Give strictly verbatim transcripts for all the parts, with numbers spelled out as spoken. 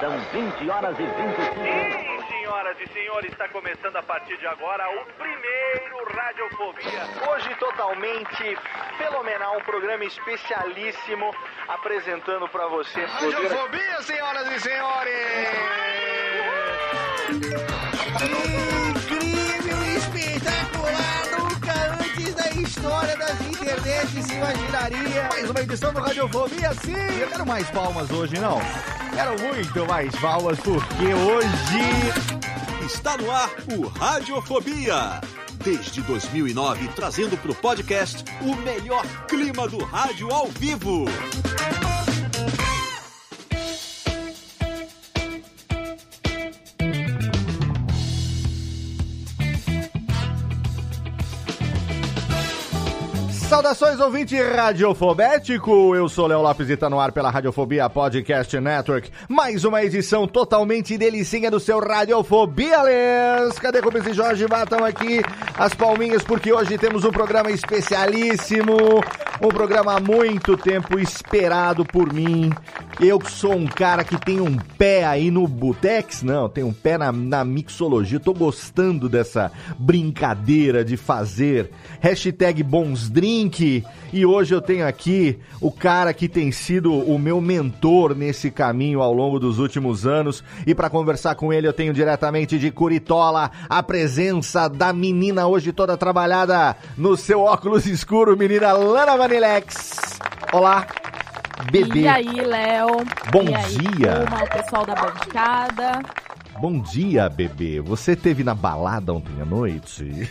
São vinte horas e vinte e cinco minutos. Sim, senhoras e senhores, está começando a partir de agora o primeiro Radiofobia. Hoje totalmente fenomenal, um programa especialíssimo apresentando para você... Radiofobia, senhoras e senhores! Incrível, espetacular, nunca antes da história das internet se imaginaria. Mais uma edição do Radiofobia, sim! Eu quero mais palmas hoje, não? Quero muito mais palmas, porque hoje... Está no ar o Radiofobia. Desde dois mil e nove, trazendo para o podcast o melhor clima do rádio ao vivo. Saudações, ouvinte radiofobético! Eu sou Léo Lopes e tá no ar pela Radiofobia Podcast Network. Mais uma edição totalmente delicinha do seu Radiofobia, Lens! Cadê Rubens e Jorge? Batam aqui as palminhas, porque hoje temos um programa especialíssimo, um programa há muito tempo esperado por mim. Eu sou um cara que tem um pé aí no Butex, não, tem um pé na, na mixologia. Tô gostando dessa brincadeira de fazer hashtag bons drinks. E hoje eu tenho aqui o cara que tem sido o meu mentor nesse caminho ao longo dos últimos anos. E para conversar com ele eu tenho diretamente de Curitola a presença da menina hoje toda trabalhada no seu óculos escuro, menina Lana Manilex. Olá, bebê. E aí, Léo? Bom dia. Olá, pessoal da bancada. Bom dia, bebê. Você esteve na balada ontem à noite?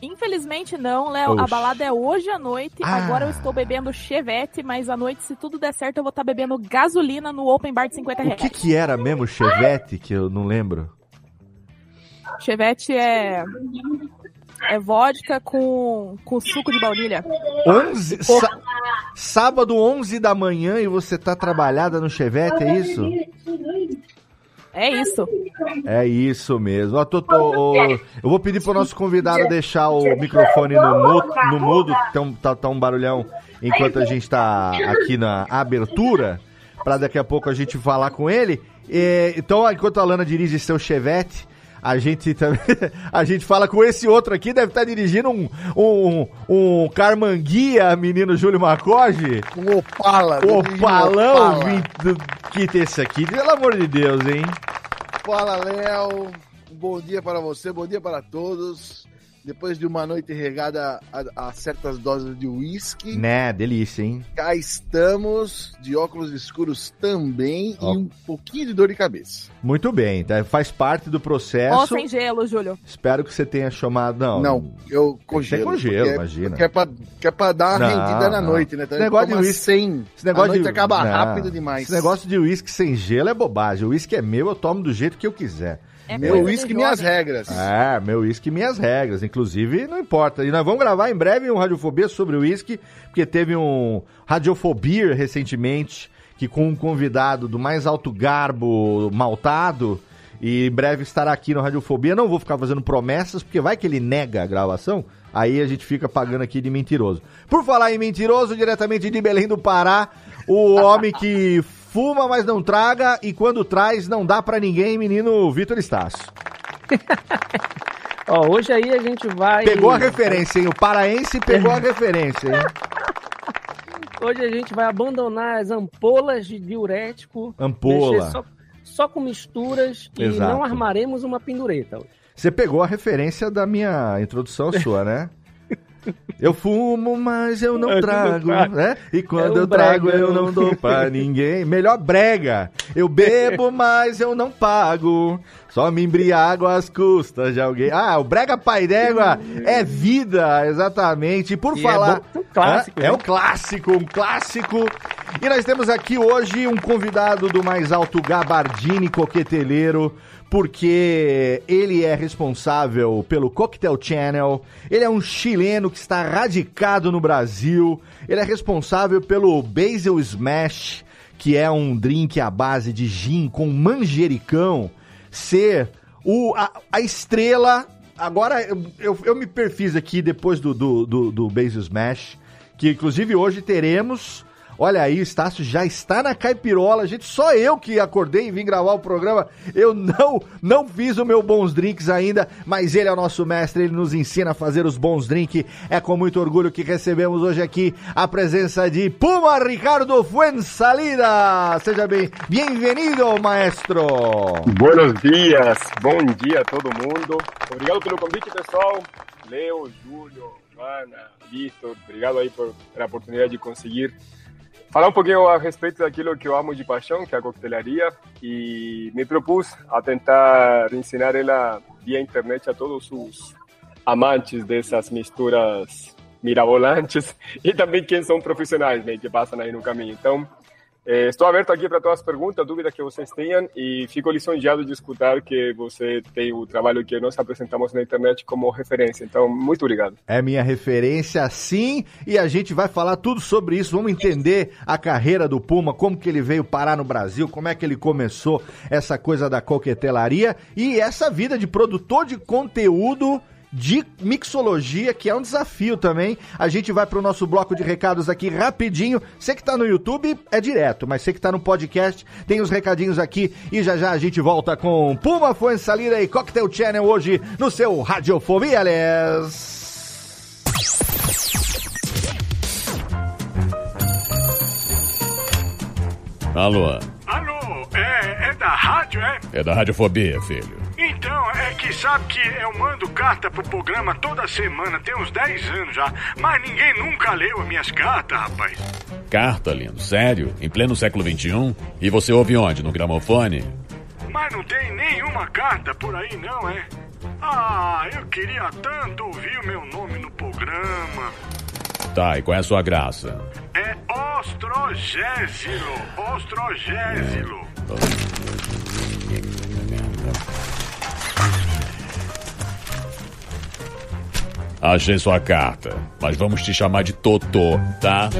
Infelizmente não, Léo, a balada é hoje à noite, ah. Agora eu estou bebendo Chevette, mas à noite, se tudo der certo, eu vou estar bebendo gasolina no Open Bar de cinquenta reais. O que que era mesmo Chevette, que eu não lembro? Chevette é... é vodka com, com suco de baunilha. onze... Sa... Sábado, onze da manhã, e você tá trabalhada no Chevette, é isso? É isso. É isso mesmo. Eu, tô, tô, eu vou pedir pro nosso convidado deixar o microfone no, no mudo, tá, tá um barulhão, enquanto a gente tá aqui na abertura, pra daqui a pouco a gente falar com ele. E, então, enquanto a Lana dirige seu Chevette, a gente, a gente fala com esse outro aqui, deve estar dirigindo um, um, um Carmanguia, menino Júlio Macoge. O Opala. O Opalão. Que esse aqui, pelo amor de Deus, hein? Fala, Léo, bom dia para você, bom dia para todos. Depois de uma noite regada a, a certas doses de uísque. Né, delícia, hein? Cá estamos, de óculos escuros também, ó, e um pouquinho de dor de cabeça. Muito bem, tá? Faz parte do processo. Ó, sem gelo, Júlio. Espero que você tenha chamado... Não, não eu congelo. Você congelo, imagina. É, que, é pra, que é pra dar uma não, rendida na não. noite, né? Então, esse negócio de uísque sem... A noite de... acaba não. rápido demais. Esse negócio de uísque sem gelo é bobagem. O uísque é meu, eu tomo do jeito que eu quiser. É meu uísque e minhas regras. É, meu uísque e minhas regras. Inclusive, não importa. E nós vamos gravar em breve um Radiofobia sobre o uísque, porque teve um Radiofobia recentemente, que com um convidado do mais alto garbo maltado, e em breve estará aqui no Radiofobia. Não vou ficar fazendo promessas, porque vai que ele nega a gravação, aí a gente fica pagando aqui de mentiroso. Por falar em mentiroso, diretamente de Belém do Pará, o homem que... fuma, mas não traga, e quando traz, não dá pra ninguém, menino Vitor Estácio. Ó, hoje aí a gente vai... Pegou a referência, hein? O paraense pegou a referência, hein? Hoje a gente vai abandonar as ampolas de diurético. Ampola. Só, só com misturas. Exato. E não armaremos uma pendureta. Você pegou a referência da minha introdução sua, né? Eu fumo, mas eu não trago, né? E quando eu trago, eu não dou pra ninguém. Melhor brega. Eu bebo, mas eu não pago. Só me embriago às custas de alguém. Ah, o brega pai d'égua é vida, exatamente. E por falar... É um clássico. É um clássico, um clássico. E nós temos aqui hoje um convidado do mais alto gabardine coqueteleiro, porque ele é responsável pelo Cocktail Channel, ele é um chileno que está radicado no Brasil, ele é responsável pelo Basil Smash, que é um drink à base de gin com manjericão, ser o, a, a estrela... Agora, eu, eu, eu me perfis aqui depois do, do, do, do Basil Smash, que inclusive hoje teremos... Olha aí, Estácio já está na caipirola, gente, só eu que acordei e vim gravar o programa, eu não, não fiz o meu Bons Drinks ainda, mas ele é o nosso mestre, ele nos ensina a fazer os Bons Drinks, é com muito orgulho que recebemos hoje aqui a presença de Puma Ricardo Fuensalida, seja bem, bem-vindo, maestro. Buenos dias, bom dia a todo mundo, obrigado pelo convite, pessoal, Leo, Júlio, Ana, Vitor, obrigado aí por, por a oportunidade de conseguir falar um pouquinho a respeito daquilo que eu amo de paixão, que é a coquetelaria, e me propus a tentar ensinar ela via internet a todos os amantes dessas misturas mirabolantes e também quem são profissionais, né, que passam aí no caminho. Então, eh, estou aberto aqui para todas as perguntas, dúvidas que vocês tenham, e fico lisonjeado de escutar que você tem o trabalho que nós apresentamos na internet como referência. Então, muito obrigado. É minha referência, sim, e a gente vai falar tudo sobre isso. Vamos entender a carreira do Puma, como que ele veio parar no Brasil, como é que ele começou essa coisa da coquetelaria e essa vida de produtor de conteúdo de mixologia, que é um desafio também. A gente vai pro nosso bloco de recados aqui rapidinho. Você que tá no YouTube é direto, mas você que tá no podcast tem os recadinhos aqui e já já a gente volta com Puma Fuensalida e Cocktail Channel hoje no seu Radiofobia, aliás. Alô? Alô, é, é da rádio, é? É da Radiofobia, filho. Então, é que sabe que eu mando carta pro programa toda semana, tem uns dez anos já, mas ninguém nunca leu as minhas cartas, rapaz. Carta, lindo? Sério? Em pleno século vinte e um? E você ouve onde? No gramofone? Mas não tem nenhuma carta por aí não, é? Ah, eu queria tanto ouvir o meu nome no programa. Tá, e qual é a sua graça? É Ostrogésilo, Ostrogésilo. É. Achei sua carta, mas vamos te chamar de Totô, tá?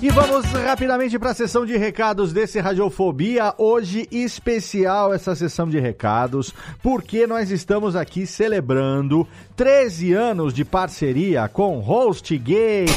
E vamos rapidamente para a sessão de recados desse Radiofobia, hoje especial essa sessão de recados, porque nós estamos aqui celebrando treze anos de parceria com HostGator,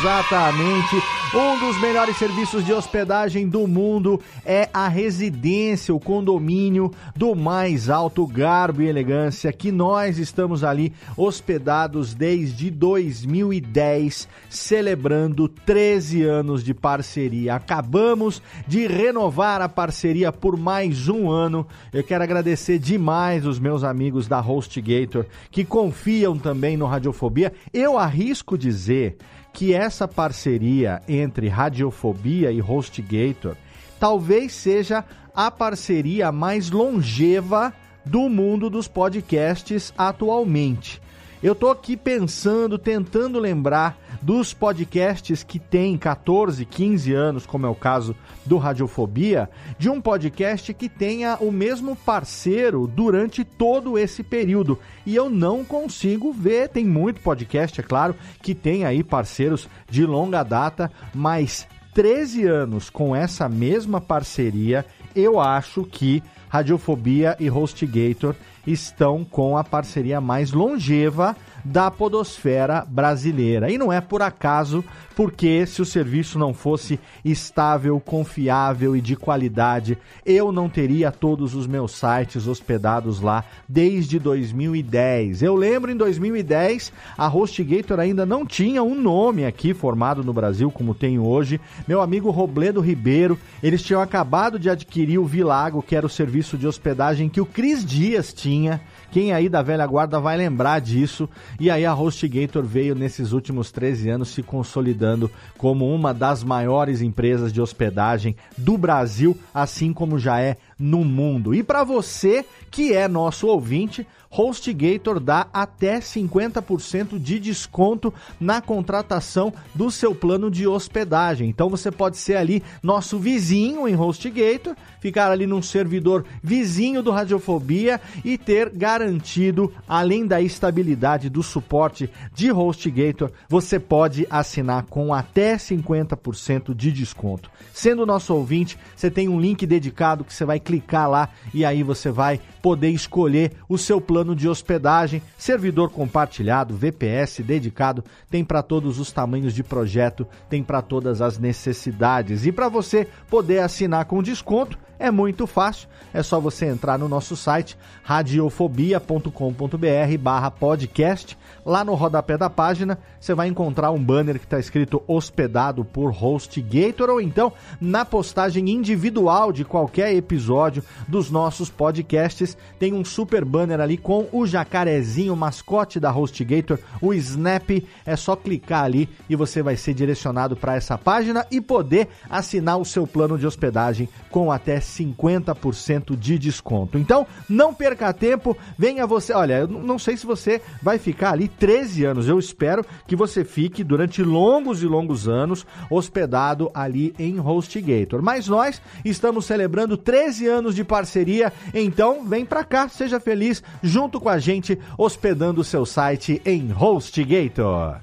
exatamente, um dos melhores serviços de hospedagem do mundo, é a residência, o condomínio do mais alto garbo e elegância, que nós estamos ali hospedados desde dois mil e dez, celebrando treze anos. Anos de parceria. Acabamos de renovar a parceria por mais um ano. Eu quero agradecer demais os meus amigos da HostGator que confiam também no Radiofobia. Eu arrisco dizer que essa parceria entre Radiofobia e HostGator talvez seja a parceria mais longeva do mundo dos podcasts atualmente. Eu tô aqui pensando, tentando lembrar dos podcasts que tem quatorze, quinze anos, como é o caso do Radiofobia, de um podcast que tenha o mesmo parceiro durante todo esse período. E eu não consigo ver, tem muito podcast, é claro, que tem aí parceiros de longa data, mas treze anos com essa mesma parceria, eu acho que Radiofobia e HostGator estão com a parceria mais longeva da podosfera brasileira. E não é por acaso, porque se o serviço não fosse estável, confiável e de qualidade, eu não teria todos os meus sites hospedados lá desde dois mil e dez. Eu lembro em dois mil e dez, a HostGator ainda não tinha um nome aqui formado no Brasil como tem hoje. Meu amigo Robledo Ribeiro, eles tinham acabado de adquirir o Vilago, que era o serviço de hospedagem que o Cris Dias tinha. Quem aí da velha guarda vai lembrar disso. E aí a HostGator veio nesses últimos treze anos se consolidando como uma das maiores empresas de hospedagem do Brasil, assim como já é no mundo. E para você que é nosso ouvinte, HostGator dá até cinquenta por cento de desconto na contratação do seu plano de hospedagem. Então você pode ser ali nosso vizinho em HostGator, ficar ali num servidor vizinho do Radiofobia e ter garantido, além da estabilidade do suporte de HostGator, você pode assinar com até cinquenta por cento de desconto. Sendo nosso ouvinte, você tem um link dedicado que você vai clicar lá e aí você vai poder escolher o seu plano de hospedagem, servidor compartilhado, V P S dedicado, tem para todos os tamanhos de projeto, tem para todas as necessidades. E para você poder assinar com desconto, é muito fácil, é só você entrar no nosso site radiofobia.com.br barra podcast. Lá no rodapé da página, você vai encontrar um banner que está escrito hospedado por HostGator, ou então na postagem individual de qualquer episódio dos nossos podcasts, tem um super banner ali com o jacarezinho, o mascote da HostGator, o Snap. É só clicar ali e você vai ser direcionado para essa página e poder assinar o seu plano de hospedagem com até cinquenta por cento de desconto. Então, não perca tempo, venha você... Olha, eu não sei se você vai ficar ali treze anos, eu espero que você fique durante longos e longos anos hospedado ali em HostGator. Mas nós estamos celebrando treze anos de parceria, então vem pra cá, seja feliz junto com a gente, hospedando o seu site em HostGator.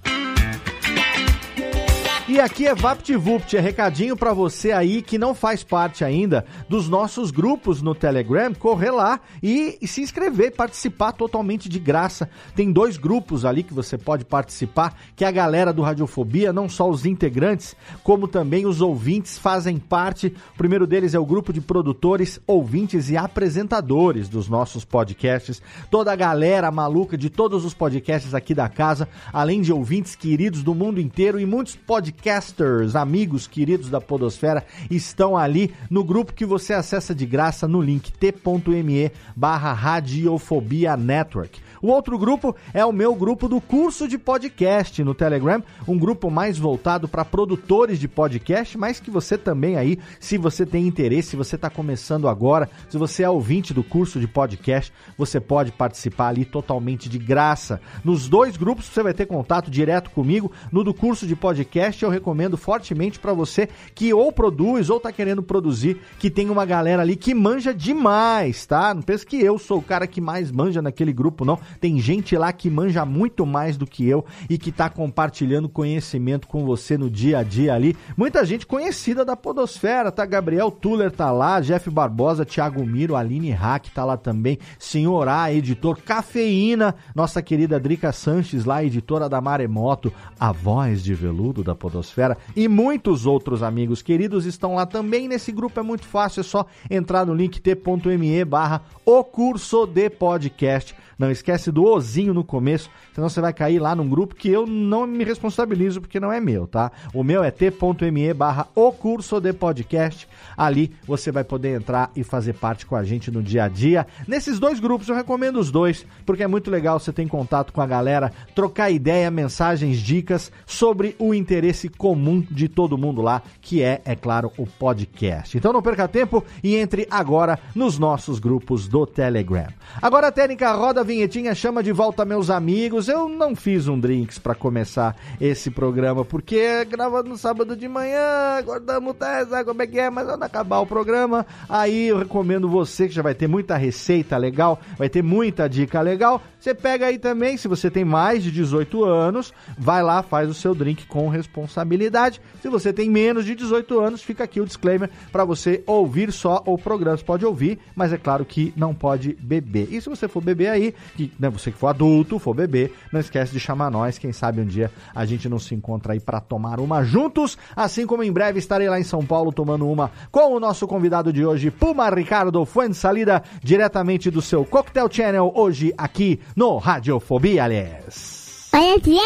E aqui é VaptVupt, é recadinho para você aí que não faz parte ainda dos nossos grupos no Telegram, correr lá e, e se inscrever, participar totalmente de graça. Tem dois grupos ali que você pode participar, que a galera do Radiofobia, não só os integrantes, como também os ouvintes fazem parte. O primeiro deles é o grupo de produtores, ouvintes e apresentadores dos nossos podcasts. Toda a galera maluca de todos os podcasts aqui da casa, além de ouvintes queridos do mundo inteiro e muitos podcasts Podcasters, amigos queridos da podosfera, estão ali no grupo que você acessa de graça no link t.me barra Radiofobia Network. O outro grupo é o meu grupo do curso de podcast no Telegram, um grupo mais voltado para produtores de podcast, mas que você também aí, se você tem interesse, se você está começando agora, se você é ouvinte do curso de podcast, você pode participar ali totalmente de graça. Nos dois grupos você vai ter contato direto comigo. No do curso de podcast eu recomendo fortemente para você que ou produz ou está querendo produzir, que tem uma galera ali que manja demais, tá? Não pense que eu sou o cara que mais manja naquele grupo, não. Tem gente lá que manja muito mais do que eu e que está compartilhando conhecimento com você no dia a dia ali. Muita gente conhecida da podosfera, tá? Gabriel Tuller tá lá, Jeff Barbosa, Thiago Miro, Aline Hack tá lá também, Senhor A, editor Cafeína, nossa querida Drica Sanches lá, editora da Maremoto, a voz de veludo da podosfera, e muitos outros amigos queridos estão lá também. Nesse grupo é muito fácil, é só entrar no link t.me barra o curso de podcast. Não esquece do ozinho no começo, senão você vai cair lá num grupo que eu não me responsabilizo porque não é meu, tá? O meu é t.me barra o curso de podcast. Ali você vai poder entrar e fazer parte com a gente no dia a dia. Nesses dois grupos eu recomendo os dois, porque é muito legal você ter contato com a galera, trocar ideia, mensagens, dicas sobre o interesse comum de todo mundo lá, que é, é claro, o podcast. Então não perca tempo e entre agora nos nossos grupos do Telegram. Agora a técnica roda vinhetinha, chama de volta meus amigos. Eu não fiz um drinks para começar esse programa, porque gravando no sábado de manhã, acordamos dez, sabe como é que é, mas quando acabar o programa, aí eu recomendo você, que já vai ter muita receita legal, vai ter muita dica legal. Você pega aí também, se você tem mais de dezoito anos, vai lá, faz o seu drink com responsabilidade. Se você tem menos de dezoito anos, fica aqui o disclaimer para você ouvir só o programa. Você pode ouvir, mas é claro que não pode beber. E se você for beber aí, que, né, você que for adulto, for bebê, não esquece de chamar nós, quem sabe um dia a gente não se encontra aí para tomar uma juntos, assim como em breve estarei lá em São Paulo tomando uma com o nosso convidado de hoje, Puma Ricardo Fuensalida, diretamente do seu Cocktail Channel, hoje aqui no Radiofobia, aliás. Olha bem,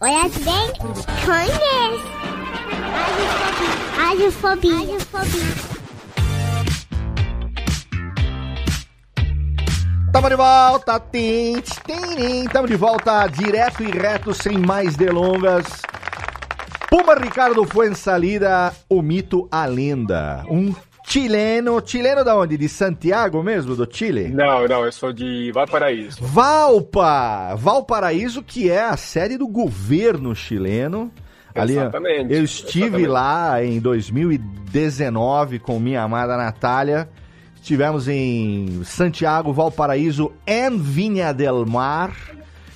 olha bem, conhece Radiofobia, Radiofobia. Tamo de volta, tim, tim, tamo de volta direto e reto, sem mais delongas. Puma Ricardo Fuensalida, o mito, a lenda, um chileno. Chileno da onde? De Santiago mesmo, do Chile? Não, não, eu sou de Valparaíso. Valpa! Valparaíso, que é a sede do governo chileno. Ali, exatamente. Eu estive exatamente. lá em dois mil e dezenove com minha amada Natália. Estivemos em Santiago, Valparaíso e Viña del Mar.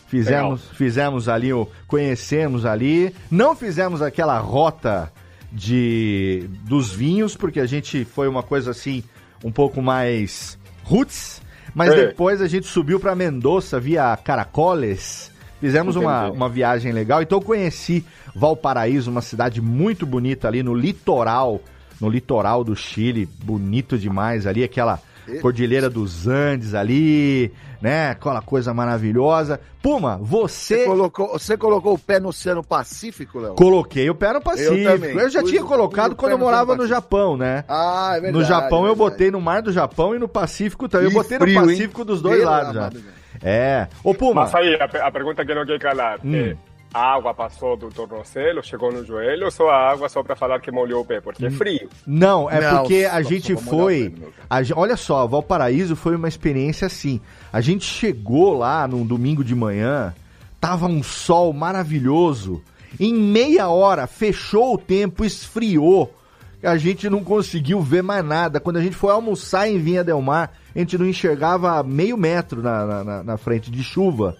Fizemos, fizemos ali, conhecemos ali. Não fizemos aquela rota de, dos vinhos, porque a gente foi uma coisa assim, um pouco mais roots. Mas é. depois a gente subiu para Mendoza via Caracoles. Fizemos uma, uma viagem legal, então eu conheci Valparaíso, uma cidade muito bonita ali no litoral, no litoral do Chile, bonito demais ali, aquela Cordilheira dos Andes ali, né, aquela coisa maravilhosa. Puma, você... Você colocou, você colocou o pé no Oceano Pacífico, Léo? Coloquei o pé no Pacífico. Eu também. Eu já Pus, tinha colocado quando eu morava no, no Japão, né? Ah, é verdade. No Japão é verdade. Eu botei no mar do Japão e no Pacífico também. Eu botei no frio, Pacífico hein? dos dois Pela lados já. É. Ô, Puma. Mas aí, a, a pergunta que eu não quero calar. Hum. É, a água passou do tornozelo, chegou no joelho, ou só a água só para falar que molhou o pé? Porque é frio. Não, é não, porque a gente foi... A, olha só, Valparaíso foi uma experiência assim. A gente chegou lá num domingo de manhã, tava um sol maravilhoso. Em meia hora, fechou o tempo, esfriou. A gente não conseguiu ver mais nada. Quando a gente foi almoçar em Viña del Mar, a gente não enxergava meio metro na, na, na frente de chuva.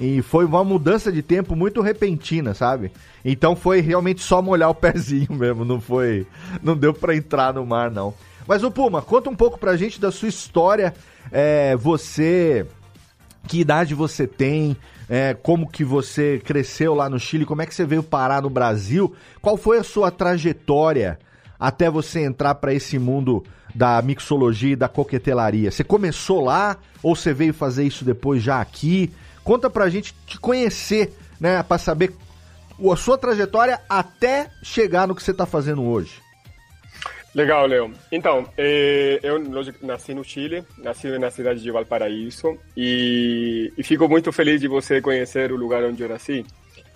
E foi uma mudança de tempo muito repentina, sabe? Então foi realmente só molhar o pezinho mesmo, não foi... Não deu pra entrar no mar, não. Mas, ô Puma, conta um pouco pra gente da sua história. É, você... Que idade você tem? É, como que você cresceu lá no Chile? Como é que você veio parar no Brasil? Qual foi a sua trajetória até você entrar para esse mundo da mixologia e da coquetelaria? Você começou lá ou você veio fazer isso depois já aqui? Conta pra gente te conhecer, né, pra saber a sua trajetória até chegar no que você tá fazendo hoje. Legal, Léo. Então, eu nasci no Chile, nasci na cidade de Valparaíso e, e fico muito feliz de você conhecer o lugar onde eu nasci.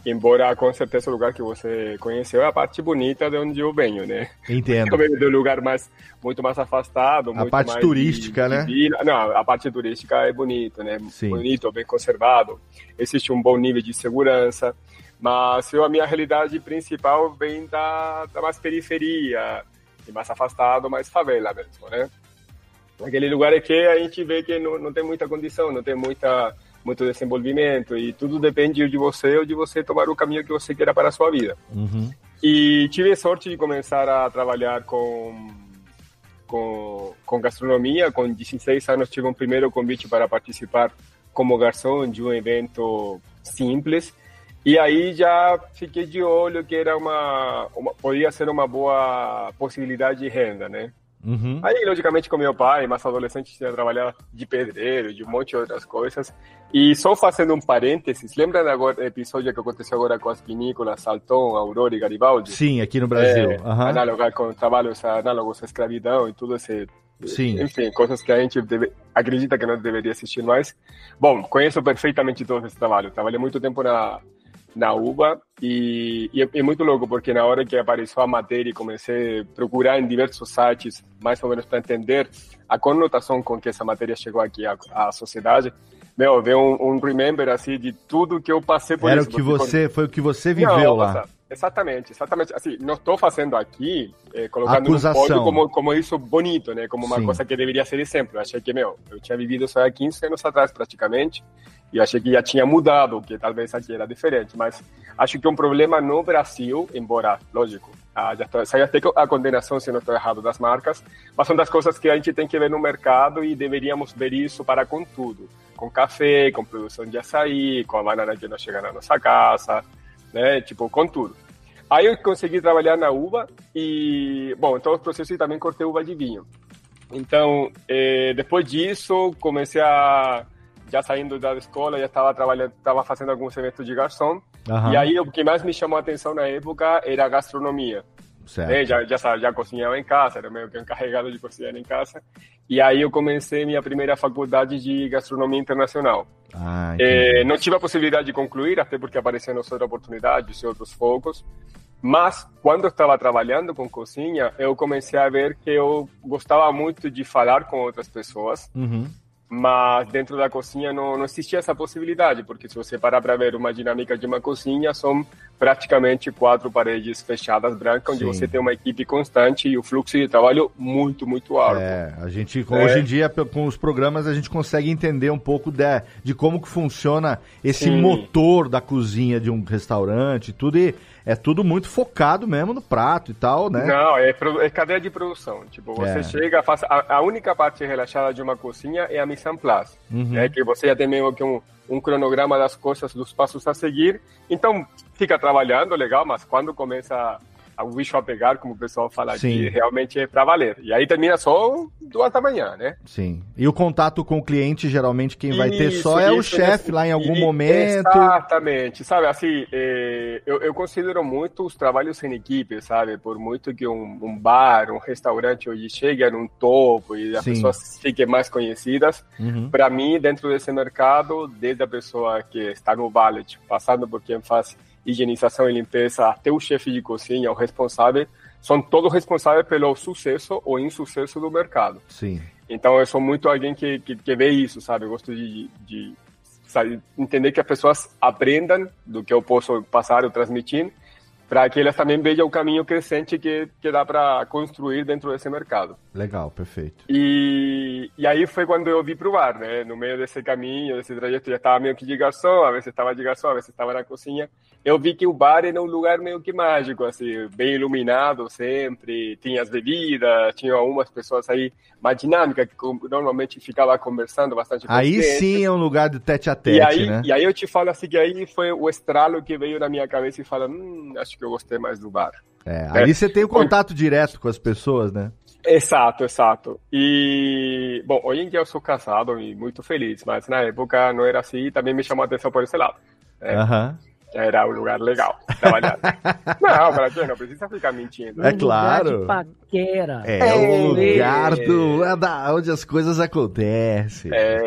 Embora, com certeza, o lugar que você conheceu é a parte bonita de onde eu venho, né? Entendo. Eu venho de um lugar mais, muito mais afastado. A muito parte mais turística, de, de, né? Não, a parte turística é bonita, né? Sim. Bonito, bem conservado. Existe um bom nível de segurança. Mas eu, a minha realidade principal vem da, da mais periferia, mais afastado, mais favela mesmo, né? Aquele lugar é que a gente vê que não, não tem muita condição, não tem muita... muito desenvolvimento, e tudo depende de você ou de você tomar o caminho que você queira para a sua vida. Uhum. E tive a sorte de começar a trabalhar com, com, com gastronomia. Com dezesseis anos tive um primeiro convite para participar como garçom de um evento simples, e aí já fiquei de olho que era uma, uma podia ser uma boa possibilidade de renda, né? Uhum. Aí, logicamente, com meu pai, mas adolescente, tinha trabalhado de pedreiro, de um monte de outras coisas. E só fazendo um parênteses, lembra do episódio que aconteceu agora com as vinícolas Salton, Aurora e Garibaldi? Sim, aqui no Brasil. É, uhum. Análoga com trabalhos análogos à escravidão e tudo esse... Sim. Enfim, coisas que a gente deve, acredita que não deveria assistir mais. Bom, conheço perfeitamente todo esse trabalho. Trabalhei muito tempo na... na U B A, e, e é muito louco, porque na hora que apareceu a matéria e comecei a procurar em diversos sites, mais ou menos para entender a conotação com que essa matéria chegou aqui à, à sociedade, meu, veio um, um remember, assim, de tudo que eu passei por Era isso. Era o que você, quando... foi o que você viveu Não, lá. Passar. Exatamente, exatamente. Assim, não estou fazendo aqui, eh, colocando no pódio como, como isso bonito, né? Como uma Sim. coisa que deveria ser exemplo. Eu achei que, meu, eu tinha vivido isso há quinze anos atrás, praticamente, e achei que já tinha mudado, que talvez aqui era diferente, mas acho que um problema no Brasil, embora, lógico, ah, já tô, sai até a condenação, se não estou errado, das marcas, mas são das coisas que a gente tem que ver no mercado e deveríamos ver isso para com tudo, com café, com produção de açaí, com a banana que não chega na nossa casa, né, tipo, com tudo. Aí eu consegui trabalhar na uva e, bom, todos os processos também cortei uva de vinho. Então, eh, depois disso, comecei a... já saindo da escola, já estava trabalhando, estava fazendo alguns eventos de garçom. Uhum. E aí o que mais me chamou a atenção na época era a gastronomia. Certo. É, já, já, já cozinhava em casa, era meio que encarregado de cozinhar em casa. E aí eu comecei minha primeira faculdade de gastronomia internacional. Ah, é, não tive a possibilidade de concluir, até porque apareceram outras oportunidades e outros focos. Mas, quando estava trabalhando com cozinha, eu comecei a ver que eu gostava muito de falar com outras pessoas, uhum. mas dentro da cozinha não, não existia essa possibilidade, porque se você parar para ver uma dinâmica de uma cozinha, são praticamente quatro paredes fechadas brancas, onde Sim. você tem uma equipe constante e o fluxo de trabalho muito, muito alto. É, a gente, é. hoje em dia, com os programas, a gente consegue entender um pouco de, de como que funciona esse Sim. motor da cozinha de um restaurante e tudo, e é tudo muito focado mesmo no prato e tal, né? Não, é, é cadeia de produção. Tipo, você é. chega, faz... A, a única parte relaxada de uma cozinha é a mise en place, uhum. né? Que você já tem meio que um, um cronograma das coisas, dos passos a seguir. Então, fica trabalhando, legal, mas quando começa o bicho a pegar, como o pessoal fala aqui, realmente é pra valer. E aí termina só duas da manhã, né? Sim. E o contato com o cliente, geralmente, quem vai isso, ter só isso, é o chefe lá em algum e, momento. Exatamente. Sabe, assim, é, eu, eu considero muito os trabalhos em equipe, sabe? Por muito que um, um bar, um restaurante hoje chegue num topo e as Sim. pessoas fiquem mais conhecidas. Uhum. Pra mim, dentro desse mercado, desde a pessoa que está no valet, passando por quem faz higienização e limpeza, até o chefe de cozinha, o responsável, são todos responsáveis pelo sucesso ou insucesso do mercado. Sim. Então, eu sou muito alguém que, que, que vê isso, sabe? Eu gosto de, de sabe, entender que as pessoas aprendam do que eu posso passar ou transmitir, para que elas também vejam o caminho crescente que, que dá para construir dentro desse mercado. Legal, perfeito. E, e aí foi quando eu vi provar, né? No meio desse caminho, desse trajeto, já estava meio que de garçom, às vezes estava de garçom, às vezes estava na cozinha. Eu vi que o bar era um lugar meio que mágico, assim, bem iluminado sempre, tinha as bebidas, tinha algumas pessoas aí mais dinâmicas, que normalmente ficava conversando bastante. Aí sim é um lugar de tete a tete, e aí, né? E aí eu te falo assim, que aí foi o estralo que veio na minha cabeça e fala, hum, acho que eu gostei mais do bar. É, aí é. você tem o contato Bom, direto com as pessoas, né? Exato, exato. E, bom, hoje em dia eu sou casado e muito feliz, mas na época não era assim e também me chamou a atenção por esse lado. Aham. É. Uh-huh. Era um lugar legal trabalhar. Não, para quem não precisa ficar mentindo. É claro. Lugar de paquera. É, é o lugar do, é da, onde as coisas acontecem. É,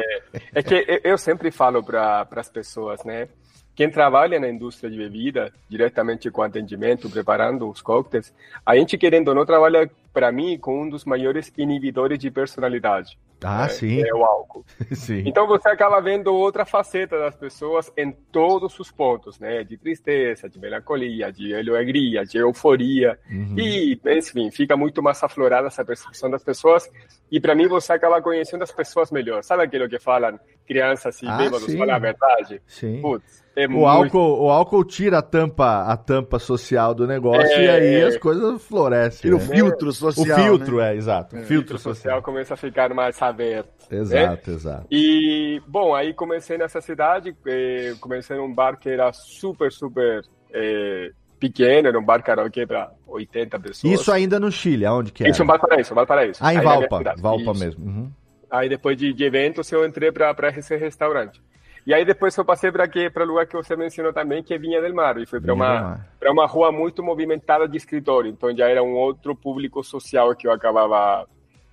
é que eu sempre falo para as pessoas, né? Quem trabalha na indústria de bebida, diretamente com atendimento, preparando os cocktails, a gente, querendo ou não, trabalha, para mim, com um dos maiores inibidores de personalidade. Ah, né? Sim. É o álcool. Sim. Então você acaba vendo outra faceta das pessoas em todos os pontos, né? De tristeza, de melancolia, de alegria, de euforia. Uhum. E, enfim, fica muito mais aflorada essa percepção das pessoas. E para mim você acaba conhecendo as pessoas melhor. Sabe aquilo que falam crianças e ah, bêbados falam a verdade? Sim. Putz, é o, muito... álcool, o álcool tira a tampa, a tampa social do negócio é... e aí as coisas florescem. Tira o né? filtro social. Social, o filtro, né? é, exato. O é, filtro social, social começa a ficar mais aberto. Exato, né? exato. E, bom, aí comecei nessa cidade, eh, comecei num bar que era super, super eh, pequeno, era um bar karaokê para oitenta pessoas. Isso ainda no Chile, aonde que era? Isso, um bar paraíso, um bar paraíso. Ah, em aí Valpa, Valpa Isso. mesmo. Uhum. Aí depois de, de eventos eu entrei para esse restaurante. E aí depois eu passei para o lugar que você mencionou também, que é Viña del Mar. E foi para uma, uma rua muito movimentada de escritório. Então já era um outro público social que eu acabava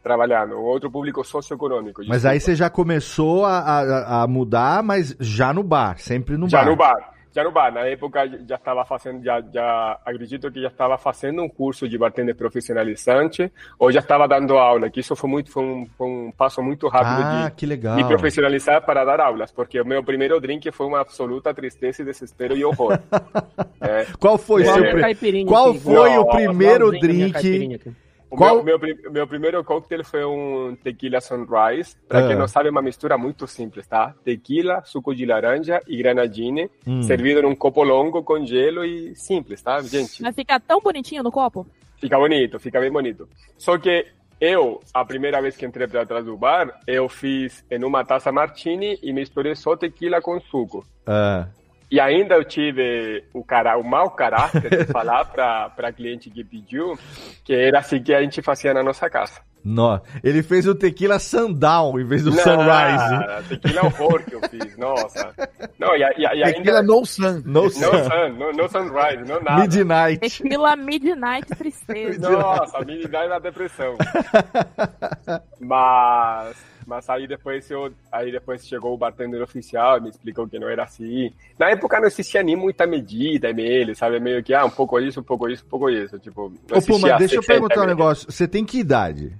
trabalhando, um outro público socioeconômico. Mas desculpa. Aí você já começou a, a, a mudar, mas já no bar, sempre no já bar. Já no bar, já no bar. Na época já estava fazendo, já, já acredito que já estava fazendo um curso de bartender profissionalizante, ou já estava dando aula, que isso foi, muito, foi, um, foi um passo muito rápido ah, de, que legal. de profissionalizar para dar aulas, porque o meu primeiro drink foi uma absoluta tristeza e desespero e horror. é. Qual foi, é, seu é, qual foi não, o primeiro drink... O Qual? Meu, meu, meu primeiro cocktail foi um tequila sunrise. Para ah. quem não sabe, é uma mistura muito simples, tá? Tequila, suco de laranja e grenadine, hum. servido num copo longo com gelo e simples, tá, gente? Mas fica tão bonitinho no copo? Fica bonito, fica bem bonito. Só que eu, a primeira vez que entrei para trás do bar, eu fiz em uma taça martini e misturei só tequila com suco. Ah... E ainda eu tive o, cara, o mau caráter de falar para cliente que pediu, que era assim que a gente fazia na nossa casa. Nossa, ele fez o tequila sundown em vez do não, sunrise. Tequila horror que eu fiz, nossa. Não, e, e, e ainda... Tequila no sun. No, no sun, sun no, no sunrise, no nada. Midnight. Tequila midnight tristeza. Nossa, midnight na depressão. Mas... Mas aí depois, eu, aí depois chegou o bartender oficial e me explicou que não era assim. Na época não existia nem muita medida nele, sabe? Meio que, ah, um pouco isso, um pouco isso, um pouco isso. Tipo, não. Ô, Puma, deixa eu perguntar um negócio. Você tem que idade?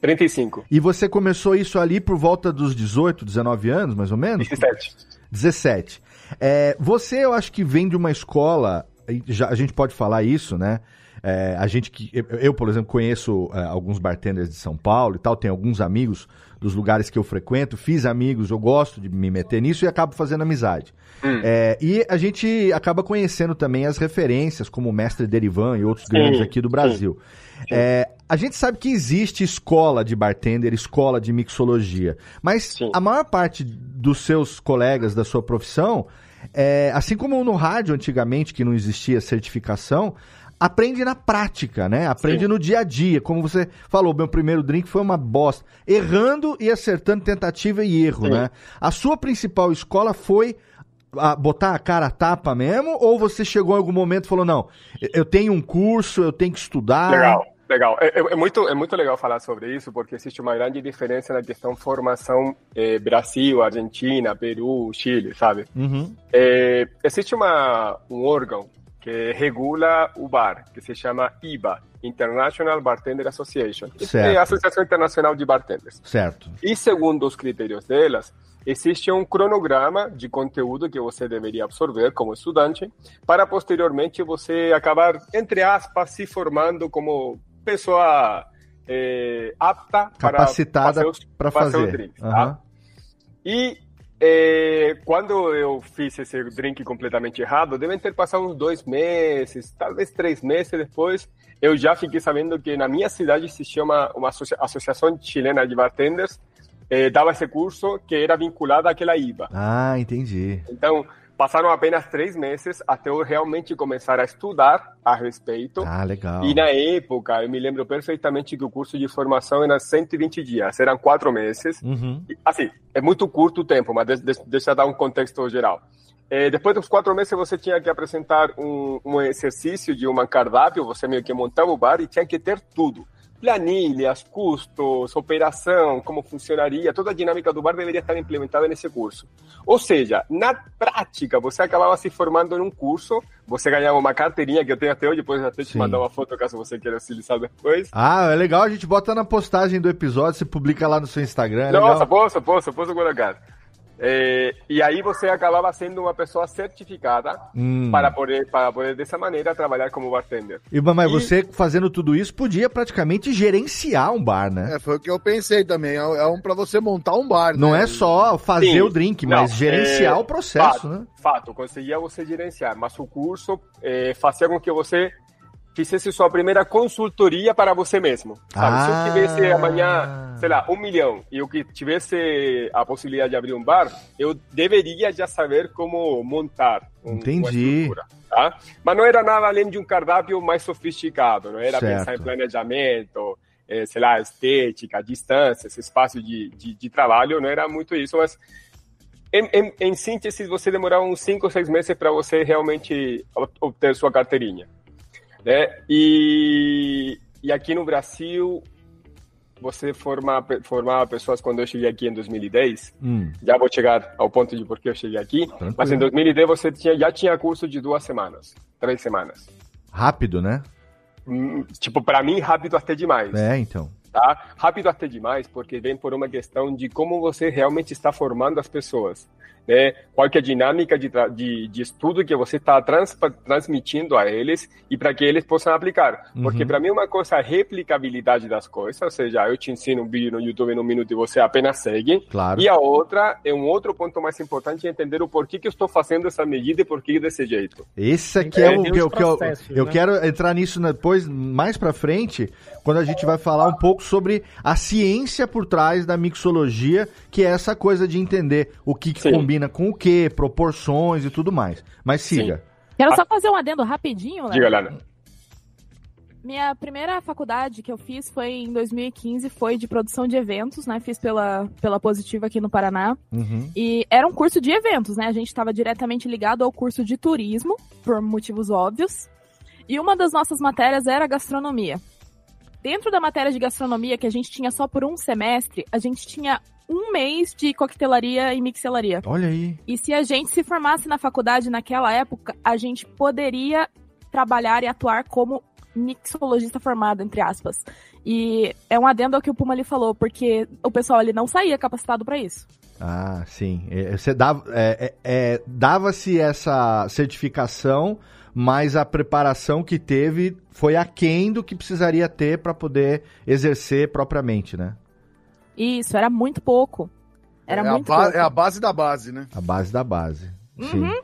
trinta e cinco. E você começou isso ali por volta dos dezoito, dezenove anos, mais ou menos? dezessete. dezessete. É, você, eu acho que vem de uma escola, já, a gente pode falar isso, né? É, a gente que eu, por exemplo, conheço é, alguns bartenders de São Paulo e tal, tenho alguns amigos dos lugares que eu frequento, fiz amigos, eu gosto de me meter nisso e acabo fazendo amizade. Hum. É, e a gente acaba conhecendo também as referências, como o Mestre Derivan e outros sim, grandes aqui do Brasil. Sim, sim. É, a gente sabe que existe escola de bartender, escola de mixologia, mas sim, a maior parte dos seus colegas da sua profissão, é, assim como no rádio antigamente, que não existia certificação, aprende na prática, né? Aprende sim, no dia a dia. Como você falou, meu primeiro drink foi uma bosta. Errando e acertando, tentativa e erro, sim, né? A sua principal escola foi a botar a cara a tapa mesmo? Ou você chegou em algum momento e falou, não, eu tenho um curso, eu tenho que estudar? Legal, legal. É, é, é, muito, é muito legal falar sobre isso, porque existe uma grande diferença na questão formação é, Brasil, Argentina, Peru, Chile, sabe? Uhum. É, existe uma, um órgão que regula o bar, que se chama I B A, International Bartender Association, que é a Associação Internacional de Bartenders. Certo. E segundo os critérios delas, existe um cronograma de conteúdo que você deveria absorver como estudante, para posteriormente você acabar, entre aspas, se formando como pessoa é, apta, capacitada para fazer o drink. Uhum. Tá? E É, quando eu fiz esse drink completamente errado, devem ter passado uns dois meses, talvez três meses depois, eu já fiquei sabendo que na minha cidade existia uma, uma associa- associação chilena de bartenders, é, dava esse curso que era vinculado àquela I B A. Ah, entendi. Então, passaram apenas três meses até eu realmente começar a estudar a respeito. Ah, legal. E na época, eu me lembro perfeitamente que o curso de formação era cento e vinte dias, eram quatro meses. Uhum. E, assim, é muito curto o tempo, mas de- de- deixa eu dar um contexto geral. É, depois dos quatro meses, você tinha que apresentar um, um exercício de um cardápio, você meio que montava o bar e tinha que ter tudo. Planilhas, custos, operação, como funcionaria, toda a dinâmica do bar deveria estar implementada nesse curso. Ou seja, na prática, você acabava se formando num curso, você ganhava uma carteirinha que eu tenho até hoje, depois até te sim, mandar uma foto caso você queira utilizar depois. Ah, é legal, a gente bota na postagem do episódio, você publica lá no seu Instagram. É Nossa, legal. posso, posso, posso colocar. É, e aí você acabava sendo uma pessoa certificada hum. para, poder, para poder, dessa maneira, trabalhar como bartender. E, mas e... você, fazendo tudo isso, podia praticamente gerenciar um bar, né? É, foi o que eu pensei também. É um para você montar um bar, né? Não é só fazer sim, o drink, não, mas gerenciar é... o processo, fato, né? Fato, conseguia você gerenciar, mas o curso é, fazia com que você fizesse sua primeira consultoria para você mesmo. Sabe? Ah. Se eu tivesse amanhã, sei lá, um milhão, e eu que tivesse a possibilidade de abrir um bar, eu deveria já saber como montar um, entendi, uma estrutura. Tá? Mas não era nada além de um cardápio mais sofisticado, não era certo, pensar em planejamento, é, sei lá, estética, distâncias, espaço de, de, de trabalho, não era muito isso, mas... Em, em, em síntese, você demorava uns cinco ou seis meses para você realmente obter sua carteirinha. Né? E, e aqui no Brasil, você forma, formava pessoas quando eu cheguei aqui em dois mil e dez, hum. já vou chegar ao ponto de por que eu cheguei aqui, tranquilo, mas em dois mil e dez você tinha, já tinha curso de duas semanas, três semanas. Rápido, né? Hum, tipo, para mim, rápido até demais. É, então. Tá? Rápido até demais, porque vem por uma questão de como você realmente está formando as pessoas. Né? Qual que é a dinâmica de, de, de estudo que você está trans, transmitindo a eles e para que eles possam aplicar. Uhum. Porque para mim uma coisa é a replicabilidade das coisas, ou seja, eu te ensino um vídeo no YouTube em um minuto e você apenas segue. Claro. E a outra, é um outro ponto mais importante, é entender o porquê que eu estou fazendo essa medida e porquê desse jeito. Esse aqui é, é o que eu, eu, né? eu quero entrar nisso depois, mais para frente, quando a gente vai falar um pouco sobre a ciência por trás da mixologia, que é essa coisa de entender o que, que combina com o que, proporções e tudo mais. Mas siga. Sim. Quero só fazer um adendo rapidinho, né? Diga, Lana. Minha primeira faculdade que eu fiz foi em dois mil e quinze, foi de produção de eventos, né? Fiz pela, pela Positiva aqui no Paraná. Uhum. E era um curso de eventos, né? A gente estava diretamente ligado ao curso de turismo, por motivos óbvios. E uma das nossas matérias era gastronomia. Dentro da matéria de gastronomia, que a gente tinha só por um semestre, a gente tinha um mês de coquetelaria e mixelaria. Olha aí. E se a gente se formasse na faculdade naquela época, a gente poderia trabalhar e atuar como mixologista formado, entre aspas. E é um adendo ao que o Puma ali falou, porque o pessoal ali não saía capacitado para isso. Ah, sim. Você dava, é, é, dava-se essa certificação, mas a preparação que teve foi aquém do que precisaria ter para poder exercer propriamente, né? Isso, era muito pouco. Era é, muito a ba- pouco. É a base da base, né? A base da base, uhum. Sim.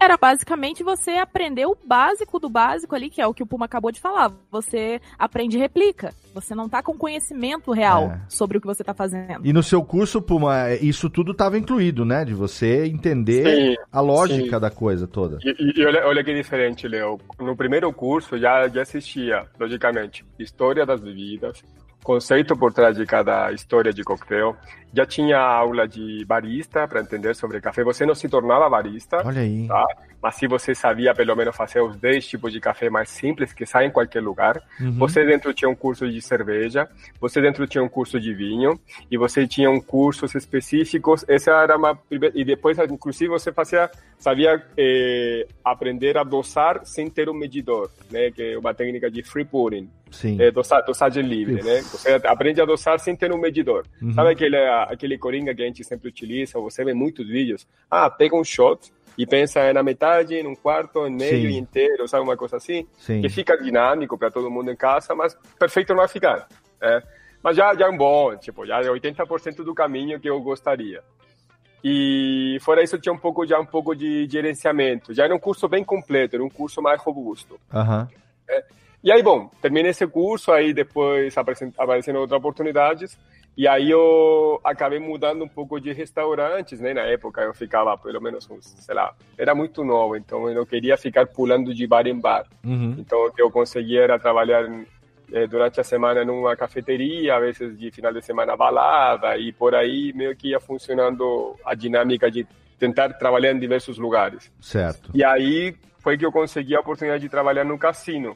Era basicamente você aprender o básico do básico ali, que é o que o Puma acabou de falar. Você aprende e replica. Você não tá com conhecimento real é. sobre o que você tá fazendo. E no seu curso, Puma, isso tudo estava incluído, né? De você entender sim, a lógica sim. da coisa toda. E, e olha, olha que diferente, Léo. No primeiro curso já, já assistia, logicamente, história das bebidas, conceito por trás de cada história de coquetel. Já tinha aula de barista para entender sobre café. Você não se tornava barista. Olha aí. Tá? Mas se você sabia pelo menos fazer os dez tipos de café mais simples que saem em qualquer lugar. Uhum. Você dentro tinha um curso de cerveja. Você dentro tinha um curso de vinho. E você tinha um cursos específicos. Essa era uma... E depois, inclusive, você fazia, sabia eh, aprender a doçar sem ter um medidor, né? Que é uma técnica de free pouring. Sim. É, doçar, dosagem livre, isso. Né? Você aprende a doçar sem ter um medidor. Uhum. Sabe aquele... aquele coringa que a gente sempre utiliza, você vê muitos vídeos, ah, pega um shot e pensa na metade, num quarto, em meio e inteiro, sabe, uma coisa assim, sim. que fica dinâmico para todo mundo em casa, mas perfeito não vai ficar, né? Mas já, já é um bom, tipo, já é oitenta por cento do caminho que eu gostaria. E fora isso tinha um pouco, já um pouco de gerenciamento, já era um curso bem completo, era um curso mais robusto. Aham. Uhum. É. E aí, bom, terminei esse curso, aí depois aparecendo outras oportunidades, e aí eu acabei mudando um pouco de restaurantes, né? Na época eu ficava pelo menos, sei lá, era muito novo, então eu não queria ficar pulando de bar em bar. Uhum. Então o que eu conseguia era trabalhar eh, durante a semana numa cafeteria, às vezes de final de semana balada, e por aí meio que ia funcionando a dinâmica de tentar trabalhar em diversos lugares. Certo. E aí foi que eu consegui a oportunidade de trabalhar no cassino.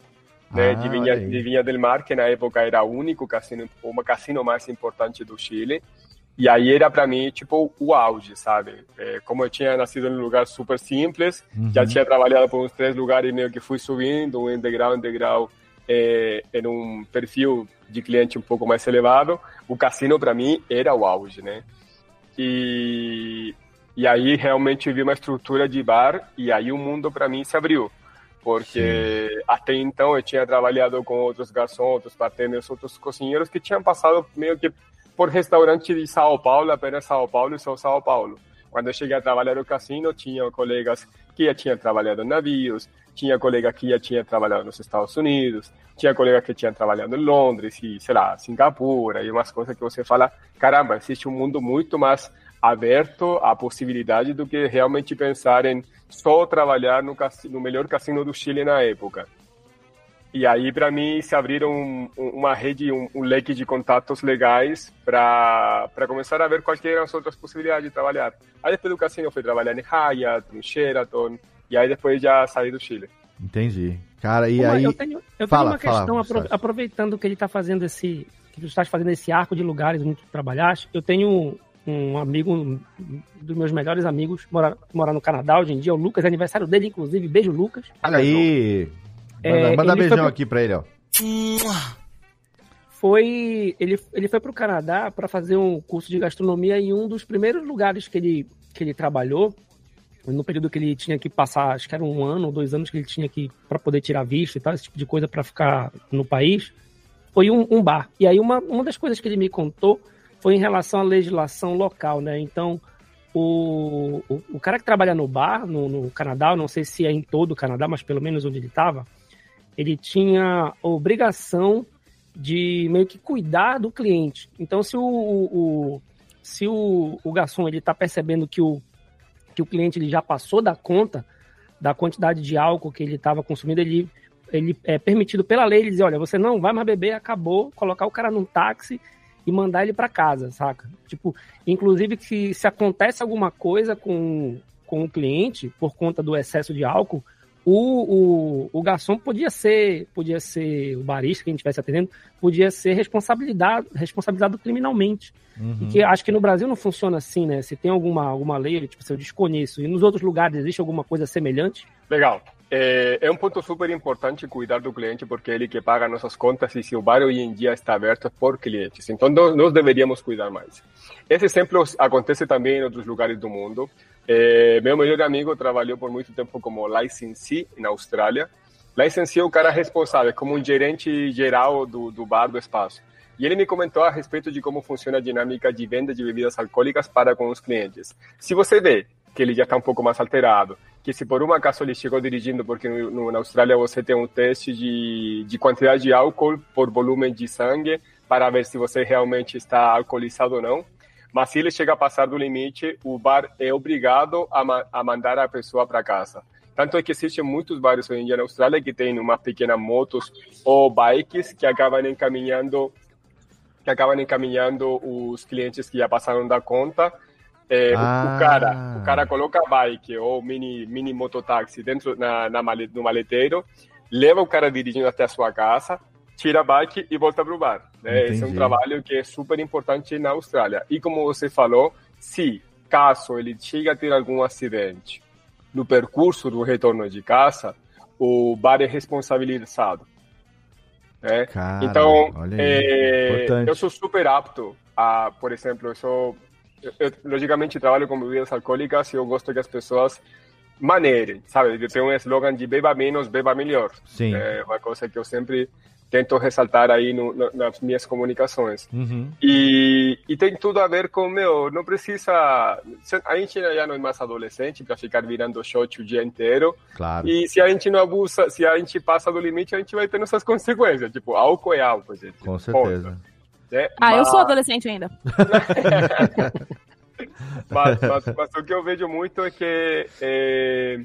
Né, ah, de, Vinha, de Vinha del Mar, que na época era o único cassino, o cassino mais importante do Chile, e aí era para mim, tipo, o auge, sabe? É, como eu tinha nascido num lugar super simples, uhum. já tinha trabalhado por uns três lugares, meio que fui subindo, um degrau em degrau, é, em um perfil de cliente um pouco mais elevado, o cassino para mim era o auge, né? E, e aí realmente eu vi uma estrutura de bar, e aí o mundo para mim se abriu. Porque sim. até então eu tinha trabalhado com outros garçons, outros bartenders, outros cozinheiros que tinham passado meio que por restaurante de São Paulo, apenas São Paulo e só São Paulo. Quando eu cheguei a trabalhar no cassino, tinha colegas que já tinham trabalhado em navios, tinha colegas que já tinham trabalhado nos Estados Unidos, tinha colegas que tinham trabalhado em Londres e, sei lá, Singapura, e umas coisas que você fala, caramba, existe um mundo muito mais aberto à possibilidade do que realmente pensar em só trabalhar no, cassino, no melhor cassino do Chile na época. E aí, para mim, se abriram um, uma rede, um, um leque de contatos legais para começar a ver quais eram as outras possibilidades de trabalhar. Aí, depois do cassino, eu fui trabalhar em Hyatt, no Sheraton, e aí depois já saí do Chile. Entendi. Cara, e uma, aí... Eu tenho, eu fala, tenho uma questão, fala, apro- aproveitando que ele está fazendo esse... que tu estás fazendo esse arco de lugares onde tu trabalhaste, eu tenho... um amigo, um dos meus melhores amigos, que mora, mora no Canadá hoje em dia, o Lucas, é aniversário dele, inclusive. Beijo, Lucas. Olha aí! É, manda beijão pro... aqui pra ele, ó. Foi, ele, ele foi pro Canadá para fazer um curso de gastronomia e um dos primeiros lugares que ele, que ele trabalhou, no período que ele tinha que passar, acho que era um ano ou dois anos que ele tinha que, para poder tirar visto e tal, esse tipo de coisa para ficar no país, foi um, um bar. E aí uma, uma das coisas que ele me contou foi em relação à legislação local, né? Então, o, o, o cara que trabalha no bar, no, no Canadá, eu não sei se é em todo o Canadá, mas pelo menos onde ele estava, ele tinha a obrigação de meio que cuidar do cliente. Então, se o, o, se o, o garçom está percebendo que o, que o cliente ele já passou da conta, da quantidade de álcool que ele estava consumindo, ele, ele é permitido pela lei, ele diz, olha, você não vai mais beber, acabou, colocar o cara num táxi e mandar ele para casa, saca? Tipo, inclusive, que se acontece alguma coisa com, com o cliente por conta do excesso de álcool, O, o, o garçom podia ser, podia ser o barista, quem estivesse atendendo, podia ser responsabilizado, responsabilizado criminalmente. Uhum. E que acho que no Brasil não funciona assim, né? Se tem alguma, alguma lei, tipo, se eu desconheço, e nos outros lugares existe alguma coisa semelhante? Legal. É, é um ponto super importante cuidar do cliente, porque é ele que paga nossas contas, e se o bar hoje em dia está aberto por clientes. Então, nós, nós deveríamos cuidar mais. Esse exemplo acontece também em outros lugares do mundo. É, meu melhor amigo trabalhou por muito tempo como licensee na Austrália. Licensee é o cara responsável, como um gerente geral do, do bar, do espaço. E ele me comentou a respeito de como funciona a dinâmica de venda de bebidas alcoólicas para com os clientes. Se você vê que ele já está um pouco mais alterado, que se por um acaso ele chegou dirigindo, porque no, no, na Austrália você tem um teste de, de quantidade de álcool por volume de sangue para ver se você realmente está alcoolizado ou não. Mas se ele chega a passar do limite, o bar é obrigado a, ma- a mandar a pessoa para casa. Tanto é que existem muitos bares hoje em dia na Austrália que têm umas pequenas motos ou bikes que acabam encaminhando, que acabam encaminhando os clientes que já passaram da conta. É, ah. o, o, cara, o cara coloca a bike ou mini, mini mototáxi dentro na, na malet, no maleteiro, leva o cara dirigindo até a sua casa, tira a bike e volta para o bar. Né? Esse é um trabalho que é super importante na Austrália. E como você falou, se caso ele chega a ter algum acidente no percurso do retorno de casa, o bar é responsabilizado. Né? Cara, então, é, eu sou super apto a, por exemplo, eu sou, eu, eu, logicamente trabalho com bebidas alcoólicas e eu gosto que as pessoas maneirem, sabe? Eu tenho um slogan de beba menos, beba melhor. Sim. É uma coisa que eu sempre tento ressaltar aí no, no, nas minhas comunicações. Uhum. E, e tem tudo a ver com, meu, não precisa... A gente já não é mais adolescente para ficar virando shot o dia inteiro. Claro. E se a gente não abusa, se a gente passa do limite, a gente vai ter nossas consequências. Tipo, álcool é álcool, gente. Com certeza. Ponto. É, ah, mas... eu sou adolescente ainda. mas, mas, mas o que eu vejo muito é que... É...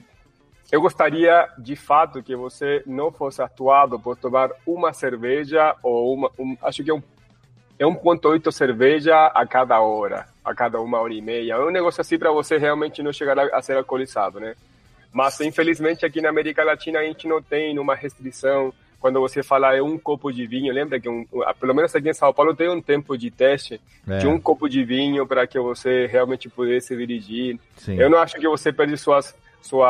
Eu gostaria, de fato, que você não fosse atuado por tomar uma cerveja ou uma... Um, acho que é um, é um ponto oito cerveja a cada hora, a cada uma hora e meia. É um negócio assim para você realmente não chegar a, a ser alcoolizado, né? Mas, infelizmente, aqui na América Latina a gente não tem uma restrição. Quando você fala é um copo de vinho, lembra que, um, pelo menos aqui em São Paulo, tem um tempo de teste é. de um copo de vinho para que você realmente pudesse dirigir. Sim. Eu não acho que você perde suas... suas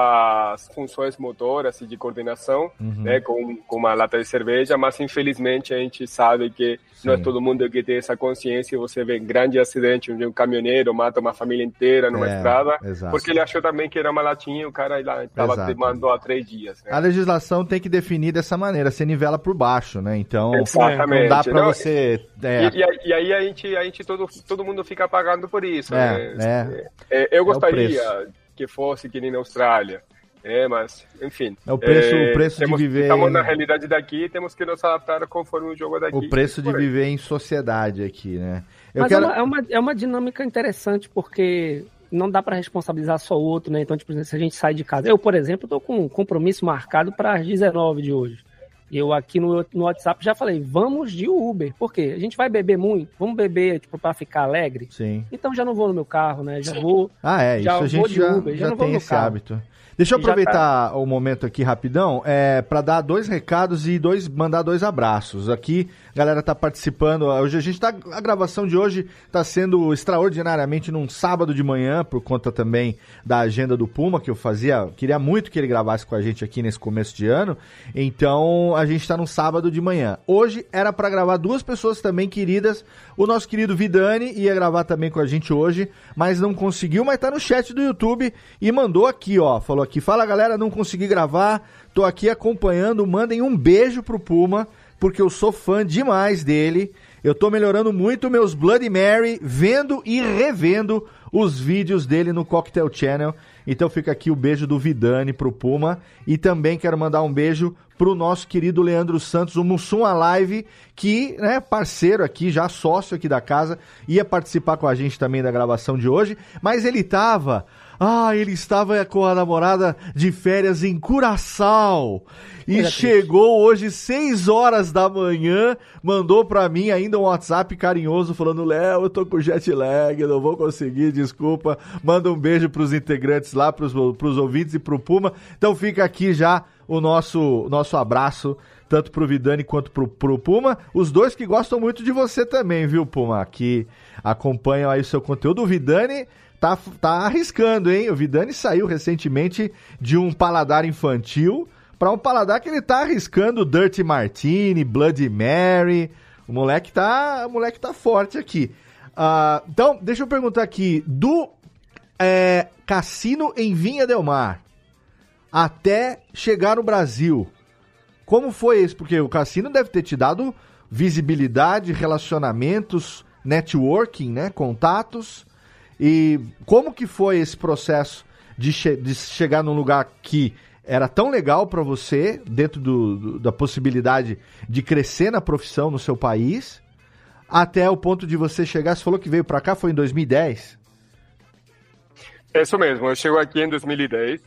funções motoras e de coordenação, uhum. né, com, com uma lata de cerveja, mas infelizmente a gente sabe que Sim. não é todo mundo que tem essa consciência, e você vê um grande acidente onde um caminhoneiro mata uma família inteira numa é, estrada, exato. Porque ele achou também que era uma latinha e o cara estava mandou há três dias. Né? A legislação tem que definir dessa maneira, você nivela por baixo, né? Então Exatamente. Não dá para você... É... E, e, e aí a gente, a gente todo, todo mundo fica pagando por isso. É, né? é, é, eu gostaria... É que fosse que nem na Austrália, é, mas, enfim. É o preço, é, o preço temos, de viver... Estamos na realidade daqui, temos que nos adaptar conforme o jogo daqui. O preço de viver em sociedade aqui, né? Eu mas quero... é, uma, é, uma, é uma dinâmica interessante, porque não dá para responsabilizar só o outro, né? Então, tipo, se a gente sai de casa... Eu, por exemplo, estou com um compromisso marcado para as dezenove de hoje. Eu aqui no, no WhatsApp já falei, vamos de Uber. Por quê? A gente vai beber muito, vamos beber tipo, para ficar alegre. Sim. Então já não vou no meu carro, né? Já vou. Ah, é, já isso a gente já, Uber, já, já tem esse carro. Hábito. Deixa eu e aproveitar tá. o momento aqui rapidão é, para dar dois recados e dois, mandar dois abraços. Aqui, a galera tá participando. Hoje a gente tá. A gravação de hoje tá sendo extraordinariamente num sábado de manhã, por conta também da agenda do Puma, que eu fazia. Queria muito que ele gravasse com a gente aqui nesse começo de ano. Então. A gente tá no sábado de manhã. Hoje era pra gravar duas pessoas também queridas. O nosso querido Vidani ia gravar também com a gente hoje, mas não conseguiu, mas tá no chat do YouTube e mandou aqui, ó. Falou aqui, fala galera, não consegui gravar, tô aqui acompanhando, mandem um beijo pro Puma, porque eu sou fã demais dele. Eu tô melhorando muito meus Bloody Mary, vendo e revendo os vídeos dele no Cocktail Channel. Então fica aqui o beijo do Vidani pro Puma. E também quero mandar um beijo pro nosso querido Leandro Santos, o Mussum Alive, que é né, parceiro aqui, já sócio aqui da casa, ia participar com a gente também da gravação de hoje, mas ele tava... Ah, ele estava com a namorada de férias em Curaçao. E Era chegou triste. Hoje, seis horas da manhã, mandou pra mim ainda um WhatsApp carinhoso falando: Léo, eu tô com jet lag, eu não vou conseguir, desculpa. Manda um beijo pros integrantes lá, pros, pros ouvintes e pro Puma. Então fica aqui já o nosso, nosso abraço, tanto pro Vidani quanto pro, pro Puma. Os dois que gostam muito de você também, viu, Puma? Que acompanham aí o seu conteúdo. O Vidani... Tá, tá arriscando, hein? O Vidani saiu recentemente de um paladar infantil para um paladar que ele tá arriscando Dirty Martini, Bloody Mary. O moleque tá, o moleque tá forte aqui. Uh, então, deixa eu perguntar aqui. Do é, Cassino em Vinha del Mar até chegar no Brasil, como foi isso? Porque o Cassino deve ter te dado visibilidade, relacionamentos, networking, né? Contatos... E como que foi esse processo de, che- de chegar num lugar que era tão legal para você, dentro do, do, da possibilidade de crescer na profissão no seu país, até o ponto de você chegar? Você falou que veio para cá, foi em dois mil e dez? É isso mesmo, eu cheguei aqui em dois mil e dez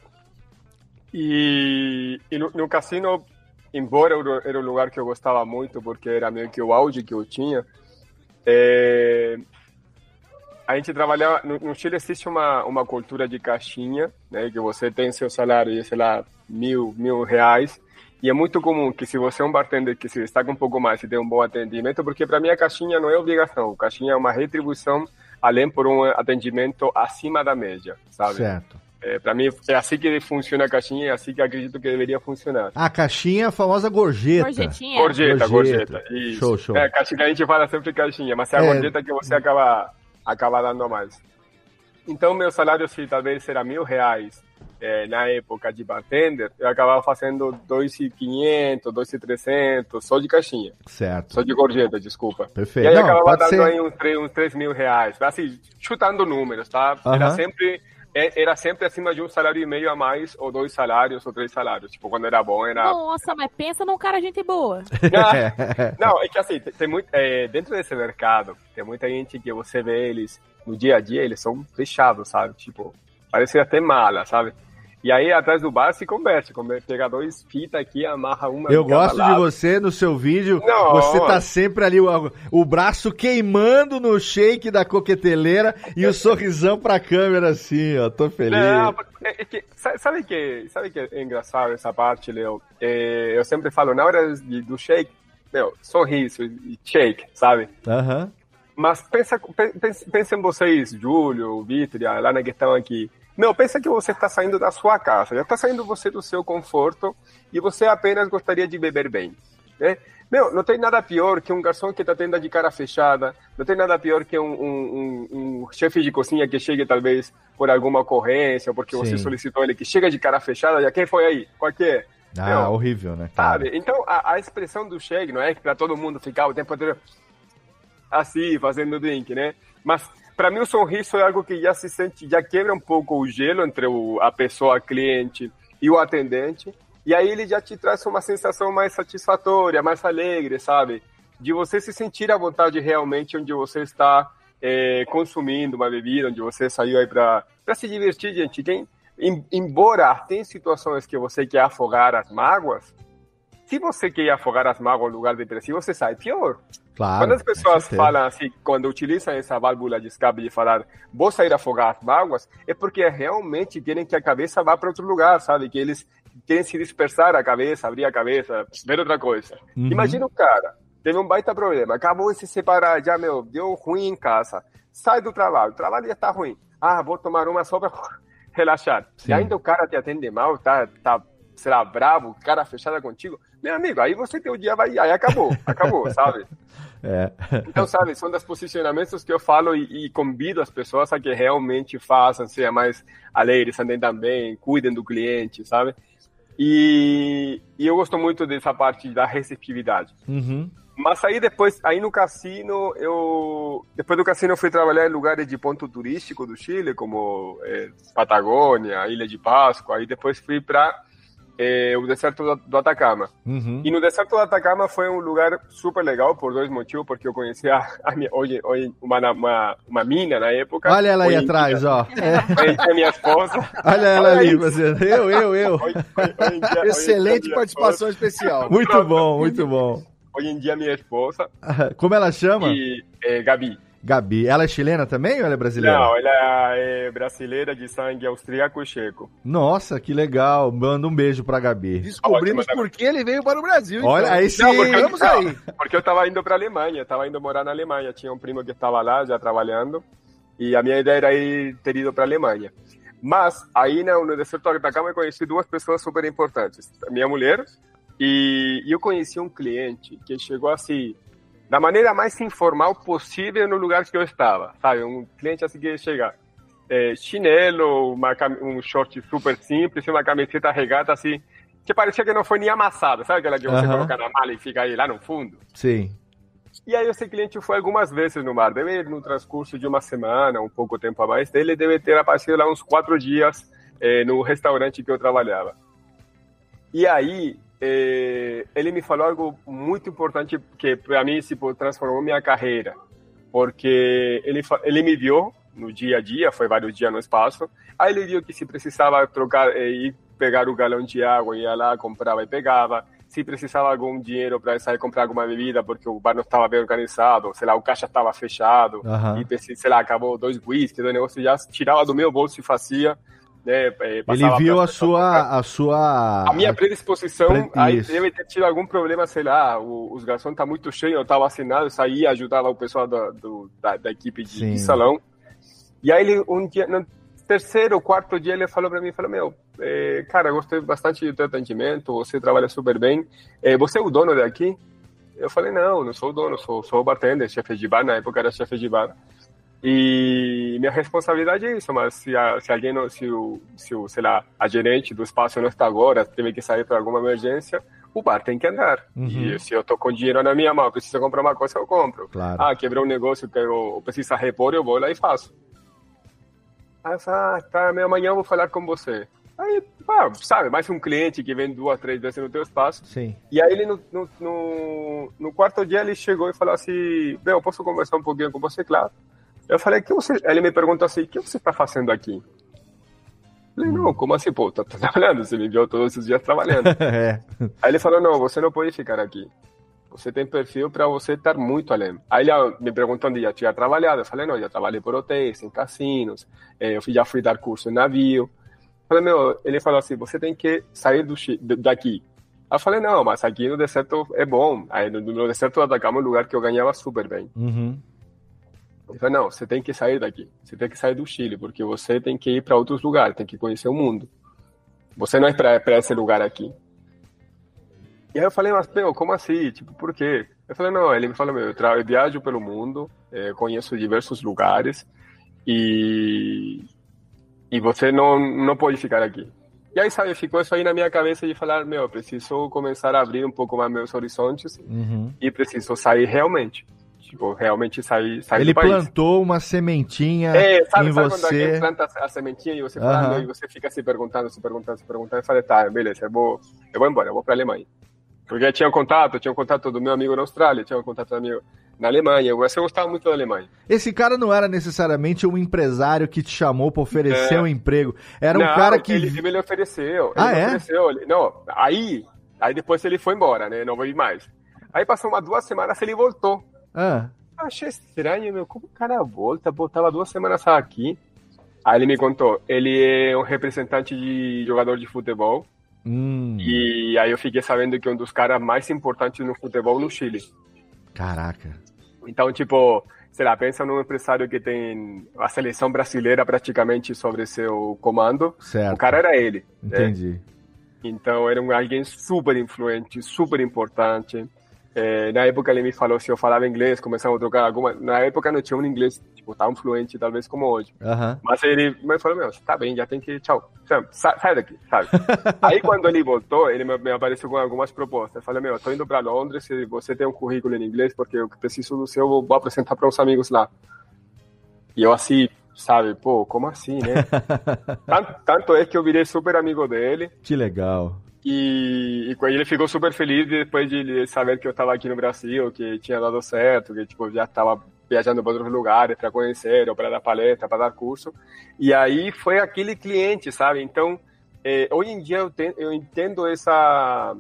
e, e no, no Cassino, embora era um lugar que eu gostava muito, porque era meio que o auge que eu tinha, é... A gente trabalhava... No Chile existe uma, uma cultura de caixinha, né? Que você tem seu salário de, sei lá, mil, mil reais. E é muito comum que se você é um bartender que se destaca um pouco mais e tem um bom atendimento, porque para mim a caixinha não é obrigação. Caixinha é uma retribuição, além por um atendimento acima da média, sabe? Certo. É, para mim é assim que funciona a caixinha, é assim que acredito que deveria funcionar. A caixinha, a famosa gorjeta. Gorjetinha. Gorjeta, gorjeta. gorjeta. Isso. Show, show. É, caixinha, a gente fala sempre caixinha, mas é a é... gorjeta que você acaba... acaba dando mais. Então, meu salário, se talvez era mil reais é, na época de bartender, eu acabava fazendo dois mil e quinhentos, dois mil e trezentos, só de caixinha. Certo. Só de gorjeta, desculpa. Perfeito. E aí, não, acabava dando ser... aí uns três mil reais, assim, chutando números, tá? Uhum. Era sempre... Era sempre acima de um salário e meio a mais, ou dois salários, ou três salários. Tipo, quando era bom, era... Nossa, mas pensa num cara gente boa. Não, é que assim, tem muito, é, dentro desse mercado, tem muita gente que você vê eles, no dia a dia, eles são fechados, sabe? Tipo, parecem até mala, sabe? E aí, atrás do bar, se converte. Pega dois fitas aqui, amarra uma... Eu gosto lado. De você, no seu vídeo, não, você tá sempre ali, o, o braço queimando no shake da coqueteleira e o sorrisão pra câmera, assim, ó. Tô feliz. Não, é que, sabe, que, sabe que é engraçado essa parte, Leo? É, eu sempre falo, na hora de, do shake, meu, sorriso e shake, sabe? Aham. Uhum. Mas pensa, pensa, pensa em vocês, Júlio, Vitor e a Alana que estão aqui. Não, pensa que você está saindo da sua casa, já está saindo você do seu conforto e você apenas gostaria de beber bem, né? Meu, não tem nada pior que um garçom que te atenda de cara fechada, não tem nada pior que um, um, um, um chefe de cozinha que chegue talvez por alguma ocorrência, porque Sim. você solicitou ele, que chega de cara fechada, já quem foi aí? Qual que é? Ah, meu, horrível, né? Sabe? Então, a, a expressão do chegue, não é que para todo mundo ficar o tempo inteiro assim, fazendo drink, né? Mas... Para mim, o sorriso é algo que já se sente, já quebra um pouco o gelo entre o, a pessoa, cliente e o atendente. E aí ele já te traz uma sensação mais satisfatória, mais alegre, sabe? De você se sentir à vontade realmente onde você está é, consumindo uma bebida, onde você saiu aí para se divertir, gente. Tem, em, embora tem situações que você quer afogar as mágoas, se você quer afogar as mágoas no lugar depressivo, você sai pior. Claro, quando as pessoas falam assim, quando utilizam essa válvula de escape de falar, vou sair afogar as mágoas, é porque realmente querem que a cabeça vá para outro lugar, sabe? Que eles querem se dispersar a cabeça, abrir a cabeça, ver outra coisa. Uhum. Imagina o cara, teve um baita problema, acabou de se separar, já, meu, deu ruim em casa, sai do trabalho, o trabalho já está ruim, ah, vou tomar uma só para relaxar. Sim. E ainda o cara te atende mal, tá... tá será bravo, cara fechada contigo, meu amigo, aí você teu dia vai, aí acabou, acabou, sabe? É. Então, sabe, são dos posicionamentos que eu falo e, e convido as pessoas a que realmente façam, sejam mais alegres, andem também, cuidem do cliente, sabe? E, e eu gosto muito dessa parte da receptividade. Uhum. Mas aí depois, aí no Cassino, eu... Depois do Cassino eu fui trabalhar em lugares de ponto turístico do Chile, como é, Patagônia, Ilha de Páscoa, aí depois fui para é o deserto do, do Atacama. Uhum. E no deserto do Atacama foi um lugar super legal por dois motivos, porque eu conheci a, a minha, hoje, hoje uma, uma, uma mina na época. Olha ela aí atrás, dia, ó. É. A minha esposa. Olha ela Olha ali, você. Eu, eu, eu. Hoje, hoje dia, excelente participação esposa. Especial. Muito bom, muito bom. Hoje em dia minha esposa. Como ela chama? E, é, Gabi. Gabi, ela é chilena também ou ela é brasileira? Não, ela é brasileira de sangue austríaco e checo. Nossa, que legal. Manda um beijo pra Gabi. Descobrimos por que ele veio para o Brasil. Olha, então. Aí sim, não, porque, vamos aí. Porque eu tava indo pra Alemanha, tava indo morar na Alemanha. Tinha um primo que estava lá já trabalhando e a minha ideia era ir ter ido pra Alemanha. Mas aí no deserto do Atacama eu conheci duas pessoas super importantes. Minha mulher e eu conheci um cliente que chegou assim... da maneira mais informal possível no lugar que eu estava, sabe? Um cliente assim que chega, é, chinelo, uma, um short super simples, uma camiseta regata assim, que parecia que não foi nem amassada, sabe? Aquela que você uhum. coloca na mala e fica aí lá no fundo. Sim. E aí esse cliente foi algumas vezes no mar, deve no transcurso de uma semana, um pouco tempo a mais, ele deve ter aparecido lá uns quatro dias é, no restaurante que eu trabalhava. E aí... ele me falou algo muito importante que para mim se transformou minha carreira, porque ele, ele me viu no dia a dia, foi vários dias no espaço, aí ele viu que se precisava trocar, ir pegar o galão de água, ia lá, comprava e pegava, se precisava algum dinheiro para sair comprar alguma bebida, porque o bar não estava bem organizado, sei lá, o caixa estava fechado, uhum. e sei lá, acabou dois whisky, o negócio já tirava do meu bolso e fazia. Né, ele viu a sua, a sua... A minha predisposição, Pre... aí deve ter tido algum problema, sei lá, o, os garçons estão tá muito cheios, eu estava assinado, eu saía, ajudava o pessoal da, do, da, da equipe de, de salão. E aí, ele, um dia, no terceiro, quarto dia, ele falou para mim, falou, meu, é, cara, gostei bastante do teu atendimento, você trabalha super bem, é, você é o dono daqui? Eu falei, não, não sou o dono, sou, sou o bartender, chefe de bar, na época era chefe de bar. E minha responsabilidade é isso, mas se, a, se alguém, não, se, o, se o, sei lá, a gerente do espaço não está agora, teve que sair para alguma emergência, o bar tem que andar. Uhum. E se eu estou com dinheiro na minha mão, preciso comprar uma coisa, eu compro. Claro. Ah, quebrou um negócio, quero, precisa repor, eu vou lá e faço. Ah, tá, amanhã eu vou falar com você. Aí, pá, sabe, mais um cliente que vem duas, três vezes no teu espaço. Sim. E aí ele no, no, no, no quarto dia ele chegou e falou assim, bem, eu posso conversar um pouquinho com você, claro. Eu falei, que você... ele me perguntou assim, o que você está fazendo aqui? Eu falei, não, como assim, pô, tá trabalhando, você me viu todos esses dias trabalhando. é. Aí ele falou, não, você não pode ficar aqui, você tem perfil para você estar muito além. Aí ele me perguntou onde já tinha trabalhado, eu falei, não, já trabalhei por hotéis, em cassinos, eu já fui dar curso em navio. Eu falei, meu, ele falou assim, você tem que sair do, daqui. Eu falei, não, mas aqui no deserto é bom, aí no deserto do Atacama é um lugar que eu ganhava super bem. Uhum. Ele falou, não, você tem que sair daqui, você tem que sair do Chile, porque você tem que ir para outros lugares, tem que conhecer o mundo. Você não é para esse lugar aqui. E aí eu falei, mas, meu, como assim? Tipo, por quê? Eu falei, não, ele me falou, meu, eu, tra- eu viajo pelo mundo, é, conheço diversos lugares, e, e você não, não pode ficar aqui. E aí, sabe, ficou isso aí na minha cabeça de falar, meu, eu preciso começar a abrir um pouco mais meus horizontes, uhum. e preciso sair realmente. Tipo, realmente sair, sair ele do país. Ele plantou uma sementinha é, sabe, em sabe você. Sabe quando alguém planta a sementinha e você, uhum. planta, e você fica se perguntando, se perguntando, se perguntando. Eu falei, tá, beleza, eu vou, eu vou embora, eu vou pra Alemanha. Porque tinha um contato, tinha um contato do meu amigo na Austrália, tinha um contato do meu na Alemanha. Eu gostava muito da Alemanha. Esse cara não era necessariamente um empresário que te chamou pra oferecer é. um emprego. Era não, um cara que... ele me ofereceu. Ele ah, me é? Ofereceu. Não, aí, aí depois ele foi embora, né? Não vou ir mais. Aí passou umas duas semanas, ele voltou. Ah. Achei estranho, meu, como o cara volta, voltava duas semanas aqui. Aí ele me contou, ele é um representante de jogador de futebol, hum. e aí eu fiquei sabendo que é um dos caras mais importantes no futebol no Chile. Caraca. Então, tipo, sei lá, pensa num empresário que tem a seleção brasileira praticamente sobre seu comando, certo. O cara era ele. Entendi. Né? Então era um, alguém super influente, super importante. É, na época ele me falou se eu falava inglês, começamos a trocar alguma... Na época não tinha um inglês, tipo, tão fluente, talvez, como hoje. Uhum. Mas ele me falou, meu, tá bem, já tem que... Tchau, sai, sai daqui, sabe? Aí quando ele voltou, ele me apareceu com algumas propostas. Eu falei, meu, tô indo pra Londres, se você tem um currículo em inglês, porque eu preciso do seu, vou apresentar para uns amigos lá. E eu assim, sabe, pô, como assim, né? tanto, tanto é que eu virei super amigo dele. Que legal. E, e ele ficou super feliz depois de saber que eu tava aqui no Brasil, que tinha dado certo, que tipo, já tava viajando para outros lugares para conhecer, ou para dar palestra, para dar curso. E aí foi aquele cliente, sabe? Então, eh, hoje em dia eu, te, eu entendo essa...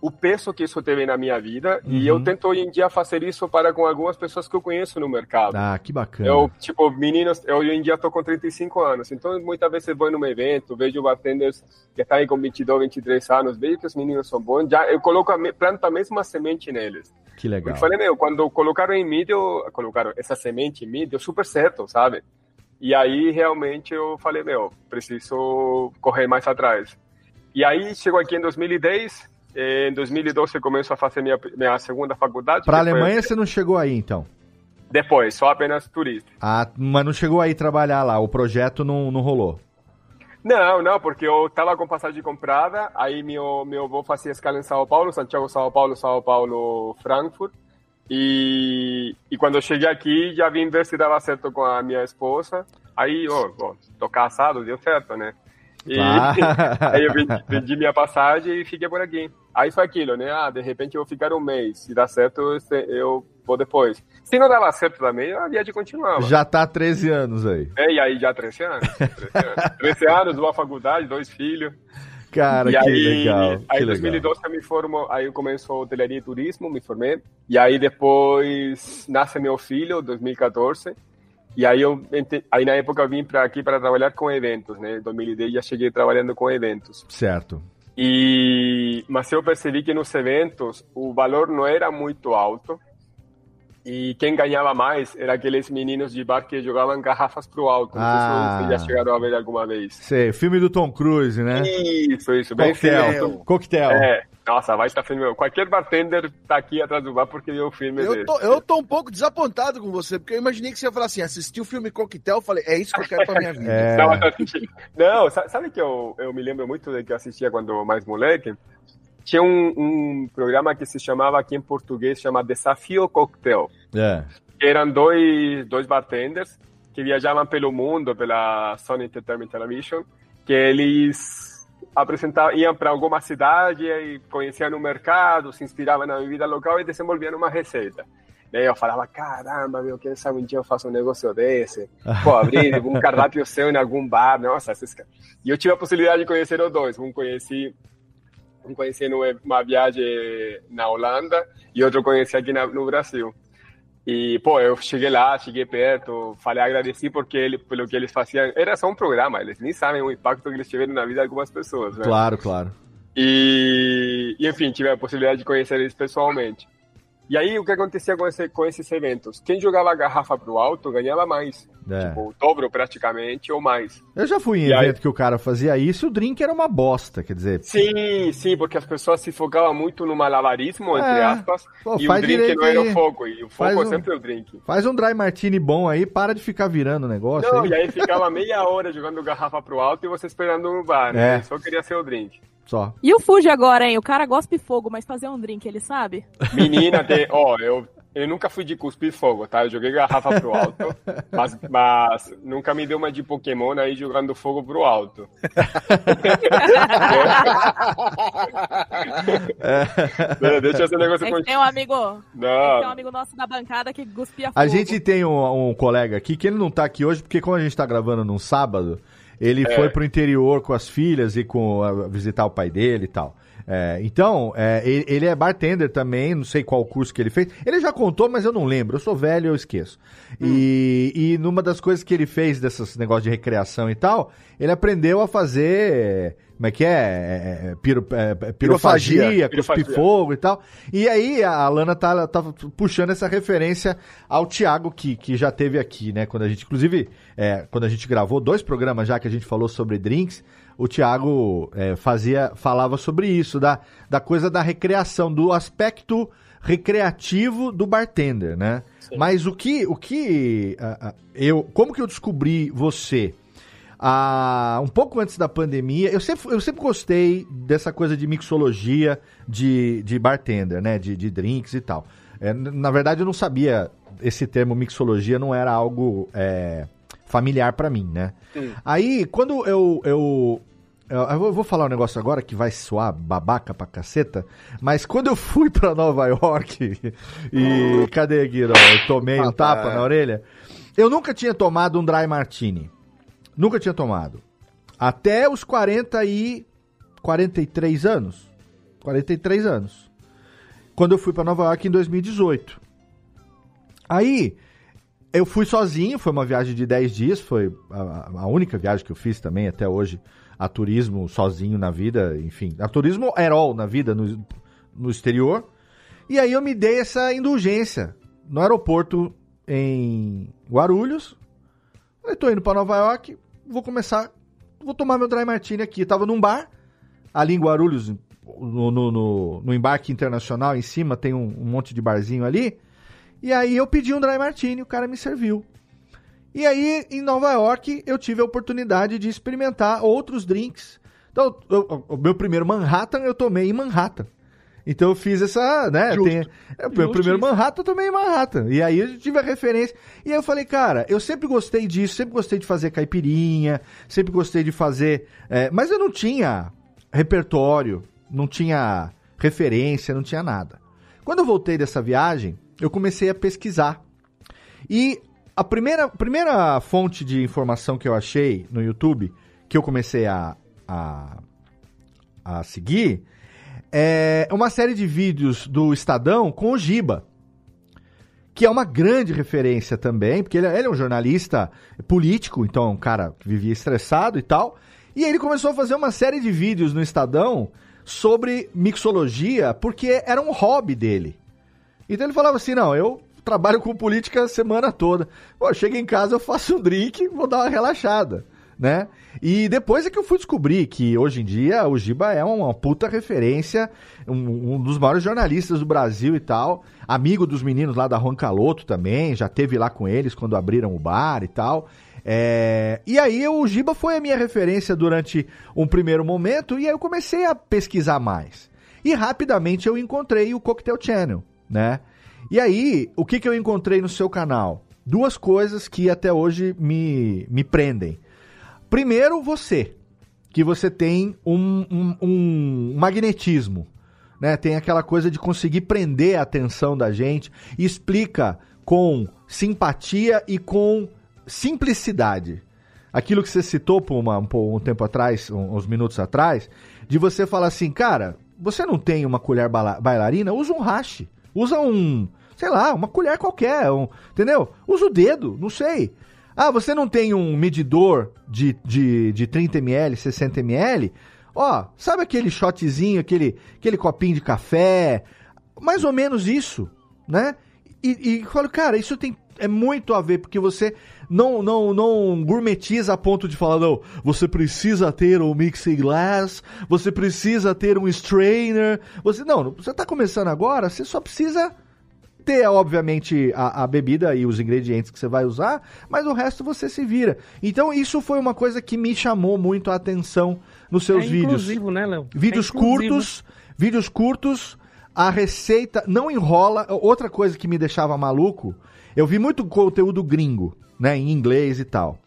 o peso que isso teve na minha vida, uhum. e eu tento hoje em dia fazer isso para com algumas pessoas que eu conheço no mercado. Ah, que bacana. Eu, tipo, meninos, eu hoje em dia estou com trinta e cinco anos, então muitas vezes vou num evento, vejo bartenders que estão com vinte e dois, vinte e três anos, vejo que os meninos são bons, já eu coloco a me, planto a mesma semente neles. Que legal. Eu falei, meu, quando colocaram em mim, deu, colocaram essa semente em mim, deu super certo, sabe? E aí, realmente, eu falei, meu, preciso correr mais atrás. E aí, chegou aqui em dois mil e dez... Em dois mil e doze eu começo a fazer minha, minha segunda faculdade. Para a Alemanha foi... você não chegou aí, então? Depois, só apenas turista. Ah, mas não chegou aí trabalhar lá, o projeto não, não rolou? Não, não, porque eu estava com passagem comprada, aí meu, meu avô fazia escala em São Paulo, Santiago, São Paulo, São Paulo, Frankfurt. E, e quando eu cheguei aqui, já vim ver se dava certo com a minha esposa. Aí, ó, ó tô casado, deu certo, né? E ah. aí eu vendi, vendi minha passagem e fiquei por aqui. Aí foi aquilo, né? Ah, de repente eu vou ficar um mês. Se dá certo, eu vou depois. Se não dava certo também, a viagem continuava. Já tá há treze anos aí. É, e aí já treze anos. treze anos, treze anos, uma faculdade, dois filhos. Cara, e que aí, legal. Aí em dois mil e doze eu me formo, aí eu começo hotelaria e turismo, me formei. E aí depois nasce meu filho, dois mil e catorze. E aí, eu, aí, na época, eu vim para aqui para trabalhar com eventos, né? Em dois mil e dez, já cheguei trabalhando com eventos. Certo. E, mas eu percebi que nos eventos, o valor não era muito alto. E quem ganhava mais era aqueles meninos de bar que jogavam garrafas pro alto. Não ah. sei se vocês já chegaram a ver alguma vez. Sei, filme do Tom Cruise, né? Isso, isso. Coquetel. Bem Coquetel. É. Nossa, vai estar filmando. Qualquer bartender tá aqui atrás do bar porque viu o filme eu dele. Tô, eu tô um pouco desapontado com você, porque eu imaginei que você ia falar assim, assisti o filme Coquetel, eu falei, é isso que eu quero pra minha vida. É. Não, sabe que eu, eu me lembro muito de que eu assistia quando mais moleque? Tinha um, um programa que se chamava, aqui em português, chama Desafio Coquetel. É. Eram dois, dois bartenders que viajavam pelo mundo, pela Sony Entertainment Television, que eles... apresentavam, iam para alguma cidade e conheciam o mercado, se inspiravam na bebida local e desenvolviam uma receita. Daí eu falava, caramba, meu, quem sabe um dia eu faço um negócio desse? Vou abrir um cardápio seu em algum bar, nossa, esses caras. E eu tive a possibilidade de conhecer os dois, um conheci, um conheci numa viagem na Holanda e outro conheci aqui na, no Brasil. E, pô, eu cheguei lá, cheguei perto, falei, agradeci porque ele, pelo que eles faziam. Era só um programa, eles nem sabem o impacto que eles tiveram na vida de algumas pessoas, né? Claro, claro. E, e enfim, tive a possibilidade de conhecer eles pessoalmente. E aí, o que acontecia com, esse, com esses eventos? Quem jogava a garrafa pro alto ganhava mais. É. Tipo, o dobro praticamente, ou mais. Eu já fui em e evento aí... que o cara fazia isso, o drink era uma bosta, quer dizer... Sim, sim, porque as pessoas se focavam muito no malabarismo, é. entre aspas, pô, e o drink não era o foco, e o foco é sempre um... o drink. Faz um dry martini bom aí, para de ficar virando o negócio. Não, aí. E aí ficava meia hora jogando garrafa pro alto e você esperando no bar, né? É. Só queria ser o drink. Só. E o Fuji agora, hein? O cara gospe fogo, mas fazer um drink, ele sabe? Menina, tem... ó, eu, eu nunca fui de cuspir fogo, tá? Eu joguei garrafa pro alto, mas, mas nunca me deu uma de Pokémon aí jogando fogo pro alto. é. Deixa esse negócio é continuar. Tem um amigo, não. Tem um amigo nosso da bancada que cuspia fogo. A gente tem um, um colega aqui, que ele não tá aqui hoje, porque como a gente tá gravando num sábado... Ele é. foi pro interior com as filhas e com a, visitar o pai dele e tal. É, então, é, ele, ele é bartender também, não sei qual curso que ele fez. Ele já contou, mas eu não lembro. Eu sou velho, eu esqueço. Hum. E, e numa das coisas que ele fez, desses negócios de recreação e tal, ele aprendeu a fazer... Como é que é? é, piro, é pirofagia, cuspir fogo e tal. E aí a Alana tá, tá puxando essa referência ao Thiago, que, que já teve aqui, né? Quando a gente, inclusive, é, quando a gente gravou dois programas já que a gente falou sobre drinks, o Thiago é, fazia, falava sobre isso, da, da coisa da recreação, do aspecto recreativo do bartender, né? Sim. Mas o que, o que eu, como que eu descobri você? Ah, um pouco antes da pandemia, eu sempre, eu sempre gostei dessa coisa de mixologia de, de bartender, né? De, de drinks e tal. É, na verdade, eu não sabia, esse termo mixologia não era algo é, familiar pra mim, né? Sim. Aí, quando eu, eu Eu vou falar um negócio agora que vai soar babaca pra caceta, mas quando eu fui pra Nova York e... cadê, Guido? Eu tomei ah, um tapa tá. na orelha. Eu nunca tinha tomado um dry martini. Nunca tinha tomado. Até os quarenta e... quarenta e três anos. quarenta e três anos. Quando eu fui pra Nova York em dois mil e dezoito. Aí... eu fui sozinho, foi uma viagem de dez dias, foi a, a única viagem que eu fiz também até hoje, a turismo sozinho na vida, enfim, a turismo aerol na vida, no, no exterior, e aí eu me dei essa indulgência no aeroporto em Guarulhos, eu tô indo pra Nova York, vou começar, vou tomar meu dry martini aqui, eu tava num bar, ali em Guarulhos, no, no, no, no embarque internacional, em cima tem um, um monte de barzinho ali. E aí eu pedi um dry martini, o cara me serviu. E aí, em Nova York, eu tive a oportunidade de experimentar outros drinks. Então, eu, eu, o meu primeiro Manhattan eu tomei em Manhattan. Então eu fiz essa, né? Justo. Tem, é, meu primeiro Manhattan eu tomei em Manhattan. E aí eu tive a referência. E aí eu falei, cara, eu sempre gostei disso, sempre gostei de fazer caipirinha, sempre gostei de fazer... É, mas eu não tinha repertório, não tinha referência, não tinha nada. Quando eu voltei dessa viagem... eu comecei a pesquisar. E a primeira, a primeira fonte de informação que eu achei no YouTube, que eu comecei a, a, a seguir, é uma série de vídeos do Estadão com o Giba, que é uma grande referência também, porque ele, ele é um jornalista político, então é um cara que vivia estressado e tal. E ele começou a fazer uma série de vídeos no Estadão sobre mixologia, porque era um hobby dele. Então ele falava assim, não, eu trabalho com política a semana toda. Pô, chego em casa, eu faço um drink, vou dar uma relaxada, né? E depois é que eu fui descobrir que hoje em dia o Giba é uma puta referência, um, um dos maiores jornalistas do Brasil e tal, amigo dos meninos lá da Roncaloto também, já esteve lá com eles quando abriram o bar e tal. É... E aí o Giba foi a minha referência durante um primeiro momento e aí eu comecei a pesquisar mais. E rapidamente eu encontrei o Cocktail Channel. Né? E aí, o que, que eu encontrei no seu canal? Duas coisas que até hoje me, me prendem. Primeiro, você, que você tem um, um, um magnetismo, né? Tem aquela coisa de conseguir prender a atenção da gente, e explica com simpatia e com simplicidade. Aquilo que você citou por uma, por um tempo atrás, uns minutos atrás, de você falar assim, cara, você não tem uma colher bailarina? Usa um hashi. Usa um, sei lá, uma colher qualquer, um, entendeu? Usa o dedo, não sei. Ah, você não tem um medidor de, de, de trinta mililitros, sessenta mililitros? Ó, sabe aquele shotzinho, aquele, aquele copinho de café? Mais ou menos isso, né? E, e eu falo, cara, isso tem, é muito a ver, porque você não, não, não gourmetiza a ponto de falar, não, você precisa ter um mixing glass, você precisa ter um strainer, você, não, você está começando agora, você só precisa ter, obviamente, a, a bebida e os ingredientes que você vai usar, mas o resto você se vira. Então, isso foi uma coisa que me chamou muito a atenção nos seus é vídeos. Inclusivo, né, Léo? Vídeos é curtos, vídeos curtos, a receita não enrola. Outra coisa que me deixava maluco, eu vi muito conteúdo gringo, né, em inglês e tal.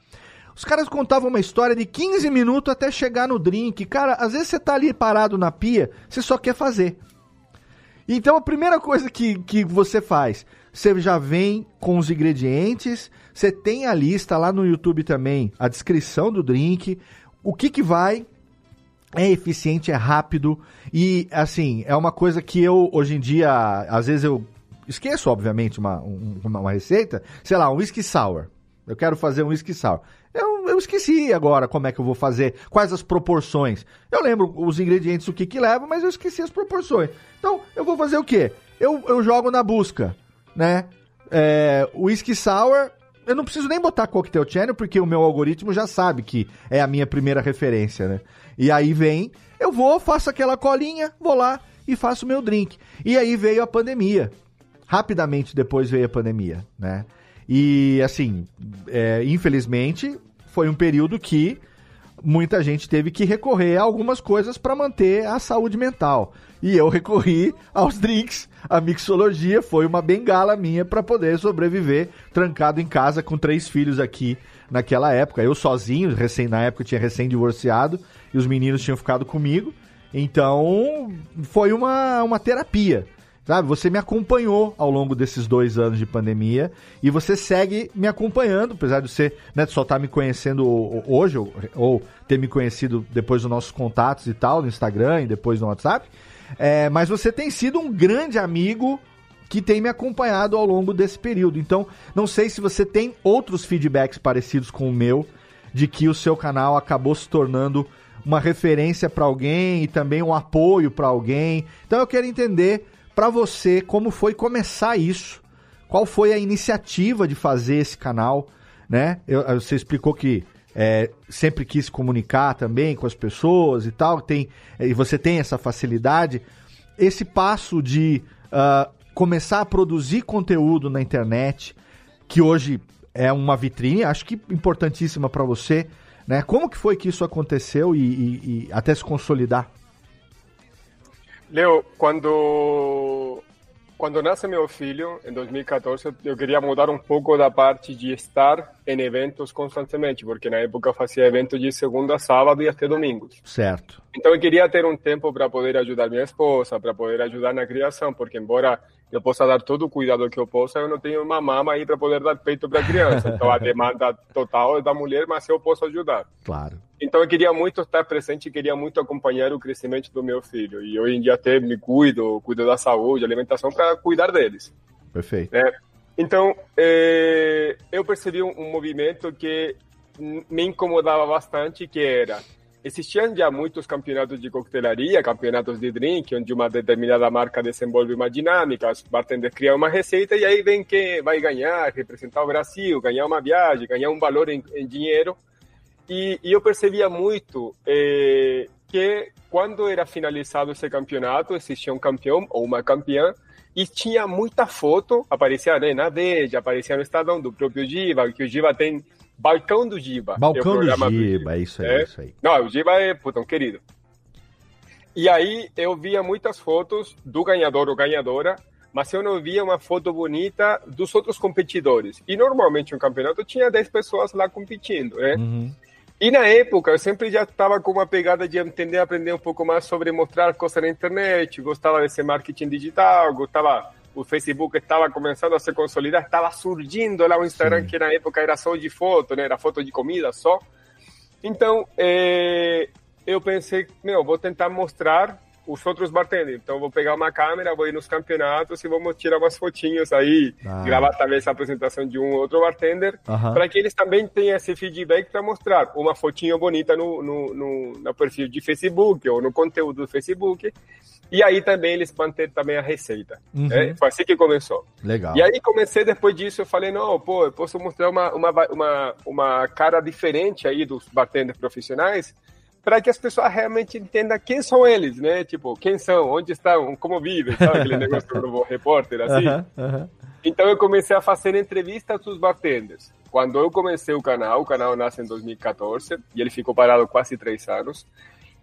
Os caras contavam uma história de quinze minutos até chegar no drink. Cara, às vezes você tá ali parado na pia, você só quer fazer. Então a primeira coisa que, que você faz, você já vem com os ingredientes, você tem a lista lá no YouTube também, a descrição do drink, o que que vai... É eficiente, é rápido e, assim, é uma coisa que eu, hoje em dia, às vezes eu esqueço, obviamente, uma, uma, uma receita. Sei lá, um whisky sour. Eu quero fazer um whisky sour. Eu, eu esqueci agora como é que eu vou fazer, quais as proporções. Eu lembro os ingredientes, o que que leva, mas eu esqueci as proporções. Então, eu vou fazer o quê? Eu, eu jogo na busca, né? É, whisky sour... Eu não preciso nem botar Cocktail Channel, porque o meu algoritmo já sabe que é a minha primeira referência, né? E aí vem, eu vou, faço aquela colinha, vou lá e faço o meu drink. E aí veio a pandemia. Rapidamente depois veio a pandemia, né? E, assim, é, infelizmente, foi um período que muita gente teve que recorrer a algumas coisas para manter a saúde mental. E eu recorri aos drinks. A mixologia foi uma bengala minha para poder sobreviver trancado em casa com três filhos aqui naquela época. Eu sozinho, recém, na época eu tinha recém-divorciado e os meninos tinham ficado comigo. Então, foi uma, uma terapia, sabe? Você me acompanhou ao longo desses dois anos de pandemia e você segue me acompanhando, apesar de você, né, só estar me conhecendo hoje ou, ou ter me conhecido depois dos nossos contatos e tal, no Instagram e depois no WhatsApp. É, mas você tem sido um grande amigo que tem me acompanhado ao longo desse período. Então, não sei se você tem outros feedbacks parecidos com o meu, de que o seu canal acabou se tornando uma referência para alguém e também um apoio para alguém. Então, eu quero entender, para você, como foi começar isso? Qual foi a iniciativa de fazer esse canal, né? Eu, você explicou que é, sempre quis comunicar também com as pessoas e tal, tem, e você tem essa facilidade. Esse passo de... Uh, começar a produzir conteúdo na internet, que hoje é uma vitrine, acho que importantíssima para você, né? Como que foi que isso aconteceu e, e, e até se consolidar? Leo, quando, quando nasce meu filho, em dois mil e catorze, eu queria mudar um pouco da parte de estar em eventos constantemente, porque na época eu fazia eventos de segunda a sábado e até domingos. Certo. Então eu queria ter um tempo para poder ajudar minha esposa, para poder ajudar na criação, porque embora eu possa dar todo o cuidado que eu possa, eu não tenho uma mama aí para poder dar peito para a criança. Então, a demanda total é da mulher, mas eu posso ajudar. Claro. Então, eu queria muito estar presente e queria muito acompanhar o crescimento do meu filho. E hoje em dia até me cuido, cuido da saúde, alimentação, para cuidar deles. Perfeito. É, então, é, eu percebi um, um movimento que me incomodava bastante, que era... Existiam já muitos campeonatos de coquetelaria, campeonatos de drink, onde uma determinada marca desenvolve uma dinâmica, os bartenders criam uma receita e aí vem quem vai ganhar, representar o Brasil, ganhar uma viagem, ganhar um valor em, em dinheiro. E, e eu percebia muito eh, que quando era finalizado esse campeonato, existia um campeão ou uma campeã e tinha muita foto, aparecia, né, na Veja, aparecia no Estadão, do próprio Giba, que o Giba tem... Balcão do Giba. Balcão é do Giba, isso aí, é isso aí. Não, o Giba é putão querido. E aí eu via muitas fotos do ganhador ou ganhadora, mas eu não via uma foto bonita dos outros competidores. E normalmente um campeonato tinha dez pessoas lá competindo, né? Uhum. E na época eu sempre já estava com uma pegada de entender, aprender um pouco mais sobre mostrar coisas na internet, gostava desse marketing digital, gostava... O Facebook estava começando a se consolidar, estava surgindo lá o Instagram, sim, que na época era só de foto, né? Era foto de comida só. Então, é... eu pensei, meu, vou tentar mostrar os outros bartenders. Então, vou pegar uma câmera, vou ir nos campeonatos e vamos tirar umas fotinhas aí, ah. gravar talvez a apresentação de um ou outro bartender, uh-huh. para que eles também tenham esse feedback para mostrar uma fotinha bonita no, no, no, no perfil de Facebook ou no conteúdo do Facebook. E aí também eles vão ter também a receita. Uhum. Né? Foi assim que começou. Legal. E aí comecei, depois disso, eu falei, não, pô, eu posso mostrar uma, uma, uma, uma cara diferente aí dos bartenders profissionais para que as pessoas realmente entendam quem são eles, né? Tipo, quem são, onde estão, como vivem, sabe? Aquele negócio do repórter, assim. Uhum, uhum. Então eu comecei a fazer entrevistas dos bartenders. Quando eu comecei o canal, o canal nasce em dois mil e catorze e ele ficou parado quase três anos.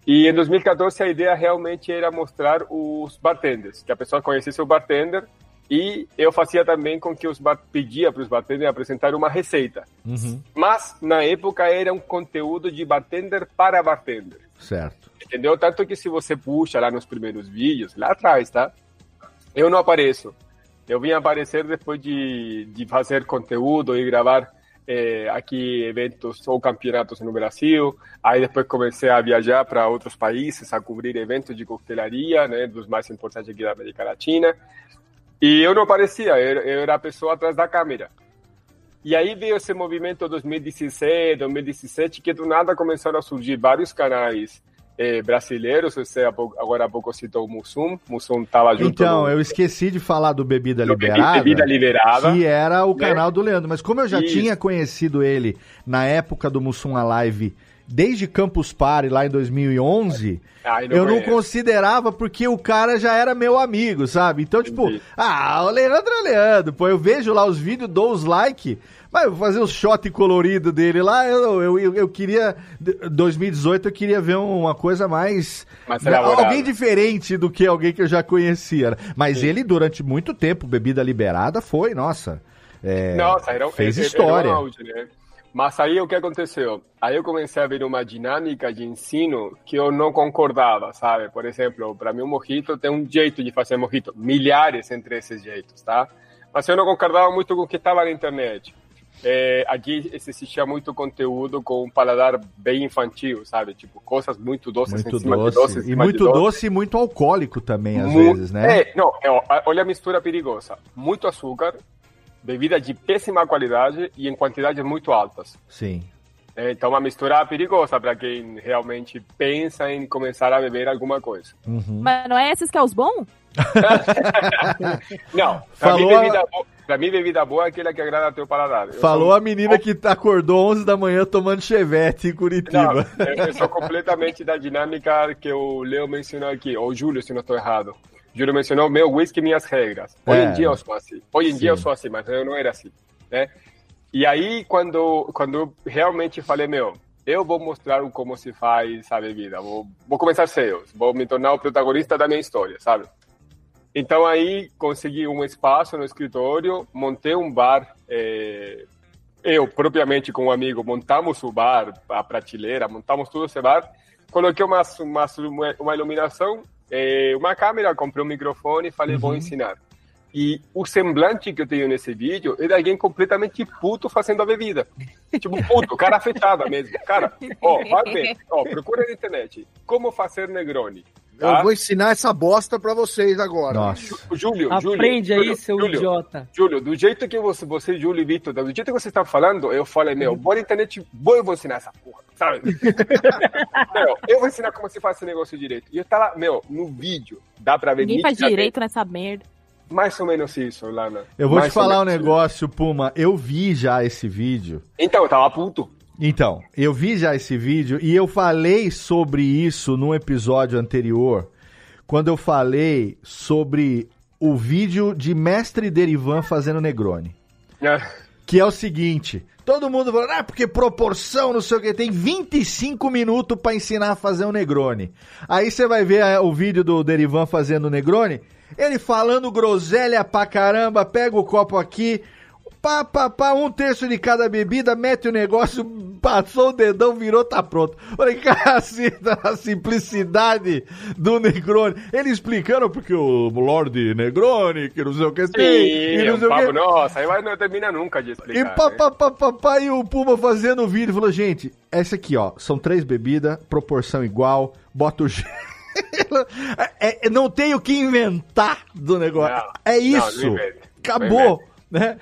E em dois mil e catorze a ideia realmente era mostrar os bartenders, que a pessoa conhecesse o bartender, e eu fazia também com que os bar... pedia para os bartenders apresentar uma receita. Uhum. Mas na época era um conteúdo de bartender para bartender. Certo. Entendeu? Tanto que se você puxa lá nos primeiros vídeos, lá atrás, tá? Eu não apareço. Eu vim aparecer depois de, de fazer conteúdo e gravar É, aqui eventos ou campeonatos no Brasil, aí depois comecei a viajar para outros países, a cobrir eventos de coquetelaria, né, dos mais importantes aqui da América Latina, e eu não aparecia, eu, eu era a pessoa atrás da câmera. E aí veio esse movimento dois mil e dezesseis, dois mil e dezessete, que do nada começaram a surgir vários canais é, brasileiros, você agora há pouco citou o Mussum, Mussum estava junto... Então, no... eu esqueci de falar do Bebida do Liberada, Bebida Liberada, que era o canal, né, do Leandro, mas como eu já Isso. tinha conhecido ele na época do Mussum a Live, desde Campus Party, lá em dois mil e onze, ah, eu, não, eu não considerava, porque o cara já era meu amigo, sabe? Então, tipo, Entendi. ah, o Leandro é o Leandro, pô, eu vejo lá os vídeos, dou os like... Mas eu vou fazer o shot colorido dele lá, eu, eu, eu, eu queria... dois mil e dezoito eu queria ver uma coisa mais... mais alguém diferente do que alguém que eu já conhecia. Mas Sim. ele, durante muito tempo, Bebida Liberada, foi, nossa... É, nossa, era, fez era, história. Era um áudio, né? Mas aí o que aconteceu? Aí eu comecei a ver uma dinâmica de ensino que eu não concordava, sabe? Por exemplo, para mim o mojito tem um jeito de fazer mojito, milhares entre esses jeitos, tá? Mas eu não concordava muito com o que estava na internet. É, aqui existia muito conteúdo com um paladar bem infantil, sabe? Tipo, coisas muito doces muito em cima doce. de doces. E cima muito de doce. doce e muito alcoólico também, às muito, vezes, né? É, não, é, olha a mistura perigosa. Muito açúcar, bebida de péssima qualidade e em quantidades muito altas. Sim. É, então, uma mistura perigosa para quem realmente pensa em começar a beber alguma coisa. Uhum. Mas não é esses que é os bons? Não, pra Falou... mim bebida boa... Pra mim, bebida boa é aquela que agrada teu paladar. Eu Falou sou... a menina que acordou onze da manhã tomando chevette em Curitiba. Não, eu sou completamente da dinâmica que o Leo mencionou aqui, ou o Júlio, se não estou errado. O Júlio mencionou meu whisky e minhas regras. Hoje é. em dia eu sou assim. Hoje em Sim. dia eu sou assim, mas eu não era assim, né? E aí, quando, quando eu realmente falei, meu, eu vou mostrar como se faz a bebida. Vou, vou começar a ser eu. Vou me tornar o protagonista da minha história, sabe? Então, aí, consegui um espaço no escritório, montei um bar. É... Eu, propriamente, com um amigo, montamos o bar, a prateleira, montamos tudo esse bar. Coloquei uma, uma, uma iluminação, é... uma câmera, comprei um microfone e falei, uhum. vou ensinar. E o semblante que eu tenho nesse vídeo é de alguém completamente puto fazendo a bebida. Tipo, puto, cara fechada mesmo. Cara, ó, vai ver, ó, procura na internet. Como fazer Negroni. Tá? Eu vou ensinar essa bosta pra vocês agora. Nossa. Júlio, Júlio. Aprende Júlio, aí, seu Júlio, idiota. Júlio, do jeito que você, você Júlio e Vitor, do jeito que vocês estão falando, eu falei, meu, bora na internet, eu vou ensinar essa porra, sabe? Meu, eu vou ensinar como se faz esse negócio direito. E eu tava, meu, no vídeo, dá pra ver. Ninguém faz direito nessa merda. Mais ou menos isso, Lana. Eu vou Mais te falar um negócio, Puma. Eu vi já esse vídeo. Então, eu tava puto. Então, eu vi já esse vídeo e eu falei sobre isso num episódio anterior, quando eu falei sobre o vídeo de Mestre Derivan fazendo Negroni. É. Que é o seguinte, todo mundo falando, ah, porque proporção, não sei o que, tem vinte e cinco minutos pra ensinar a fazer um Negroni. Aí você vai ver o vídeo do Derivan fazendo Negroni, ele falando groselha pra caramba, pega o copo aqui, pá, pá, pá, um terço de cada bebida, mete o negócio, passou o dedão, virou, tá pronto. Falei, cara, a simplicidade do Negroni. Ele explicando porque o Lorde Negroni, que não sei o que... Sim, e não sei o papo, nossa, aí não termina nunca de explicar. E pá, né? pá, pá, pá, pá, e o Puma fazendo o vídeo, falou, gente, essa aqui, ó, são três bebidas, proporção igual, bota o... é, não tem o que inventar do negócio. Não, é isso. Não, não inventa, acabou. Não né?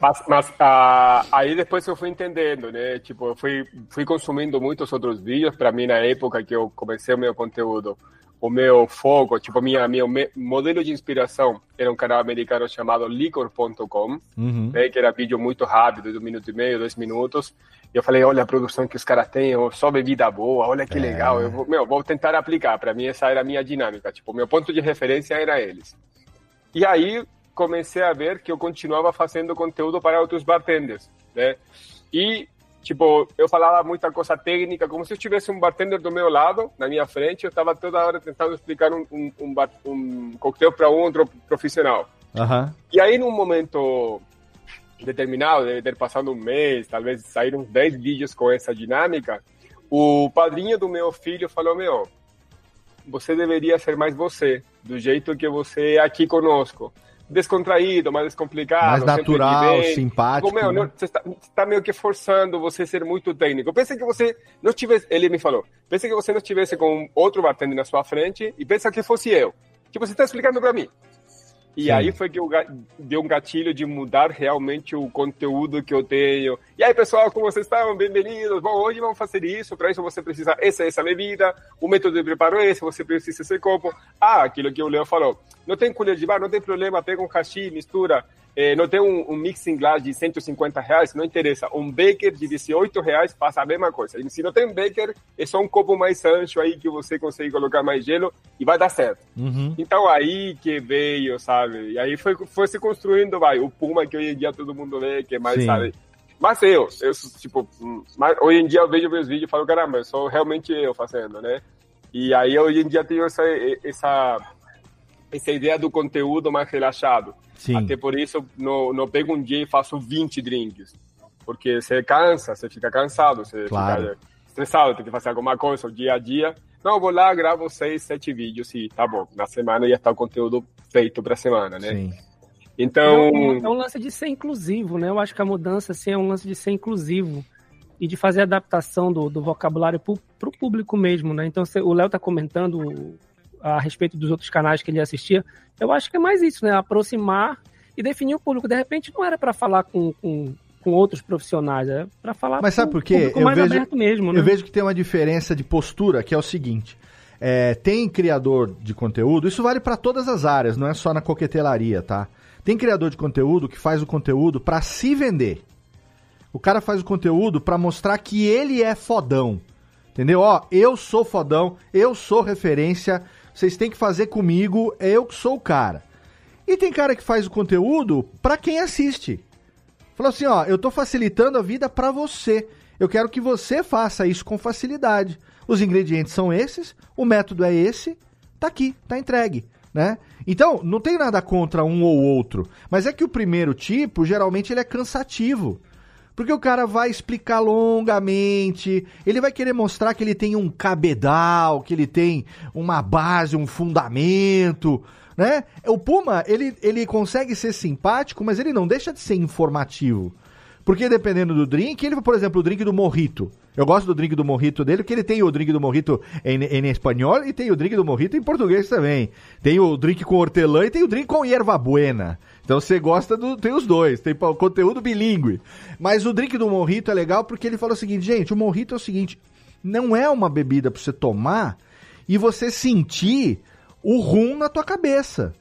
Mas, mas ah, aí depois eu fui entendendo, né? Tipo, eu fui, fui consumindo muitos outros vídeos. Para mim, na época que eu comecei o meu conteúdo, o meu foco, tipo, minha, meu me, modelo de inspiração era um canal americano chamado liquor ponto com, uhum. né? Que era vídeo muito rápido, de um minuto e meio, dois minutos. E eu falei, olha a produção que os caras têm, só bebida boa, olha que é. legal. Eu vou, meu, vou tentar aplicar. Para mim, essa era a minha dinâmica. Tipo, meu ponto de referência era eles. E aí comecei a ver que eu continuava fazendo conteúdo para outros bartenders, né? E, tipo, eu falava muita coisa técnica, como se eu tivesse um bartender do meu lado, na minha frente, eu estava toda hora tentando explicar um, um, um, bar, um coquetel para outro profissional. Uhum. E aí, num momento determinado, deve ter passado um mês, talvez saíram dez vídeos com essa dinâmica, o padrinho do meu filho falou, meu, você deveria ser mais você, do jeito que você é aqui conosco. Descontraído, mais descomplicado. Mais natural, simpático. Como, meu, né? Você está tá meio que forçando você a ser muito técnico. Pensa que você não tivesse... Ele me falou. Pensa que você não estivesse com outro bartender na sua frente e pensa que fosse eu. Que você está explicando para mim. E Sim. aí foi que eu deu um gatilho de mudar realmente o conteúdo que eu tenho. E aí, pessoal, como vocês estão? Bem-vindos. Bom, hoje vamos fazer isso. Para isso você precisa essa essa bebida. O método de preparo é esse. Você precisa esse copo. Ah, aquilo que o Leo falou. Não tem colher de bar, não tem problema. Pega um hashi, mistura. É, não tem um, um mixing glass de cento e cinquenta reais, não interessa. Um baker de dezoito reais faz a mesma coisa. E se não tem baker, é só um copo mais ancho aí que você consegue colocar mais gelo e vai dar certo. Uhum. Então aí que veio, sabe? E aí foi, foi se construindo, vai, o Puma que hoje em dia todo mundo vê, que é mais, Sim. sabe? Mas eu, eu tipo, mas hoje em dia eu vejo meus vídeos e falo, caramba, eu sou realmente eu fazendo, né? E aí hoje em dia tenho essa... essa essa ideia do conteúdo mais relaxado. Sim. Até por isso, não, não pego um dia e faço vinte drinks. porque você cansa, você fica cansado, você claro. fica estressado, tem que fazer alguma coisa, o dia a dia. Não, vou lá, gravo seis, sete vídeos e tá bom. Na semana já tá o conteúdo feito pra semana, né? Sim. Então... É um, é um lance de ser inclusivo, né? Eu acho que a mudança, assim, é um lance de ser inclusivo e de fazer a adaptação do, do vocabulário pro, pro público mesmo, né? Então, se, o Léo tá comentando a respeito dos outros canais que ele assistia. Eu acho que é mais isso, né? Aproximar e definir o público. De repente, não era pra falar com... com com outros profissionais, é para falar. Mas sabe por quê? Eu, mais vejo, aberto mesmo, né? Eu vejo que tem uma diferença de postura, que é o seguinte, é, tem criador de conteúdo, isso vale para todas as áreas, não é só na coquetelaria, tá? Tem criador de conteúdo que faz o conteúdo para se vender. O cara faz o conteúdo para mostrar que ele é fodão, entendeu? Ó, eu sou fodão, eu sou referência, vocês têm que fazer comigo, eu que sou o cara. E tem cara que faz o conteúdo para quem assiste. Falou assim, ó, eu tô facilitando a vida pra você. Eu quero que você faça isso com facilidade. Os ingredientes são esses, o método é esse, tá aqui, tá entregue, né? Então, não tem nada contra um ou outro, mas é que o primeiro tipo, geralmente, ele é cansativo. Porque o cara vai explicar longamente, ele vai querer mostrar que ele tem um cabedal, que ele tem uma base, um fundamento... Né? O Puma, ele, ele consegue ser simpático, mas ele não deixa de ser informativo. Porque dependendo do drink, ele, por exemplo, o drink do Mojito. Eu gosto do drink do Mojito dele, porque ele tem o drink do Mojito em, em espanhol e tem o drink do Mojito em português também. Tem o drink com hortelã e tem o drink com erva buena. Então você gosta do... tem os dois, tem conteúdo bilíngue. Mas o drink do Mojito é legal porque ele fala o seguinte, gente, o Mojito é o seguinte, não é uma bebida pra você tomar e você sentir... o rum na tua cabeça.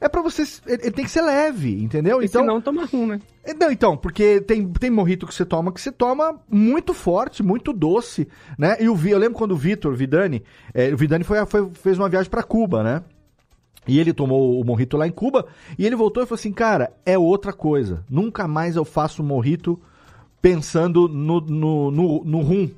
É pra você... Ele tem que ser leve, entendeu? E então, senão toma rum, né? Não, então, porque tem, tem mojito que você toma, que você toma muito forte, muito doce, né? E eu, vi, eu lembro quando o Vitor, o Vidani, é, o Vidani foi, foi, fez uma viagem pra Cuba, né? E ele tomou o mojito lá em Cuba, e ele voltou e falou assim, cara, é outra coisa. Nunca mais eu faço mojito pensando no, no, no, no rum.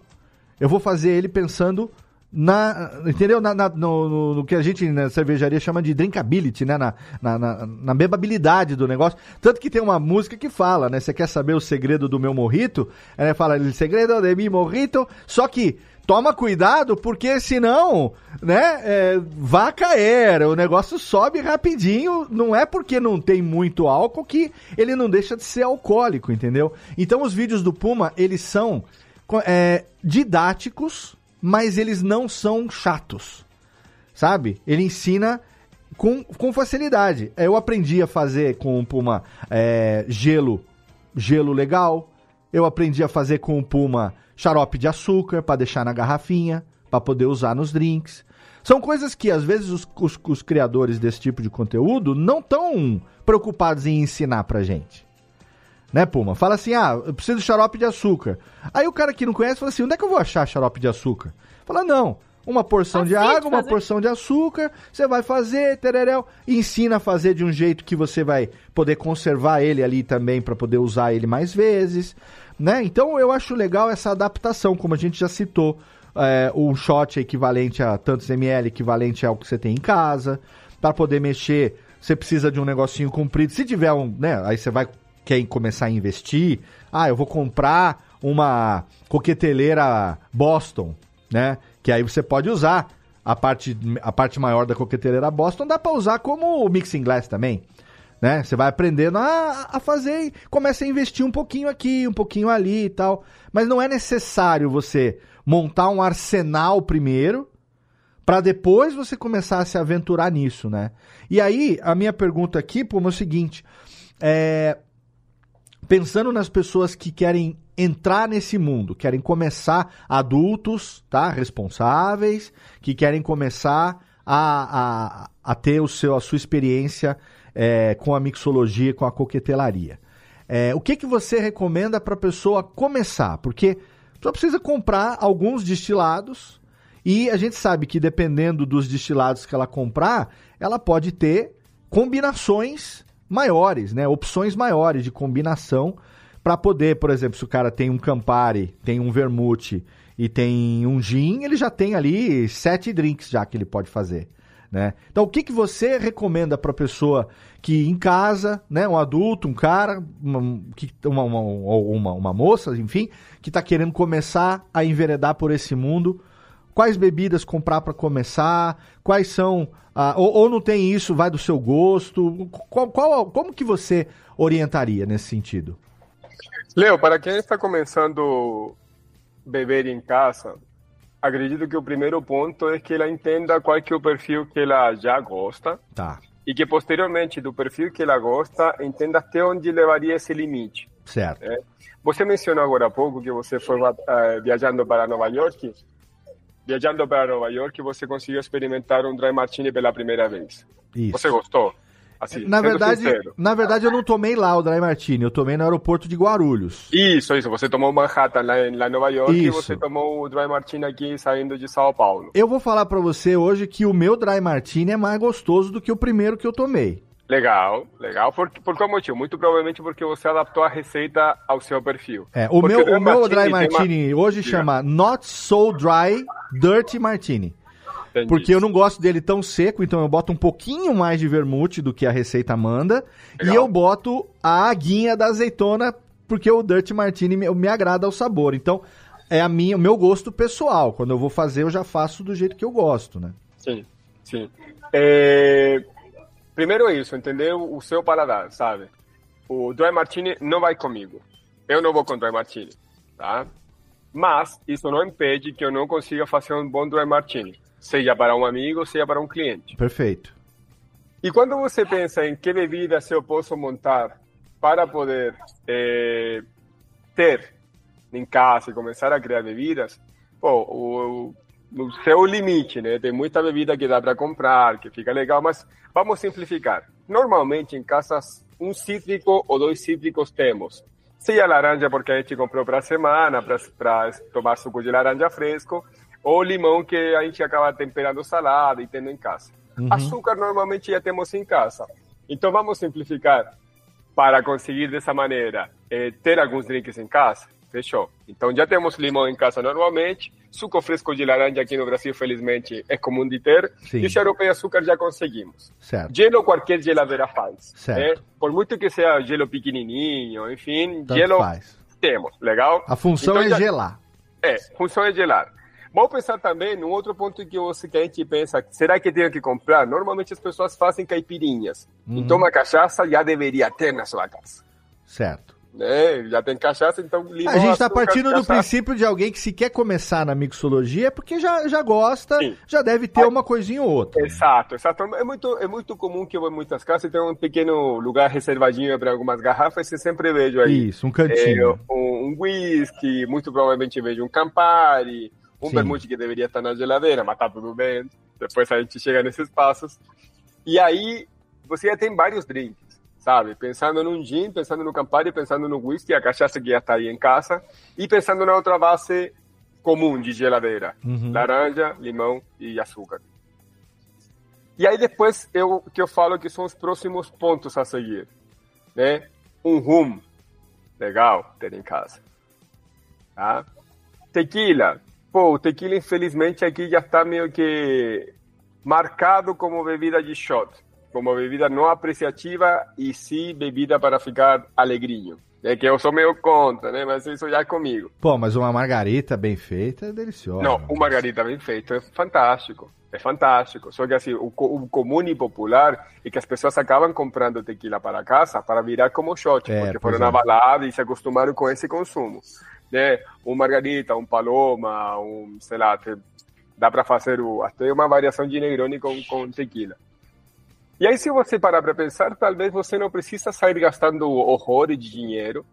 Eu vou fazer ele pensando... Na, entendeu? Na, na, no, no, no que a gente na cervejaria chama de drinkability, né? Na, na, na, na bebabilidade do negócio. Tanto que tem uma música que fala, né? Você quer saber o segredo do meu mojito? Ela fala, o segredo de mi mojito. Só que toma cuidado, porque senão, né? É, vai cair. O negócio sobe rapidinho. Não é porque não tem muito álcool que ele não deixa de ser alcoólico, entendeu? Então os vídeos do Puma, eles são é, didáticos. Mas eles não são chatos, sabe? Ele ensina com, com facilidade. Eu aprendi a fazer com o Puma é, gelo, gelo legal. Eu aprendi a fazer com o Puma xarope de açúcar para deixar na garrafinha, para poder usar nos drinks. São coisas que, às vezes, os, os, os criadores desse tipo de conteúdo não estão preocupados em ensinar pra gente. Né, Puma? Fala assim, ah, eu preciso de xarope de açúcar. Aí o cara que não conhece fala assim, onde é que eu vou achar xarope de açúcar? Fala, não, uma porção de água, uma porção de açúcar, você vai fazer, tereréu, ensina a fazer de um jeito que você vai poder conservar ele ali também para poder usar ele mais vezes, né? Então eu acho legal essa adaptação, como a gente já citou, é, um shot equivalente a tantos ml, equivalente ao que você tem em casa, para poder mexer, você precisa de um negocinho comprido, se tiver um, né, aí você vai... quer começar a investir, ah, eu vou comprar uma coqueteleira Boston, né? Que aí você pode usar a parte, a parte maior da coqueteleira Boston, dá para usar como o mixing glass também, né? Você vai aprendendo a, a fazer, começa a investir um pouquinho aqui, um pouquinho ali e tal, mas não é necessário você montar um arsenal primeiro, para depois você começar a se aventurar nisso, né? E aí, a minha pergunta aqui, Puma, é o seguinte, é... pensando nas pessoas que querem entrar nesse mundo, querem começar, adultos, tá? Responsáveis, que querem começar a, a, a ter o seu, a sua experiência é, com a mixologia, com a coquetelaria. É, o que, que você recomenda para a pessoa começar? Porque só precisa comprar alguns destilados e a gente sabe que dependendo dos destilados que ela comprar, ela pode ter combinações... maiores, né? Opções maiores de combinação para poder, por exemplo, se o cara tem um Campari, tem um vermute e tem um gin, ele já tem ali sete drinks já que ele pode fazer, né? Então, o que, que você recomenda para a pessoa que em casa, né, um adulto, um cara, uma, uma, uma, uma moça, enfim, que está querendo começar a enveredar por esse mundo? Quais bebidas comprar para começar? Quais são... Ah, ou, ou não tem isso, vai do seu gosto? Qual, qual, como que você orientaria nesse sentido? Leo, para quem está começando a beber em casa, acredito que o primeiro ponto é que ela entenda qual que é o perfil que ela já gosta. Tá. E que posteriormente do perfil que ela gosta, entenda até onde levaria esse limite. Certo. É. Você mencionou agora há pouco que você foi uh, viajando para Nova York... Viajando para Nova York, você conseguiu experimentar um dry martini pela primeira vez. Isso. Você gostou? Assim, na, verdade, na verdade, eu não tomei lá o dry martini, eu tomei no aeroporto de Guarulhos. Isso, isso. Você tomou Manhattan lá em lá Nova York isso. E você tomou o dry martini aqui saindo de São Paulo. Eu vou falar para você hoje que o meu dry martini é mais gostoso do que o primeiro que eu tomei. Legal, legal. Por, por qual motivo? Muito provavelmente porque você adaptou a receita ao seu perfil. É, o porque meu, o meu Dry Martini uma... hoje chama Not So Dry Dirty Martini. Entendi. Porque eu não gosto dele tão seco, então eu boto um pouquinho mais de vermute do que a receita manda. Legal. E eu boto a aguinha da azeitona, porque o Dirty Martini me, me agrada o sabor. Então, é a minha, o meu gosto pessoal. Quando eu vou fazer, eu já faço do jeito que eu gosto, né? Sim, sim. É... Primeiro isso, entender o seu paladar, sabe? O dry martini não vai comigo. Eu não vou com dry martini, tá? Mas isso não impede que eu não consiga fazer um bom dry martini. Seja para um amigo, seja para um cliente. Perfeito. E quando você pensa em que bebidas eu posso montar para poder é, ter em casa e começar a criar bebidas, pô, o... no seu limite, né? Tem muita bebida que dá para comprar, que fica legal, mas vamos simplificar. Normalmente, em casas, um cítrico ou dois cítricos temos. Seja laranja, porque a gente comprou para a semana, para tomar suco de laranja fresco, ou limão, que a gente acaba temperando salada e tendo em casa. Uhum. Açúcar, normalmente, já temos em casa. Então, vamos simplificar para conseguir, dessa maneira, eh, ter alguns drinks em casa. Fechou. Então, já temos limão em casa normalmente, suco fresco de laranja aqui no Brasil, felizmente, é comum de ter, sim. E xarope e açúcar já conseguimos. Certo. Gelo, qualquer geladeira faz. Certo. Né? Por muito que seja gelo pequenininho, enfim, tanto gelo faz. Temos, legal? A função então, é já... gelar. É, a função é gelar. Vamos pensar também num outro ponto que, você, que a gente pensa, será que tenho que comprar? Normalmente as pessoas fazem caipirinhas, uhum. Então uma cachaça já deveria ter na sua casa. Certo. É, já tem cachaça, então... Limão, a gente está partindo do princípio de alguém que se quer começar na mixologia, porque já, já gosta, sim. Já deve ter uma coisinha ou outra. Exato, exato. É muito, é muito comum que eu vou em muitas casas e tem um pequeno lugar reservadinho para algumas garrafas, você sempre vejo aí. Isso, um cantinho. É, um, um whisky, muito provavelmente vejo um Campari, um vermute que deveria estar na geladeira, mas tá tudo bem. Depois a gente chega nesses passos. E aí, você já tem vários drinks. Sabe, pensando num gin, pensando no Campari, pensando no whisky, a cachaça que já está aí em casa, e pensando na outra base comum de geladeira, uhum. Laranja, limão e açúcar. E aí depois eu, que eu falo que são os próximos pontos a seguir, né? Um rum, legal ter em casa. Tá? Tequila, pô, tequila infelizmente aqui já está meio que marcado como bebida de shot. Como bebida não apreciativa e sim bebida para ficar alegrinho. É que eu sou meio contra, né? Mas isso já é comigo. Pô, mas uma margarita bem feita é deliciosa. Não, uma margarita bem feita é fantástico. É fantástico. Só que assim, o, o comum e popular é que as pessoas acabam comprando tequila para casa para virar como shot. É, porque foram é. na balada e se acostumaram com esse consumo. Né? Um margarita, um paloma, um, sei lá, te, dá para fazer o, até uma variação de Negroni com, com tequila. E aí, se você parar para pensar, talvez você não precisa sair gastando horrores de dinheiro.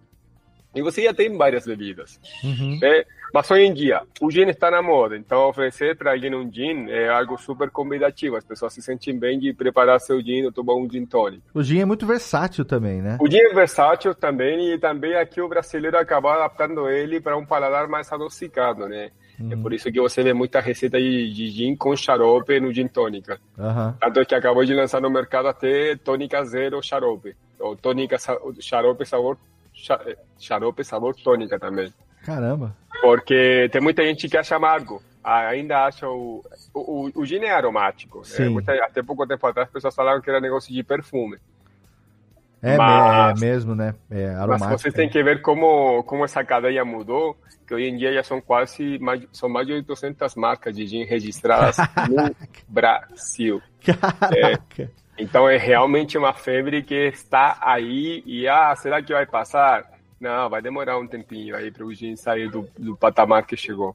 E você já tem várias bebidas. Uhum. Né? Mas hoje em dia, o gin está na moda. Então, oferecer para alguém um gin é algo super convidativo. As pessoas se sentem bem de preparar seu gin ou tomar um gin tônico. O gin é muito versátil também, né? O gin é versátil também. E também aqui o brasileiro acabou adaptando ele para um paladar mais adocicado, né? É por isso que você vê muita receita de, de gin com xarope no gin tônica. Uhum. Tanto que acabou de lançar no mercado até tônica zero xarope. Ou tônica xarope sabor, xarope sabor tônica também. Caramba. Porque tem muita gente que acha amargo. ainda acham... O, o, o gin é aromático. É, muita, até pouco tempo atrás, as pessoas falaram que era negócio de perfume. É, mas, é mesmo, né? É aromático. Mas vocês têm que ver como, como essa cadeia mudou, que hoje em dia já são quase... São mais de oitocentas marcas de gin registradas no Brasil. Caraca! É, então é realmente uma febre que está aí e, ah, será que vai passar? Não, vai demorar um tempinho aí para o gin sair do, do patamar que chegou.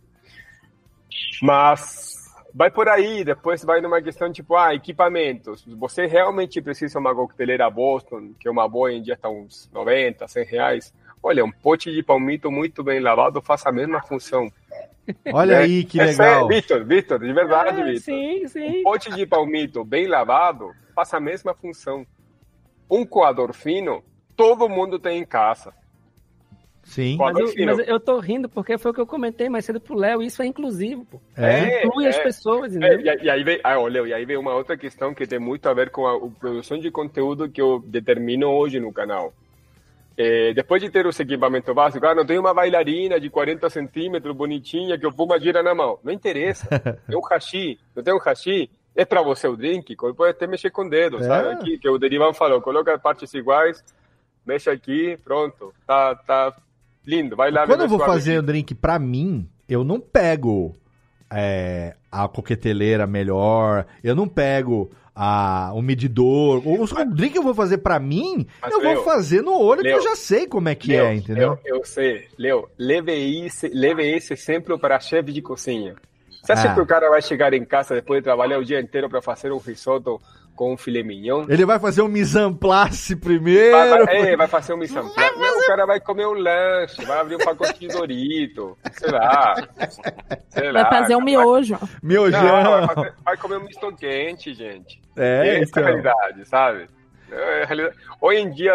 Mas vai por aí, depois vai numa questão tipo, ah, equipamentos. Você realmente precisa uma coqueteleira Boston, que é uma boa, em dia está uns noventa, cem reais. Olha, um pote de palmito muito bem lavado faz a mesma função. Olha é, aí, que é legal. Vitor, Vitor, de verdade, ah, Vitor. Sim, sim. Um pote de palmito bem lavado faz a mesma função. Um coador fino, todo mundo tem em casa. Sim. Mas eu, mas eu tô rindo porque foi o que eu comentei mais cedo pro Léo, isso é inclusivo, pô. É, inclui é, as pessoas, é, e, e aí vem, ah, ó, Léo, e aí vem uma outra questão que tem muito a ver com a, a produção de conteúdo que eu determino hoje no canal. É, depois de ter os equipamentos básicos, ah, não tem uma bailarina de quarenta centímetros bonitinha que o Puma gira na mão. Não interessa. Tem um hashi, não tem um hashi, é para você o drink, pode até mexer com o dedo, é. Sabe? Aqui, que o Derivan falou, coloca partes iguais, mexe aqui, pronto, tá... tá lindo, vai lá. Quando eu vou fazer o drink pra mim, eu não pego é, a coqueteleira melhor, eu não pego a, o medidor. O, o drink que eu vou fazer pra mim, mas, eu Leo, vou fazer no olho, Leo, que eu já sei como é que Leo, é, entendeu? Eu, eu sei, Leo, leve esse, leve esse exemplo para chefe de cozinha. Você acha ah. que o cara vai chegar em casa depois de trabalhar o dia inteiro para fazer um risoto com um filé mignon? Ele vai fazer um mise en place primeiro. Vai, vai, é, vai fazer um mise en place. Não, o cara vai comer um lanche, vai abrir um pacote de Dorito, sei lá. Sei vai lá, fazer um miojo. Vai... Miojão. Não, vai, fazer... vai comer um misto quente, gente. É, essa é a realidade, sabe? É realidade. Hoje em dia,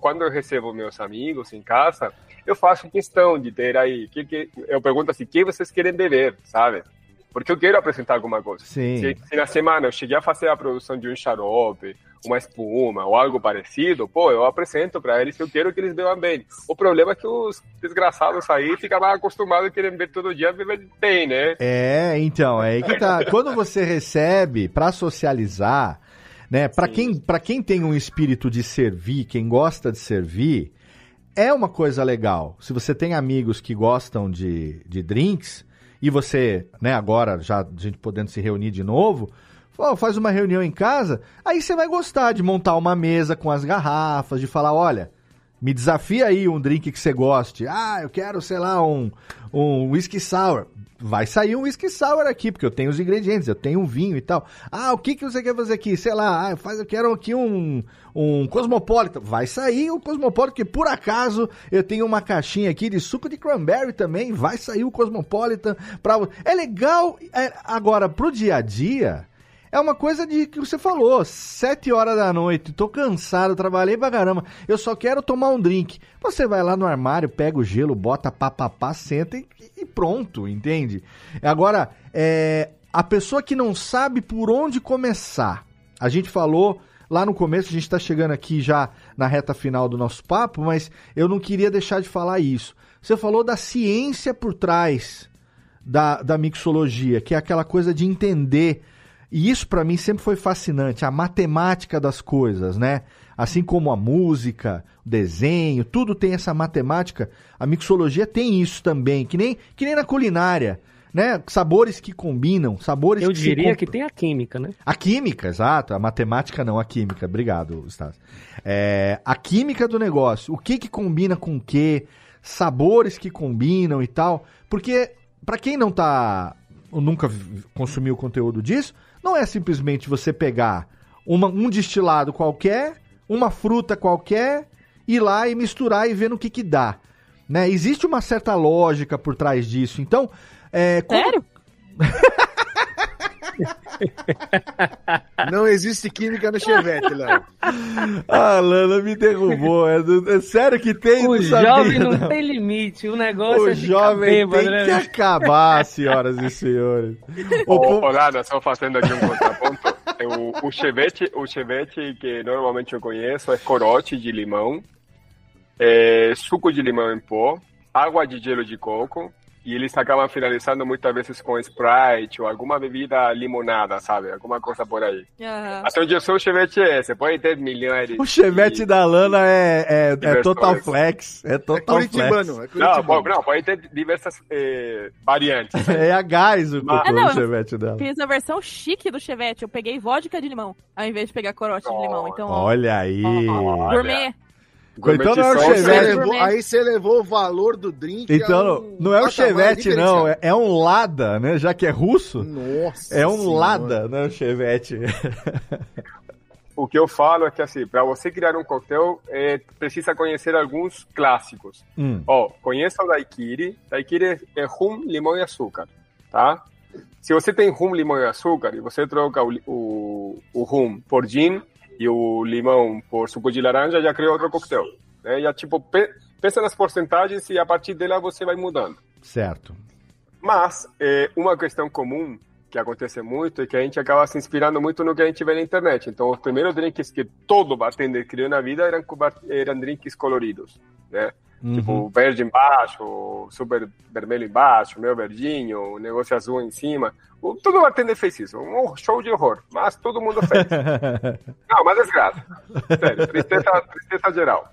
quando eu recebo meus amigos em casa, eu faço questão de ter aí... Que, que... Eu pergunto assim, o que vocês querem beber, sabe? Porque eu quero apresentar alguma coisa. Sim. Se, se na semana eu cheguei a fazer a produção de um xarope, uma espuma ou algo parecido, pô, eu apresento para eles que eu quero que eles bebam bem. O problema é que os desgraçados aí ficam mais acostumados a querer beber todo dia, beber bem, né? É, então, é aí que tá. Quando você recebe para socializar, né? Para quem, para quem tem um espírito de servir, quem gosta de servir, é uma coisa legal. Se você tem amigos que gostam de, de drinks... E você, né, agora, já a gente podendo se reunir de novo, faz uma reunião em casa, aí você vai gostar de montar uma mesa com as garrafas, de falar, olha, me desafia aí um drink que você goste. Ah, eu quero, sei lá, um, um whisky sour. Vai sair um whisky sour aqui, porque eu tenho os ingredientes, eu tenho um vinho e tal. Ah, o que, que você quer fazer aqui? Sei lá, ah, faz, eu quero aqui um, um Cosmopolitan. Vai sair o Cosmopolitan, porque por acaso eu tenho uma caixinha aqui de suco de cranberry também. Vai sair o Cosmopolitan. Pra... É legal. É... Agora, pro dia a dia, é uma coisa de que você falou. Sete horas da noite, tô cansado, trabalhei pra caramba. Eu só quero tomar um drink. Você vai lá no armário, pega o gelo, bota papapá, senta e... e pronto, entende? Agora, é, a pessoa que não sabe por onde começar, a gente falou lá no começo, a gente está chegando aqui já na reta final do nosso papo, mas eu não queria deixar de falar isso. Você falou da ciência por trás da, da mixologia, que é aquela coisa de entender, e isso para mim sempre foi fascinante, a matemática das coisas, né? Assim como a música, o desenho, tudo tem essa matemática, a mixologia tem isso também, que nem, que nem na culinária, né? Sabores que combinam, sabores que... Eu diria que, que tem a química, né? A química, exato, a matemática não, a química, obrigado, Stas. É, a química do negócio, o que que combina com o que, sabores que combinam e tal, porque para quem não tá, nunca consumiu conteúdo disso, não é simplesmente você pegar uma, um destilado qualquer... uma fruta qualquer, ir lá e misturar e ver no que que dá, né? Existe uma certa lógica por trás disso, então... É, como... Sério? Não existe química no Chevette, Léo. Ah, Lana me derrubou. É, é sério que tem... O jovem não, não tem limite, o negócio o é jovem bêbado, tem né? que acabar, senhoras e senhores. Ô, oh, Lana, só fazendo aqui um contraponto. O, o, chevette, o chevette que normalmente eu conheço é corote de limão, é, suco de limão em pó, água de gelo de coco, E eles acabam finalizando muitas vezes com Sprite ou alguma bebida limonada, sabe? Alguma coisa por aí. Uhum. Até onde eu sou, o Chevette é esse. Pode ter milhares. O Chevette de, da Lana é, é, é total flex. É total é flex. É não, pode, não, pode ter diversas eh, variantes. É a gás o, mas... não, o Chevette dela. Fiz a versão chique do Chevette. Eu peguei vodka de limão, ao invés de pegar corote oh, de limão. Então, olha aí. Gourmet. Então não é o Chevette. Levou, aí você levou o valor do drink. Então, um... não é o Chevette, não. É, é um Lada, né? Já que é russo. Nossa. É um senhora. Lada, não é o Chevette. O que eu falo é que, assim, para você criar um coquetel, é, precisa conhecer alguns clássicos. Hum. Ó, conheça o daiquiri. Daiquiri é rum, limão e açúcar, tá? Se você tem rum, limão e açúcar e você troca o, o, o rum por gin, e o limão por suco de laranja, já criou outro coquetel. Né? Já, tipo, pe- pensa nas porcentagens e a partir dela você vai mudando. Certo. Mas, é, uma questão comum que acontece muito é que a gente acaba se inspirando muito no que a gente vê na internet. Então, os primeiros drinks que todo bartender criou na vida eram, eram drinks coloridos, né? Uhum. Tipo, verde embaixo, super vermelho embaixo, meio verdinho, negócio azul em cima. O, todo bartender fez isso. Um show de horror. Mas todo mundo fez. Não, mas desgraça. Sério, tristeza, tristeza geral.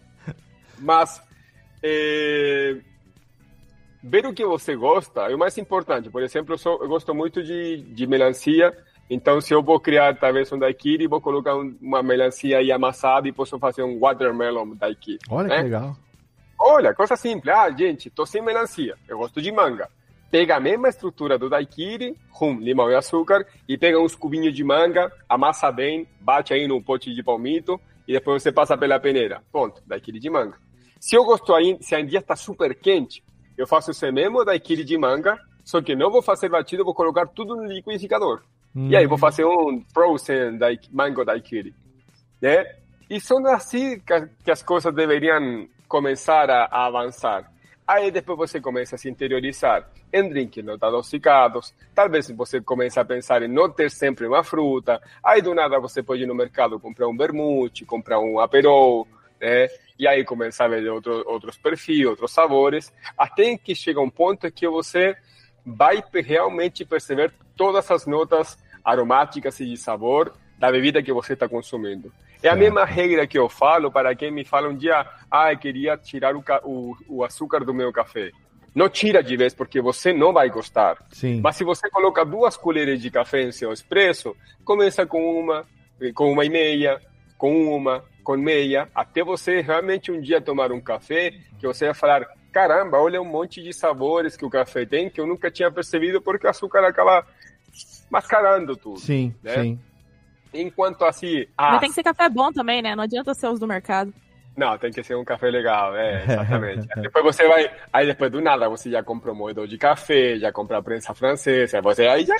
Mas, é, ver o que você gosta é o mais importante. Por exemplo, eu, sou, eu gosto muito de, de melancia. Então, se eu vou criar, talvez, um daiquiri, vou colocar um, uma melancia aí amassada e posso fazer um watermelon daiquiri. Olha, né? Que legal. Olha, coisa simples. Ah, gente, tô sem melancia. Eu gosto de manga. Pega a mesma estrutura do daiquiri, rum, limão e açúcar, e pega uns cubinhos de manga, amassa bem, bate aí num pote de palmito, e depois você passa pela peneira. Ponto, daiquiri de manga. Se eu gosto ainda, se ainda está super quente, eu faço esse mesmo daiquiri de manga, só que não vou fazer batido, vou colocar tudo no liquidificador. Hum. E aí vou fazer um frozen daik, mango daiquiri. Né? E são assim que as coisas deveriam começar a, a avançar. Aí depois você começa a se interiorizar em drinks não adocicados, talvez você comece a pensar em não ter sempre uma fruta, aí do nada você pode ir no mercado comprar um vermute, comprar um aperol, né? E aí começar a ver outro, outros perfis, outros sabores, até que chega um ponto que você vai realmente perceber todas as notas aromáticas e de sabor da bebida que você está consumindo. É a mesma regra que eu falo para quem me fala um dia, ah, eu queria tirar o, o, o açúcar do meu café. Não tira de vez, porque você não vai gostar. Sim. Mas se você coloca duas colheres de café em seu expresso, começa com uma, com uma e meia, com uma, com meia, até você realmente um dia tomar um café, que você vai falar, caramba, olha um monte de sabores que o café tem, que eu nunca tinha percebido, porque o açúcar acaba mascarando tudo. Sim, né? Sim. Enquanto assim... As... Mas tem que ser café bom também, né? Não adianta ser os do mercado. Não, tem que ser um café legal, é, exatamente. Aí depois você vai... Aí depois do nada você já compra um moedor de café, já compra a prensa francesa, você aí já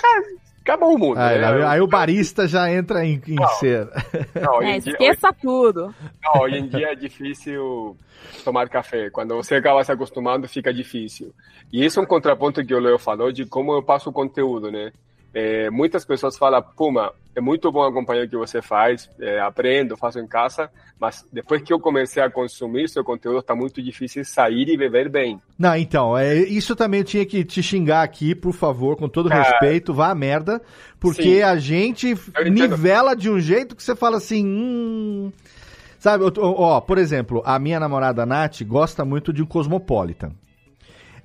acabou o mundo. Aí, né? Aí o barista já entra em, em não, ser... Não, é, dia, esqueça hoje, tudo. Não, hoje em dia é difícil tomar café. Quando você acaba se acostumando, fica difícil. E isso é um contraponto que o Leo falou de como eu passo o conteúdo, né? É, muitas pessoas falam, Puma, é muito bom acompanhar o que você faz, é, aprendo, faço em casa, mas depois que eu comecei a consumir seu conteúdo, está muito difícil sair e beber bem. Não, então, é, isso também eu tinha que te xingar aqui, por favor, com todo Cara, respeito, vá a merda, porque sim, a gente nivela de um jeito que você fala assim... Hum... Sabe, eu, ó, por exemplo, a minha namorada Nath gosta muito de um Cosmopolitan.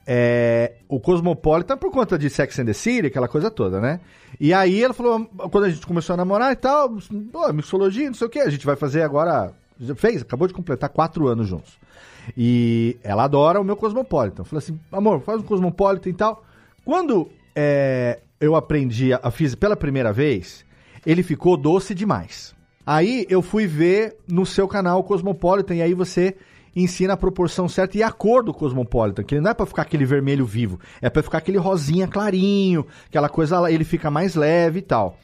É, o Cosmopolitan por conta de Sex and the City, aquela coisa toda, né? E aí ela falou, quando a gente começou a namorar e tal, pô, mixologia, não sei o que, a gente vai fazer agora, fez, acabou de completar quatro anos juntos. E ela adora o meu Cosmopolitan. Eu falei assim, amor, faz um Cosmopolitan e tal. Quando é, eu aprendi, a, a fiz pela primeira vez, ele ficou doce demais. Aí eu fui ver no seu canal o Cosmopolitan e aí você... ensina a proporção certa e a cor do Cosmopolitan, que não é pra ficar aquele vermelho vivo, é pra ficar aquele rosinha clarinho, aquela coisa, ele fica mais leve e tal.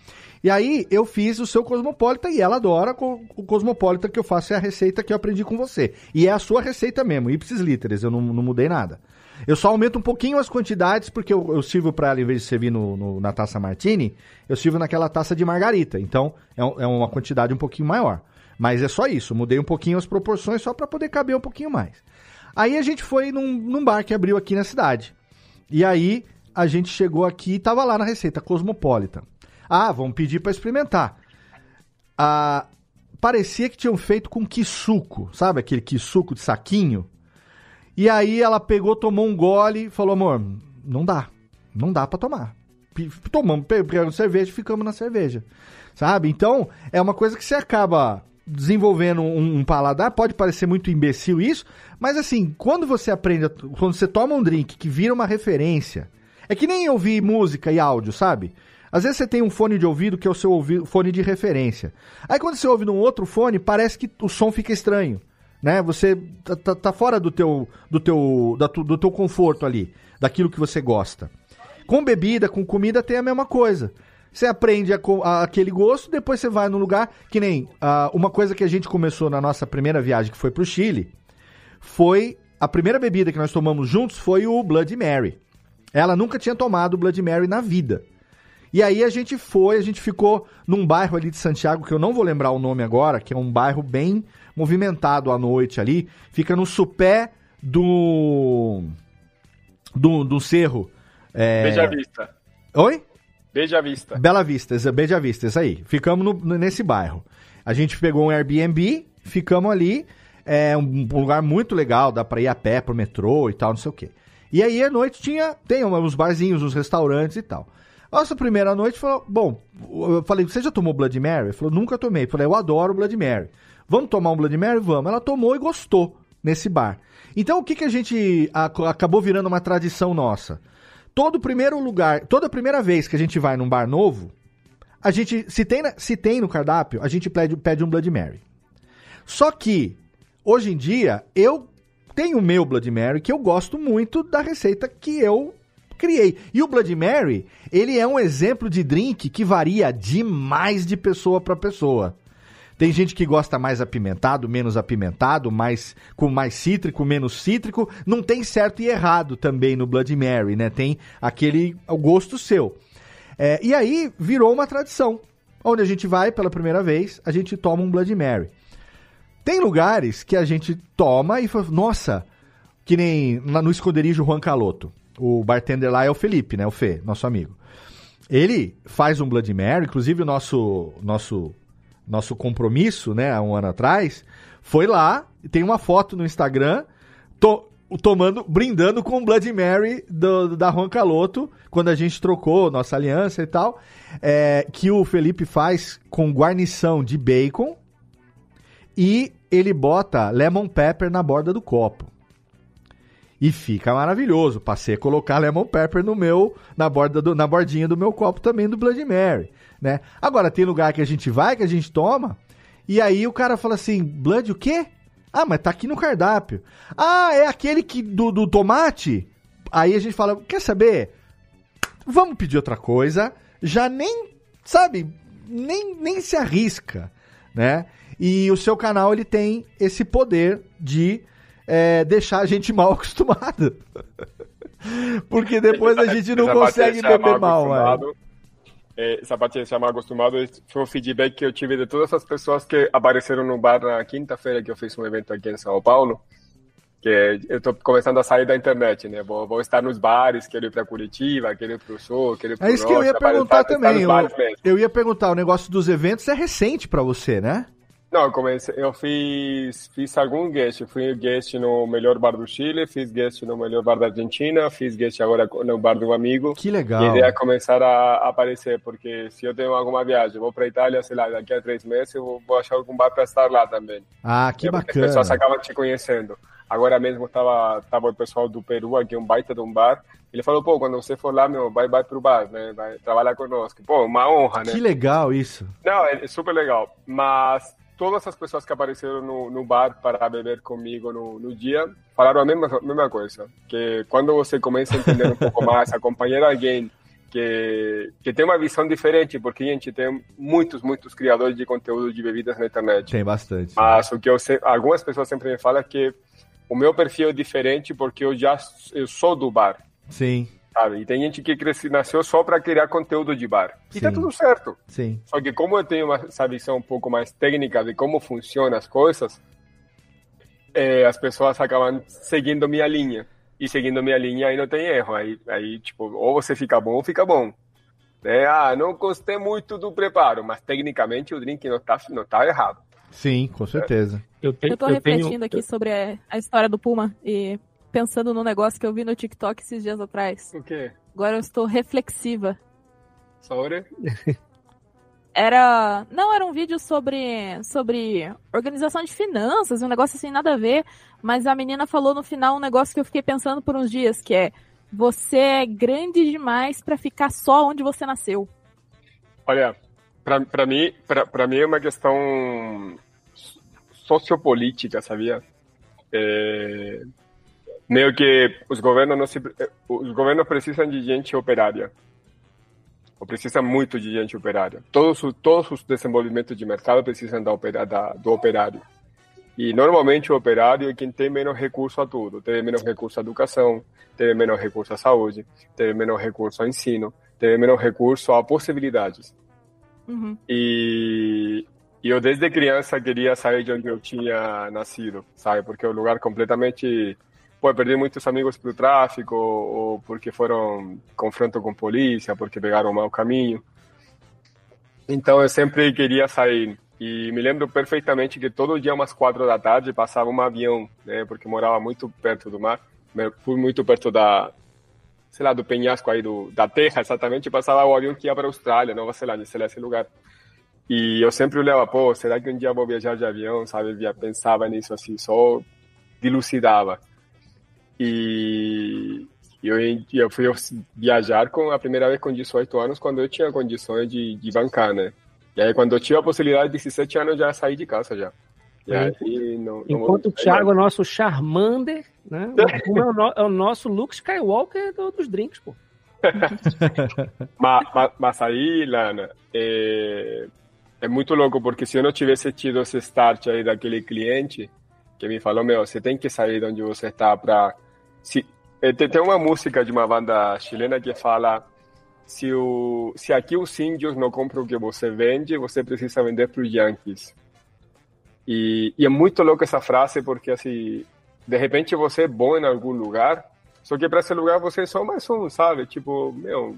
E aí eu fiz o seu Cosmopolitan e ela adora o Cosmopolitan que eu faço, é a receita que eu aprendi com você. E é a sua receita mesmo, ipsis literis, eu não, não mudei nada. Eu só aumento um pouquinho as quantidades, porque eu, eu sirvo pra ela, em vez de servir no, no, na taça martini, eu sirvo naquela taça de margarita, então é, um, é uma quantidade um pouquinho maior. Mas é só isso, mudei um pouquinho as proporções só para poder caber um pouquinho mais. Aí a gente foi num, num bar que abriu aqui na cidade. E aí, a gente chegou aqui e tava lá na receita, Cosmopolitan. Ah, vamos pedir para experimentar. Ah, parecia que tinham feito com quissuco, sabe? Aquele quissuco de saquinho. E aí ela pegou, tomou um gole e falou, amor, não dá. Não dá para tomar. Tomamos, pegamos cerveja e ficamos na cerveja. Sabe? Então, é uma coisa que você acaba desenvolvendo um, um paladar. Pode parecer muito imbecil isso, mas assim, quando você aprende, a, quando você toma um drink que vira uma referência, é que nem ouvir música e áudio, sabe? Às vezes você tem um fone de ouvido que é o seu ouvido, fone de referência. Aí quando você ouve num outro fone, parece que o som fica estranho, né? Você tá, tá fora do teu, do teu, da tu, do teu conforto ali, daquilo que você gosta. Com bebida, com comida tem a mesma coisa. Você aprende a, a, aquele gosto, depois você vai num lugar... Que nem a, uma coisa que a gente começou na nossa primeira viagem, que foi pro Chile, foi... A primeira bebida que nós tomamos juntos foi o Bloody Mary. Ela nunca tinha tomado Bloody Mary na vida. E aí a gente foi, a gente ficou num bairro ali de Santiago, que eu não vou lembrar o nome agora, que é um bairro bem movimentado à noite ali. Fica no supé do... Do, do cerro. É... Beija Vista. Oi? Beija Vista. Bela Vista, Beija Vista, isso aí. Ficamos no, nesse bairro. A gente pegou um Airbnb, ficamos ali. É um, um lugar muito legal, dá pra ir a pé pro metrô e tal, não sei o quê. E aí à noite tinha, tem uns barzinhos, uns restaurantes e tal. Nossa primeira noite falou, bom, eu falei, você já tomou Bloody Mary? Ele falou, nunca tomei. Eu falei, eu adoro Bloody Mary. Vamos tomar um Bloody Mary? Vamos. Ela tomou e gostou nesse bar. Então o que, que a gente a, acabou virando uma tradição nossa? Todo primeiro lugar, toda primeira vez que a gente vai num bar novo, a gente, se tem, se tem no cardápio, a gente pede, pede um Bloody Mary. Só que, hoje em dia, eu tenho o meu Bloody Mary, que eu gosto muito da receita que eu criei. E o Bloody Mary, ele é um exemplo de drink que varia demais de pessoa para pessoa. Tem gente que gosta mais apimentado, menos apimentado, mais, com mais cítrico, menos cítrico. Não tem certo e errado também no Bloody Mary, né? Tem aquele o gosto seu. É, e aí virou uma tradição. Onde a gente vai pela primeira vez, a gente toma um Bloody Mary. Tem lugares que a gente toma e fala, nossa, que nem no esconderijo Juan Caloto. O bartender lá é o Felipe, né? O Fê, nosso amigo. Ele faz um Bloody Mary, inclusive o nosso... nosso Nosso compromisso, né, há um ano atrás, foi lá, tem uma foto no Instagram, to, tomando, brindando com o Bloody Mary do, do, da Juan Caloto, quando a gente trocou nossa aliança e tal, é, que o Felipe faz com guarnição de bacon e ele bota lemon pepper na borda do copo. E fica maravilhoso, passei a colocar lemon pepper no meu, na, borda do, na bordinha do meu copo também do Bloody Mary, né? Agora, tem lugar que a gente vai, que a gente toma, e aí o cara fala assim, Bloody o quê? Ah, mas tá aqui no cardápio. Ah, é aquele que, do, do tomate? Aí a gente fala, quer saber? Vamos pedir outra coisa, já nem, sabe, nem, nem se arrisca, né? E o seu canal, ele tem esse poder de... É, deixar a gente mal acostumado. Porque depois a gente não essa consegue beber mal. mal é, essa parte de ser mal acostumado foi o feedback que eu tive de todas as pessoas que apareceram no bar na quinta-feira que eu fiz um evento aqui em São Paulo. Que eu estou começando a sair da internet, né? Vou, vou estar nos bares, quero ir para Curitiba, quero ir para o show, quero ir para o... É isso que eu ia perguntar também. Eu, eu ia perguntar, o negócio dos eventos é recente para você, né? Não, eu, comecei, eu fiz, fiz algum guest, fui guest no melhor bar do Chile, fiz guest no melhor bar da Argentina, fiz guest agora no bar do amigo. Que legal. E a ideia é começar a aparecer, porque se eu tenho alguma viagem, vou para Itália, sei lá, daqui a três meses, eu vou achar algum bar para estar lá também. Ah, que bacana. As pessoas acabam te conhecendo. Agora mesmo estava tava o pessoal do Peru, aqui um baita de um bar, ele falou, pô, quando você for lá, meu, vai, vai pro bar, né, vai trabalhar conosco. Pô, uma honra, né? Que legal isso. Não, é super legal, mas... Todas as pessoas que apareceram no, no bar para beber comigo no, no dia falaram a mesma, mesma coisa. Que quando você começa a entender um pouco mais, acompanhar alguém que, que tem uma visão diferente, porque a gente tem muitos, muitos criadores de conteúdo de bebidas na internet. Tem bastante. Mas o que eu sei, algumas pessoas sempre me falam que o meu perfil é diferente porque eu já eu sou do bar. Sim. Sabe? E tem gente que cresce, nasceu só para criar conteúdo de bar. E sim, tá tudo certo. Sim. Só que como eu tenho uma, essa visão um pouco mais técnica de como funcionam as coisas, é, as pessoas acabam seguindo minha linha. e seguindo a minha linha, aí não tem erro. Aí, aí tipo, ou você fica bom ou fica bom. É, ah, não gostei muito do preparo, mas tecnicamente o drink não tá, não tá errado. Sim, com certeza. É. Eu, tenho, eu tô eu refletindo tenho... aqui sobre a, a história do Puma e pensando num negócio que eu vi no TikTok esses dias atrás. O quê? Agora eu estou reflexiva. Sobre? Era... Não, era um vídeo sobre, sobre organização de finanças, um negócio assim, nada a ver. Mas a menina falou no final um negócio que eu fiquei pensando por uns dias, que é: você é grande demais pra ficar só onde você nasceu. Olha, pra, pra, mim, pra, pra mim é uma questão sociopolítica, sabia? É... Meio que os governos, não se... os governos precisam de gente operária. Precisa muito de gente operária. Todos, todos os desenvolvimentos de mercado precisam da opera, da, do operário. E, normalmente, o operário é quem tem menos recurso a tudo. Tem menos recurso à educação, tem menos recurso à saúde, tem menos recurso ao ensino, tem menos recurso a possibilidades. Uhum. E, e eu, desde criança, queria sair de onde eu tinha nascido, sabe? Porque é um lugar completamente... Pô, perdi muitos amigos pelo tráfico, ou porque foram confronto com polícia, porque pegaram o mau caminho. Então eu sempre queria sair. E me lembro perfeitamente que todo dia, umas quatro da tarde, passava um avião, né? Porque morava muito perto do mar. Fui muito perto da, sei lá, do penhasco aí, do, da terra, exatamente. Passava o avião que ia para a Austrália, Nova Zelândia, sei lá, esse lugar. E eu sempre olhava, pô, será que um dia eu vou viajar de avião, sabe? Pensava nisso assim, só dilucidava. E eu, eu fui viajar com, a primeira vez com dezoito anos, quando eu tinha condições de, de bancar, né? E aí, quando eu tive a possibilidade de dezessete anos, eu já saí de casa já. E aí, não, enquanto não... o Thiago é o nosso Charmander, né? O Puma é, o no, é o nosso Luke Skywalker do, dos drinks, pô. mas, mas, mas aí, Lana, é, é muito louco, porque se eu não tivesse tido esse start aí daquele cliente que me falou, meu, você tem que sair de onde você está para... Se... Tem uma música de uma banda chilena que fala: se, o... se aqui os índios não compram o que você vende, você precisa vender para os Yankees. E... e é muito louca essa frase, porque assim, de repente você é bom em algum lugar, só que para esse lugar você é só mais um, sabe? Tipo, meu...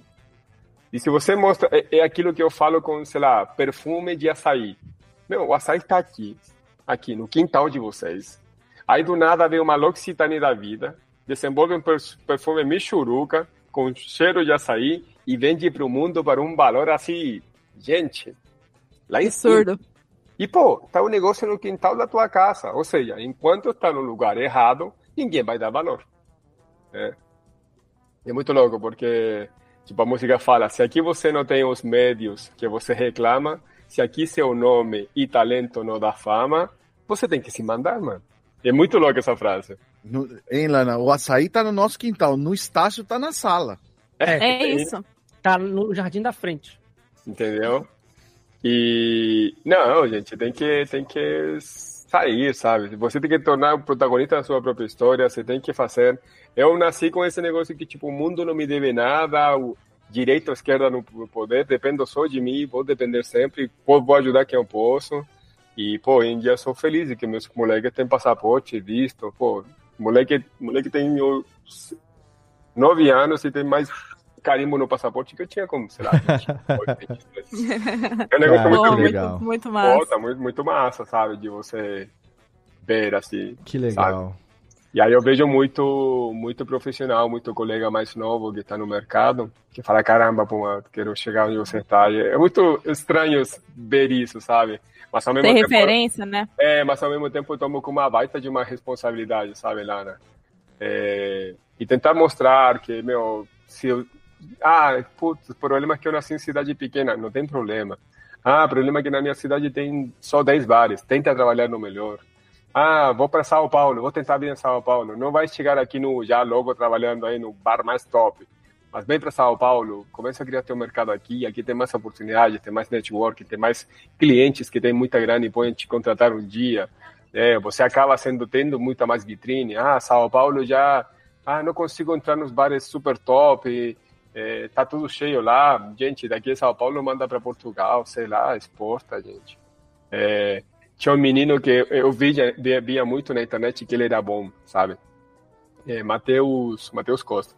E se você mostra... É aquilo que eu falo com, sei lá, perfume de açaí. Meu, o açaí está aqui, aqui no quintal de vocês. Aí do nada vem uma L'Occitane da vida, desenvolve um perfume michuruca com cheiro de açaí e vende para o mundo para um valor assim, gente, lá em cima. E pô, tá um negócio no quintal da tua casa, ou seja, enquanto está no lugar errado, ninguém vai dar valor. É, é muito louco, porque tipo, a música fala: se aqui você não tem os médios que você reclama, se aqui seu nome e talento não dá fama, você tem que se mandar, mano. É muito louca essa frase. No, hein, Lana? O açaí tá no nosso quintal, no estácio tá na sala. É, é isso. Tá no jardim da frente. Entendeu? E... Não, gente, tem que, tem que sair, sabe? Você tem que tornar o protagonista da sua própria história, você tem que fazer... Eu nasci com esse negócio que, tipo, o mundo não me deve nada, o... direita ou esquerda no poder, dependo só de mim, vou depender sempre, vou ajudar quem eu posso. E, pô, em dia eu sou feliz que meus moleques têm passaporte, visto. Pô, moleque, moleque tem nove anos e tem mais carimbo no passaporte que eu tinha como, sei lá, vinte, vinte, vinte, vinte. É um negócio ah, muito, muito legal. Muito, muito massa. Pô, tá muito, muito massa, sabe, de você ver, assim. Que legal. Sabe? E aí eu vejo muito, muito profissional, muito colega mais novo que está no mercado, que fala: caramba, pô, quero chegar onde você está. É muito estranho ver isso, sabe? Mas ao mesmo Tem tempo, referência, né? É, mas ao mesmo tempo eu tomo com uma baita de uma responsabilidade, sabe, Lana? É, e tentar mostrar que, meu, se eu... Ah, putz, o problema é que eu nasci em cidade pequena, não tem problema. Ah, o problema é que na minha cidade tem só dez bares, tenta trabalhar no melhor. Ah, vou para São Paulo, vou tentar vir em São Paulo. Não vai chegar aqui no, já logo trabalhando aí no bar mais top. Mas vem para São Paulo, começa a criar teu mercado aqui. Aqui tem mais oportunidades, tem mais networking, tem mais clientes que tem muita grana e podem te contratar um dia. É, você acaba sendo, tendo muita mais vitrine. Ah, São Paulo já... Ah, não consigo entrar nos bares super top. É, tá tudo cheio lá. Gente, daqui de São Paulo manda para Portugal, sei lá, exporta, gente. É... Tinha um menino que eu via, via muito na internet que ele era bom, sabe? é, Matheus Matheus Costa.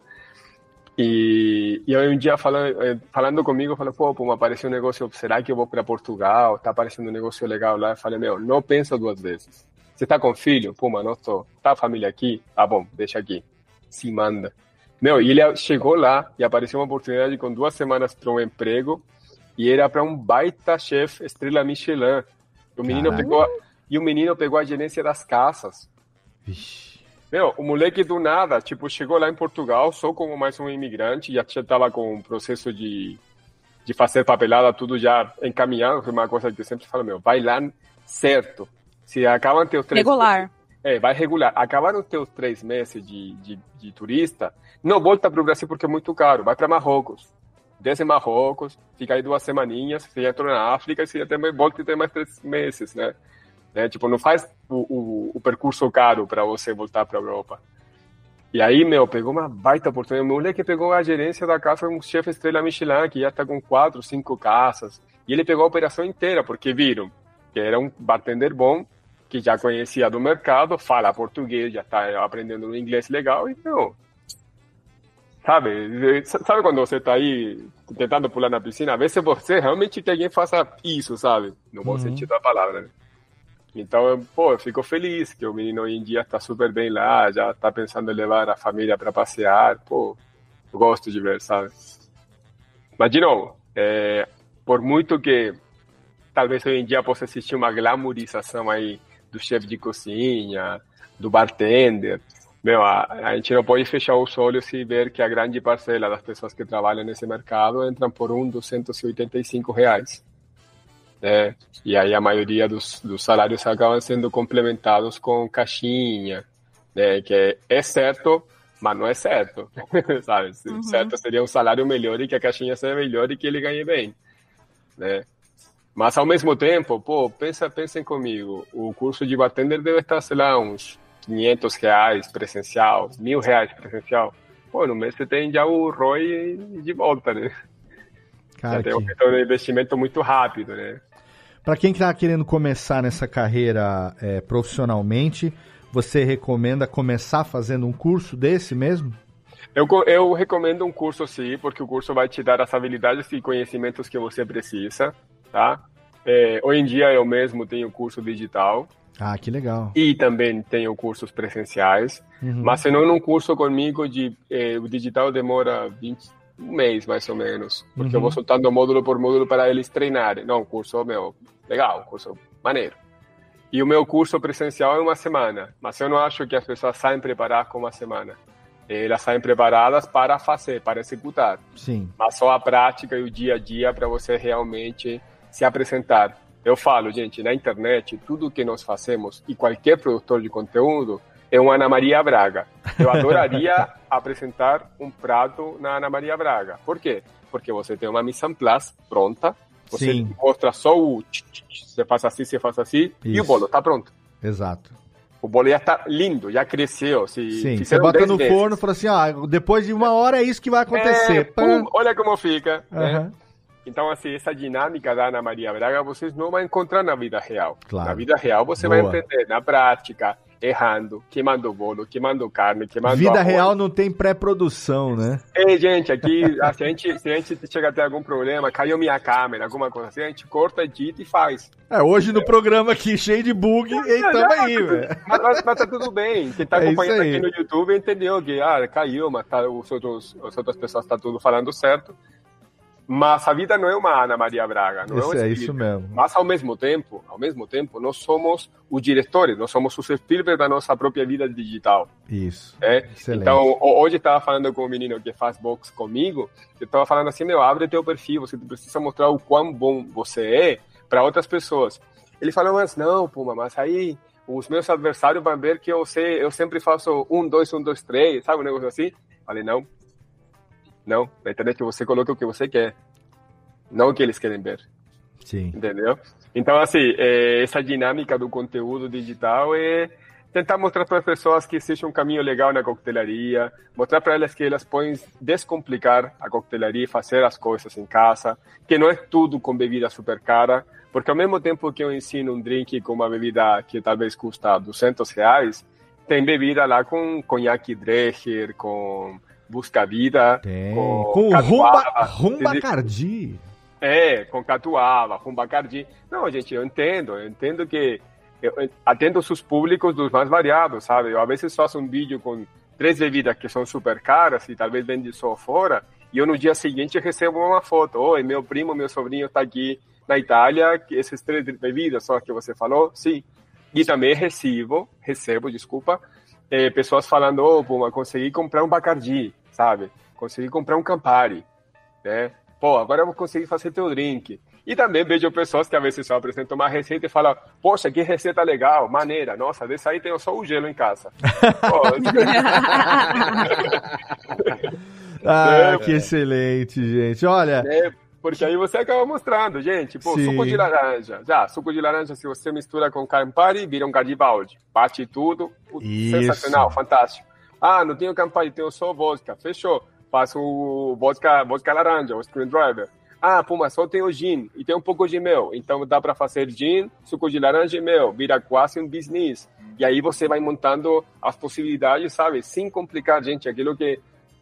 E, e aí um dia falando, falando comigo, falou, pô, pô, apareceu um negócio, será que eu vou para Portugal? Tá aparecendo um negócio legal lá. Eu falei, meu, não pensa duas vezes. Você tá com filho? Pô, mano, não tô. Tá a família aqui? Tá bom, deixa aqui. Se manda. Meu, e ele chegou lá e apareceu uma oportunidade com duas semanas para um emprego e era para um baita chefe estrela Michelin. O menino pegou a, e o menino pegou a gerência das casas. Ixi. Meu, o moleque do nada, tipo, chegou lá em Portugal só como mais um imigrante, já estava com um processo de, de fazer papelada, tudo já encaminhado, foi uma coisa que eu sempre falo, meu, vai lá certo. Se acabam teus três... Regular. É, vai regular. Acabaram os teus três meses de, de, de turista, não volta para o Brasil porque é muito caro, vai para Marrocos. Desce em Marrocos, fica aí duas semaninhas, você já entrou na África e você já tem, volta e tem mais três meses, né? Né? Tipo, não faz o, o, o percurso caro para você voltar para a Europa. E aí, meu, pegou uma baita oportunidade. Meu moleque pegou a gerência da casa, um chefe estrela Michelin, que já está com quatro, cinco casas. E ele pegou a operação inteira, porque viram que era um bartender bom, que já conhecia do mercado, fala português, já está aprendendo um inglês legal. E, meu, sabe, sabe quando você está aí tentando pular na piscina? Às vezes você realmente quer que alguém faça isso, sabe? No bom uhum. sentido da palavra, né? Então, eu, pô, eu fico feliz que o menino hoje em dia está super bem lá, já está pensando em levar a família para passear. Pô, eu gosto de ver, sabe? Mas, de novo, é, por muito que talvez hoje em dia possa existir uma glamourização aí do chefe de cozinha, do bartender, meu, a, a gente não pode fechar os olhos e ver que a grande parcela das pessoas que trabalham nesse mercado entram por um duzentos e oitenta e cinco reais. É, e aí a maioria dos, dos salários acabam sendo complementados com caixinha, né, que é, é certo, mas não é certo, sabe? Uhum. Certo seria um salário melhor e que a caixinha seja melhor e que ele ganhe bem, né? Mas ao mesmo tempo, pô, pensa, pensem comigo, o curso de bartender deve estar, sei lá, uns quinhentos reais presencial, mil reais presencial. Pô, no mês você tem já o R O I de volta, né? Cara, tem um retorno de investimento muito rápido, né? Para quem está querendo começar nessa carreira é, profissionalmente, você recomenda começar fazendo um curso desse mesmo? Eu, eu recomendo um curso sim, porque o curso vai te dar as habilidades e conhecimentos que você precisa, tá? É, hoje em dia eu mesmo tenho curso digital. Ah, que legal. E também tenho cursos presenciais, uhum. mas se não num curso comigo, de, eh, o digital demora vinte um mês, mais ou menos, porque uhum. eu vou soltando módulo por módulo para eles treinarem. Não, curso, meu, legal, curso maneiro. E o meu curso presencial é uma semana, mas eu não acho que as pessoas saem preparadas com uma semana. Elas saem preparadas para fazer, para executar. Sim. Mas só a prática e o dia a dia para você realmente se apresentar. Eu falo, gente, na internet, tudo que nós fazemos e qualquer produtor de conteúdo é uma Ana Maria Braga. Eu adoraria apresentar um prato na Ana Maria Braga. Por quê? Porque você tem uma mise en place pronta, você Sim. mostra só o... Tch, tch, tch, você faz assim, você faz assim, isso. E o bolo está pronto. Exato. O bolo já está lindo, já cresceu. Se Sim, você bota no meses. forno e fala assim, ah, depois de uma hora é isso que vai acontecer. É, pum, olha como fica. Uh-huh. Né? Então, assim, essa dinâmica da Ana Maria Braga, vocês não vão encontrar na vida real. Claro. Na vida real, você Boa. vai entender na prática... errando, queimando bolo, queimando carne, queimando Vida arroz. Real não tem pré-produção, né? Ei, gente, aqui, se a gente, se a gente chega a ter algum problema, caiu minha câmera, alguma coisa assim, a gente corta, edita e faz. É, hoje no é. programa aqui, cheio de bug, é, e tamo é, aí, velho. Mas, mas, mas tá tudo bem, quem tá é acompanhando aqui no YouTube entendeu que, ah, caiu, mas tá, os outros, as outras pessoas tá tudo falando certo. Mas a vida não é uma Ana Maria Braga, não isso é um espírito. É isso mesmo. Mas ao mesmo tempo, ao mesmo tempo, nós somos os diretores, nós somos os Spielberg da nossa própria vida digital. Isso. É? Então, hoje eu estava falando com um menino que faz box comigo, eu estava falando assim, meu, abre teu perfil, você precisa mostrar o quão bom você é para outras pessoas. Ele falou, mas não, Puma, mas aí os meus adversários vão ver que eu, sei, eu sempre faço um, dois, um, dois, três, sabe, um negócio assim? Falei, não. Não, na internet você coloca o que você quer, não o que eles querem ver. Sim. Entendeu? Então, assim, é, essa dinâmica do conteúdo digital é tentar mostrar para as pessoas que existe um caminho legal na coquetelaria, mostrar para elas que elas podem descomplicar a coquetelaria e fazer as coisas em casa, que não é tudo com bebida super cara, porque ao mesmo tempo que eu ensino um drink com uma bebida que talvez custa duzentos reais, tem bebida lá com conhaque Dreher, com Buscavida, tem. com, com catuaba, rum Bacardi. É, com catuaba, rum Bacardi. Não, gente, eu entendo, eu entendo que eu atendo os públicos dos mais variados, sabe? Eu, às vezes, faço um vídeo com três bebidas que são super caras e talvez vende só fora, e eu no dia seguinte recebo uma foto, oi, meu primo, meu sobrinho está aqui na Itália, esses três bebidas só que você falou, sim. E também recebo, recebo, desculpa, é, pessoas falando, ô, oh, Puma, consegui comprar um Bacardi, sabe? Consegui comprar um Campari, né? Pô, agora eu vou conseguir fazer teu drink. E também vejo pessoas que às vezes só apresentam uma receita e falam, poxa, que receita legal, maneira, nossa, dessa aí tenho só o gelo em casa. Pô, isso... Ah, é, que excelente, gente. Olha... É, porque aí você acaba mostrando, gente. Pô, sim. Suco de laranja. Já, suco de laranja, se você mistura com Campari, vira um Garibaldi. Bate tudo. Isso. Sensacional, fantástico. Ah, não tenho Campari, tenho só vodka. Fechou. Faço vodka, vodka laranja, o screwdriver. Ah, Puma, só tenho gin e tem um pouco de mel. Então dá para fazer gin, suco de laranja e mel. Vira quase um business. E aí você vai montando as possibilidades, sabe? Sem complicar, gente, aquilo que...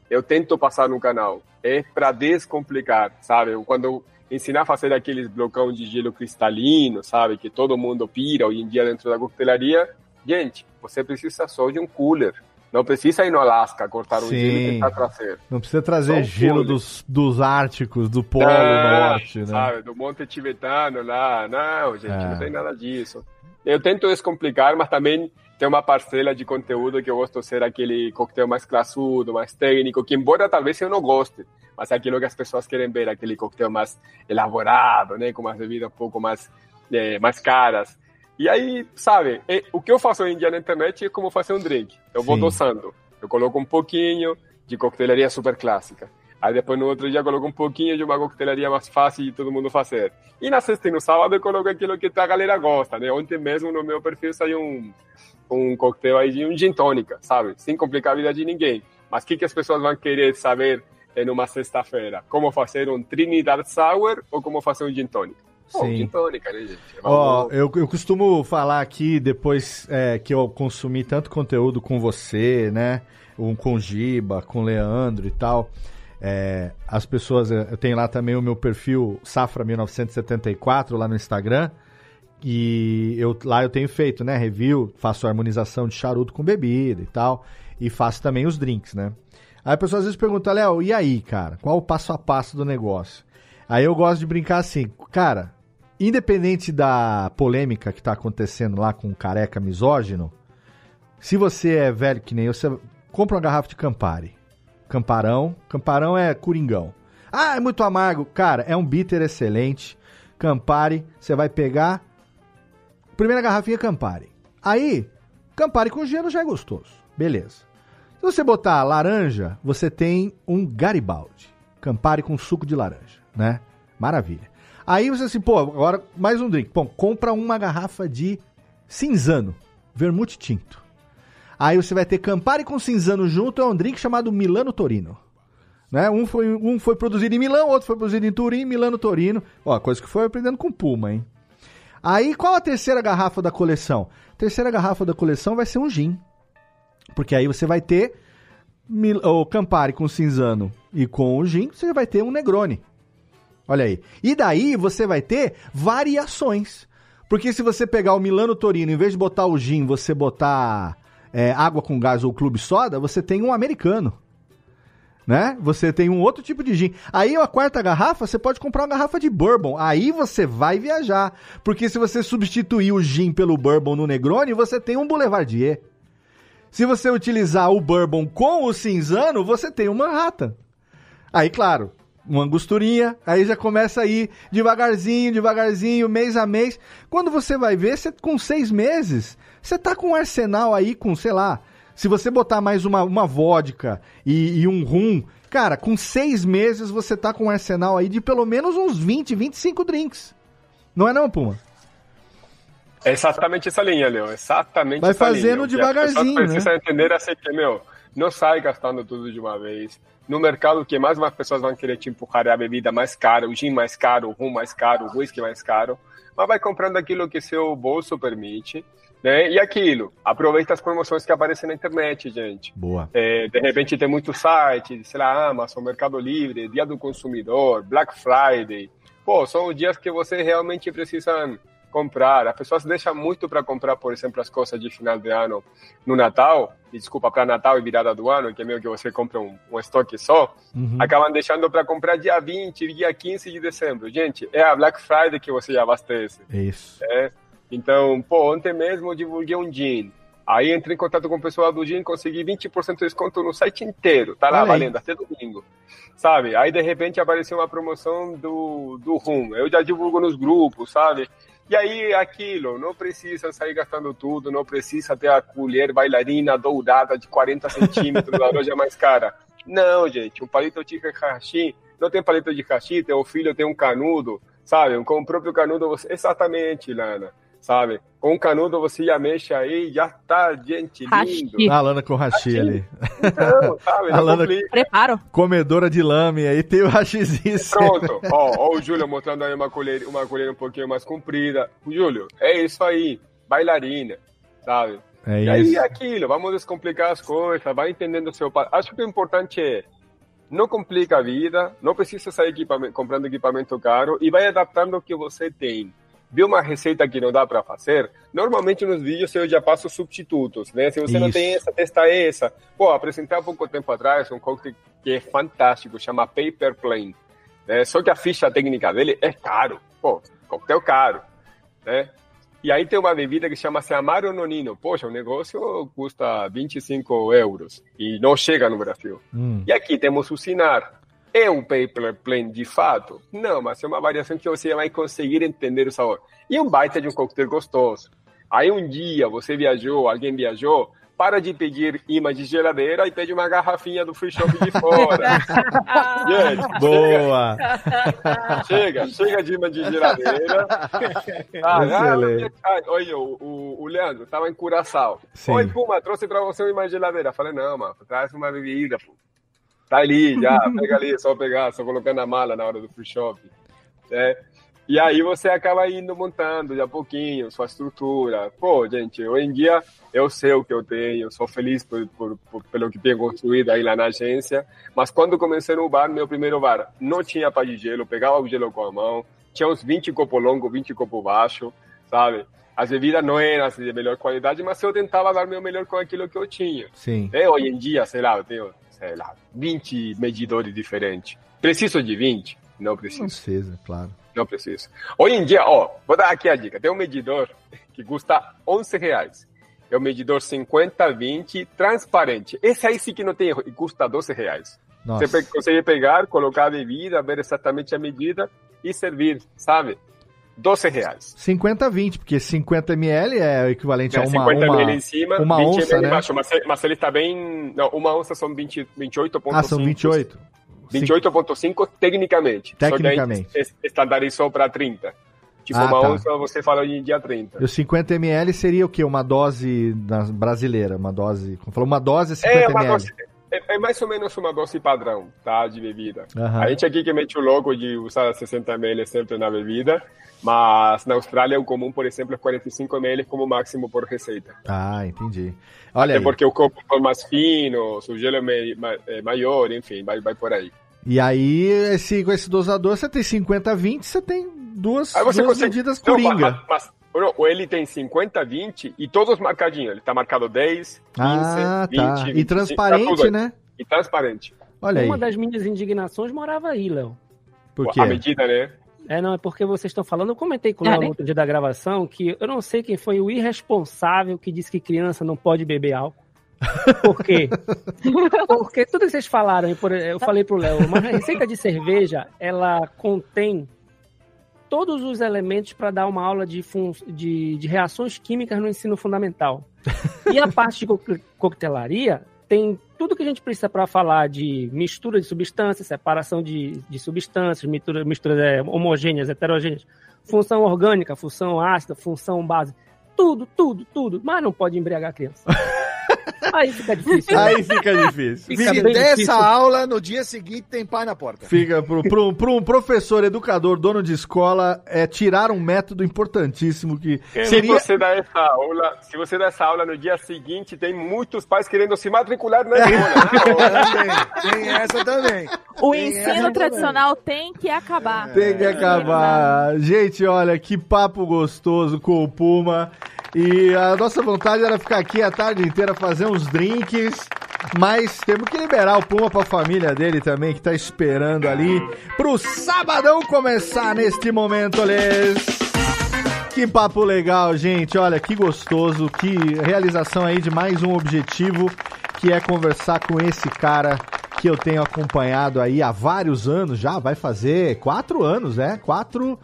eu tento passar no canal, é para descomplicar, sabe? Quando eu ensinar a fazer aqueles blocão de gelo cristalino, sabe? Que todo mundo pira hoje em dia dentro da coquetelaria. Gente, você precisa só de um cooler. Não precisa ir no Alasca cortar um Sim. gelo e tentar trazer. Não precisa trazer um gelo dos, dos árticos, do Polo não, Norte, né? Sabe? Do Monte Tibetano lá. Não, gente, é. não tem nada disso. Eu tento descomplicar, mas também... tem uma parcela de conteúdo que eu gosto de ser aquele coquetel mais classudo, mais técnico, que embora talvez eu não goste, mas é aquilo que as pessoas querem ver, aquele coquetel mais elaborado, né, com umas bebidas um pouco mais, é, mais caras. E aí, sabe, é, o que eu faço hoje em dia na internet é como fazer um drink. Eu Sim. vou dosando. Eu coloco um pouquinho de coquetelaria super clássica. Aí depois no outro dia eu coloco um pouquinho de uma coquetelaria mais fácil de todo mundo fazer. E na sexta e no sábado eu coloco aquilo que a galera gosta, né? Ontem mesmo no meu perfil saiu um... um coquetel aí de um gin tônica, sabe? Sem complicar a vida de ninguém. Mas o que, que as pessoas vão querer saber numa sexta-feira? Como fazer um Trinidad Sour ou como fazer um gin tônica? Sim. Oh, gin tônica, né, gente? Ó, oh, eu, eu costumo falar aqui, depois é, que eu consumi tanto conteúdo com você, né? Um, com o Giba, com o Leandro e tal. É, as pessoas... eu tenho lá também o meu perfil Safra mil novecentos e setenta e quatro, lá no Instagram. E eu, lá eu tenho feito, né, review, faço harmonização de charuto com bebida e tal, e faço também os drinks, né? Aí a pessoa às vezes pergunta, Léo, e aí, cara, qual o passo a passo do negócio? Aí eu gosto de brincar assim, cara, independente da polêmica que tá acontecendo lá com o careca misógino, se você é velho que nem eu, você compra uma garrafa de Campari. Camparão, Camparão é coringão. Ah, é muito amargo. Cara, é um bitter excelente. Campari, você vai pegar... primeira garrafinha Campari. Aí, Campari com gelo já é gostoso. Beleza. Se você botar laranja, você tem um Garibaldi. Campari com suco de laranja, né? Maravilha. Aí você assim, pô, agora mais um drink. Bom, compra uma garrafa de cinzano, vermute tinto. Aí você vai ter Campari com cinzano junto, é um drink chamado Milano Torino. Né? Um, foi, um foi produzido em Milão, outro foi produzido em Turim, Milano Torino. Ó, coisa que foi aprendendo com Puma, hein? Aí, qual a terceira garrafa da coleção? A terceira garrafa da coleção vai ser um gin. Porque aí você vai ter o Campari com cinzano e com o gin, você vai ter um Negroni. Olha aí. E daí você vai ter variações. Porque se você pegar o Milano Torino, em vez de botar o gin, você botar é, água com gás ou clube soda, você tem um americano. Né? Você tem um outro tipo de gin. Aí a quarta garrafa, você pode comprar uma garrafa de bourbon. Aí você vai viajar. Porque se você substituir o gin pelo bourbon no Negroni, você tem um Boulevardier. Se você utilizar o bourbon com o cinzano, você tem um Manhattan. Aí, claro, uma angosturinha. Aí já começa a ir devagarzinho, devagarzinho, mês a mês. Quando você vai ver, você, com seis meses, você tá com um arsenal aí com, sei lá... se você botar mais uma, uma vodka e, e um rum, cara, com seis meses você tá com um arsenal aí de pelo menos uns vinte, vinte e cinco drinks. Não é não, Puma? É exatamente essa linha, Léo. Exatamente Vai essa linha. Vai fazendo devagarzinho, né? Precisa entender assim que, meu, não sai gastando tudo de uma vez. no mercado, o que mais as pessoas vão querer te empurrar é a bebida mais cara, o gin mais caro, o rum mais caro, o whisky mais caro, mas vai comprando aquilo que seu bolso permite, né? E aquilo, aproveita as promoções que aparecem na internet, gente. Boa. É, de repente tem muitos sites, sei lá, Amazon, Mercado Livre, Dia do Consumidor, Black Friday. Pô, são os dias que você realmente precisa comprar. As pessoas deixam muito para comprar, por exemplo, as coisas de final de ano no Natal, e, desculpa, para Natal e virada do ano, que é meio que você compra um, um estoque só, uhum. Acabam deixando para comprar dia vinte, dia quinze de dezembro. Gente, é a Black Friday que você abastece. Isso. É? Então, pô, ontem mesmo eu divulguei um gin. Aí entrei em contato com o pessoal do gin, consegui vinte por cento de desconto no site inteiro. Tá lá, Olha valendo, aí. Até domingo. Sabe? Aí, de repente, apareceu uma promoção do, do rum. Eu já divulgo nos grupos, sabe? E aí, aquilo, não precisa sair gastando tudo, não precisa ter a colher bailarina dourada de quarenta centímetros da loja mais cara. Não, gente, um palito de hashi, não tem palito de hashi, teu filho tem um canudo, sabe? Com o próprio canudo, você... exatamente, Lana, sabe? Com o canudo você já mexe aí, já tá, gente, lindo. Ah, a Lana com o hashi, hashi ali. Então, sabe? A Lana, preparo. Comedora de lame, aí tem o hashizinho. Pronto. Ó, ó o Júlio mostrando aí uma colher, uma colher um pouquinho mais comprida. Júlio, é isso aí. Bailarina, sabe? É e isso. Aí aquilo, vamos descomplicar as coisas, vai entendendo o seu... Acho que o importante é, não complica a vida, não precisa sair equipamento, comprando equipamento caro e vai adaptando o que você tem. Viu uma receita que não dá para fazer? Normalmente nos vídeos eu já passo substitutos, né? Se você Isso. não tem essa, testa essa. Pô, apresentar há pouco tempo atrás um cocktail que é fantástico, chama Paper Plane. Né? Só que a ficha técnica dele é caro. Pô, coquetel caro, né? E aí tem uma bebida que chama-se Amaro Nonino. Poxa, o negócio custa vinte e cinco euros e não chega no Brasil. Hum. E aqui temos o Sinar. É um paper plane de fato? Não, mas é uma variação que você vai conseguir entender o sabor. E um baita de um coquetel gostoso. Aí um dia você viajou, alguém viajou, para de pedir imã de geladeira e pede uma garrafinha do free shop de fora. Gente, boa! Chega, chega, chega de imã de geladeira. Olha, ah, o, o, o Leandro estava em Curaçao. Oi, Puma, trouxe para você um imã de geladeira. Falei, não, mano, traz uma bebida, pô. Tá ali, já, pega ali, só pegar, só colocar na mala na hora do free shop. Né? E aí você acaba indo montando, de a pouquinho, sua estrutura. Pô, gente, hoje em dia eu sei o que eu tenho, sou feliz por, por, por, pelo que tenho construído aí lá na agência. Mas quando comecei no bar, meu primeiro bar, não tinha pá de gelo, pegava o gelo com a mão, tinha uns vinte copos longos, vinte copos baixos, sabe? As bebidas não eram assim, de melhor qualidade, mas eu tentava dar meu melhor com aquilo que eu tinha. Sim. Né? Hoje em dia, sei lá, eu tenho... sei lá, vinte medidores diferentes. Preciso de vinte? Não preciso. Não precisa, claro. Não preciso. Hoje em dia, ó, vou dar aqui a dica. Tem um medidor que custa onze reais. É o medidor cinquenta vinte transparente. Esse aí sim que não tem erro e custa doze reais. Nossa. Você consegue pegar, colocar a bebida, ver exatamente a medida e servir, sabe? doze reais. cinquenta a vinte, porque cinquenta mililitros é o equivalente é, a uma, cinquenta mililitros em cima, uma onça, né? Embaixo, mas, mas ele tá bem... Não, uma onça são vinte, vinte e oito vírgula cinco. Ah, são vinte e oito? vinte e oito vírgula cinco tecnicamente. Tecnicamente. Só que aí estandarizou para trinta. Tipo, ah, uma tá. onça você fala hoje em dia trinta. E o cinquenta mililitros seria o quê? Uma dose brasileira, uma dose... Como falou, uma dose é cinquenta mililitros. É, uma dose... É mais ou menos uma dose padrão, tá? De bebida. Uhum. A gente aqui que mete o louco de usar sessenta mililitros sempre na bebida, mas na Austrália o comum, por exemplo, é quarenta e cinco mililitros como máximo por receita. Ah, entendi. Olha Até aí. Porque o copo é mais fino, o gelo é maior, enfim, vai, vai por aí. E aí, esse, com esse dosador, você tem cinquenta a vinte, você tem duas, você duas consegue... medidas coringa. Não, mas, mas... Ou ele tem cinquenta, vinte e todos marcadinhos. Ele tá marcado dez, quinze, ah, vinte, tá. vinte. E transparente, vinte, né? E transparente. Olha Uma aí. das minhas indignações morava aí, Léo. Por quê? A medida, né? É, não, é porque vocês estão falando. Eu comentei com o Léo no outro dia da gravação que eu não sei quem foi o irresponsável que disse que criança não pode beber álcool. Por quê? Porque tudo que vocês falaram, eu falei pro Léo, uma receita de cerveja, ela contém todos os elementos para dar uma aula de, fun- de, de reações químicas no ensino fundamental. E a parte de co- coquetelaria tem tudo que a gente precisa para falar de mistura de substâncias, separação de, de substâncias, misturas mistura, é, homogêneas, heterogêneas, função orgânica, função ácida, função base, tudo, tudo, tudo. Mas não pode embriagar a criança. Aí fica difícil. Aí fica difícil. Se dessa aula, no dia seguinte tem pai na porta. Fica pro, pro, pro um professor, educador, dono de escola, é tirar um método importantíssimo que se seria... você dá essa aula, se você dá essa aula no dia seguinte, tem muitos pais querendo se matricular na escola. Tem, tem essa também. O tem ensino tradicional também. Tem que acabar. Tem que acabar. Gente, olha, que papo gostoso com o Puma. E a nossa vontade era ficar aqui a tarde inteira, fazer uns drinks, mas temos que liberar o Puma pra família dele também, que tá esperando ali, pro sabadão começar neste momento, Les. Que papo legal, gente. Olha, que gostoso, que realização aí de mais um objetivo, que é conversar com esse cara que eu tenho acompanhado aí há vários anos já, vai fazer quatro anos, né? Quatro...